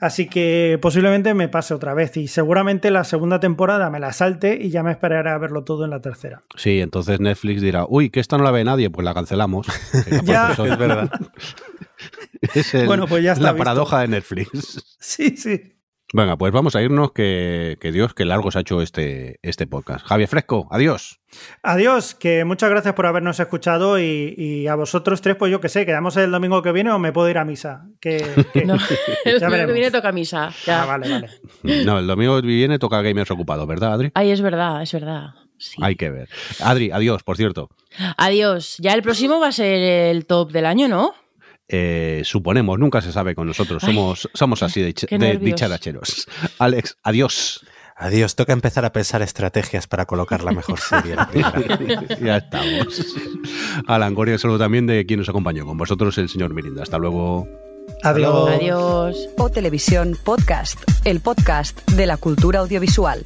Así que posiblemente me pase otra vez y seguramente la segunda temporada me la salte y ya me esperaré a verlo todo en la tercera. Sí, entonces Netflix dirá, uy, que esta no la ve nadie, pues la cancelamos. Ya, es verdad. Es el, bueno, pues ya está la visto. Paradoja de Netflix. Sí, sí. Venga, pues vamos a irnos, que, que Dios, que largo se ha hecho este, este podcast. Javier Fresco, adiós. Adiós, que muchas gracias por habernos escuchado y, y a vosotros tres, pues yo que sé, quedamos el domingo que viene o me puedo ir a misa. Que, que, no, el domingo que viene toca misa. Ya. Ah, vale, vale. No, el domingo que viene toca Gamers Ocupados, ¿verdad, Adri? Ay, es verdad, es verdad. Sí. Hay que ver. Adri, adiós, por cierto. Adiós. Ya el próximo va a ser el top del año, ¿no? Eh, suponemos, nunca se sabe con nosotros, somos, Ay, somos así de, de dicharacheros. Alex, adiós. Adiós, toca empezar a pensar estrategias para colocar la mejor serie. La ya estamos. Alan Goria, saludo también de quien nos acompañó con vosotros, el señor Mirinda. Hasta luego. Adiós. Adiós. O Televisión Podcast, el podcast de la cultura audiovisual.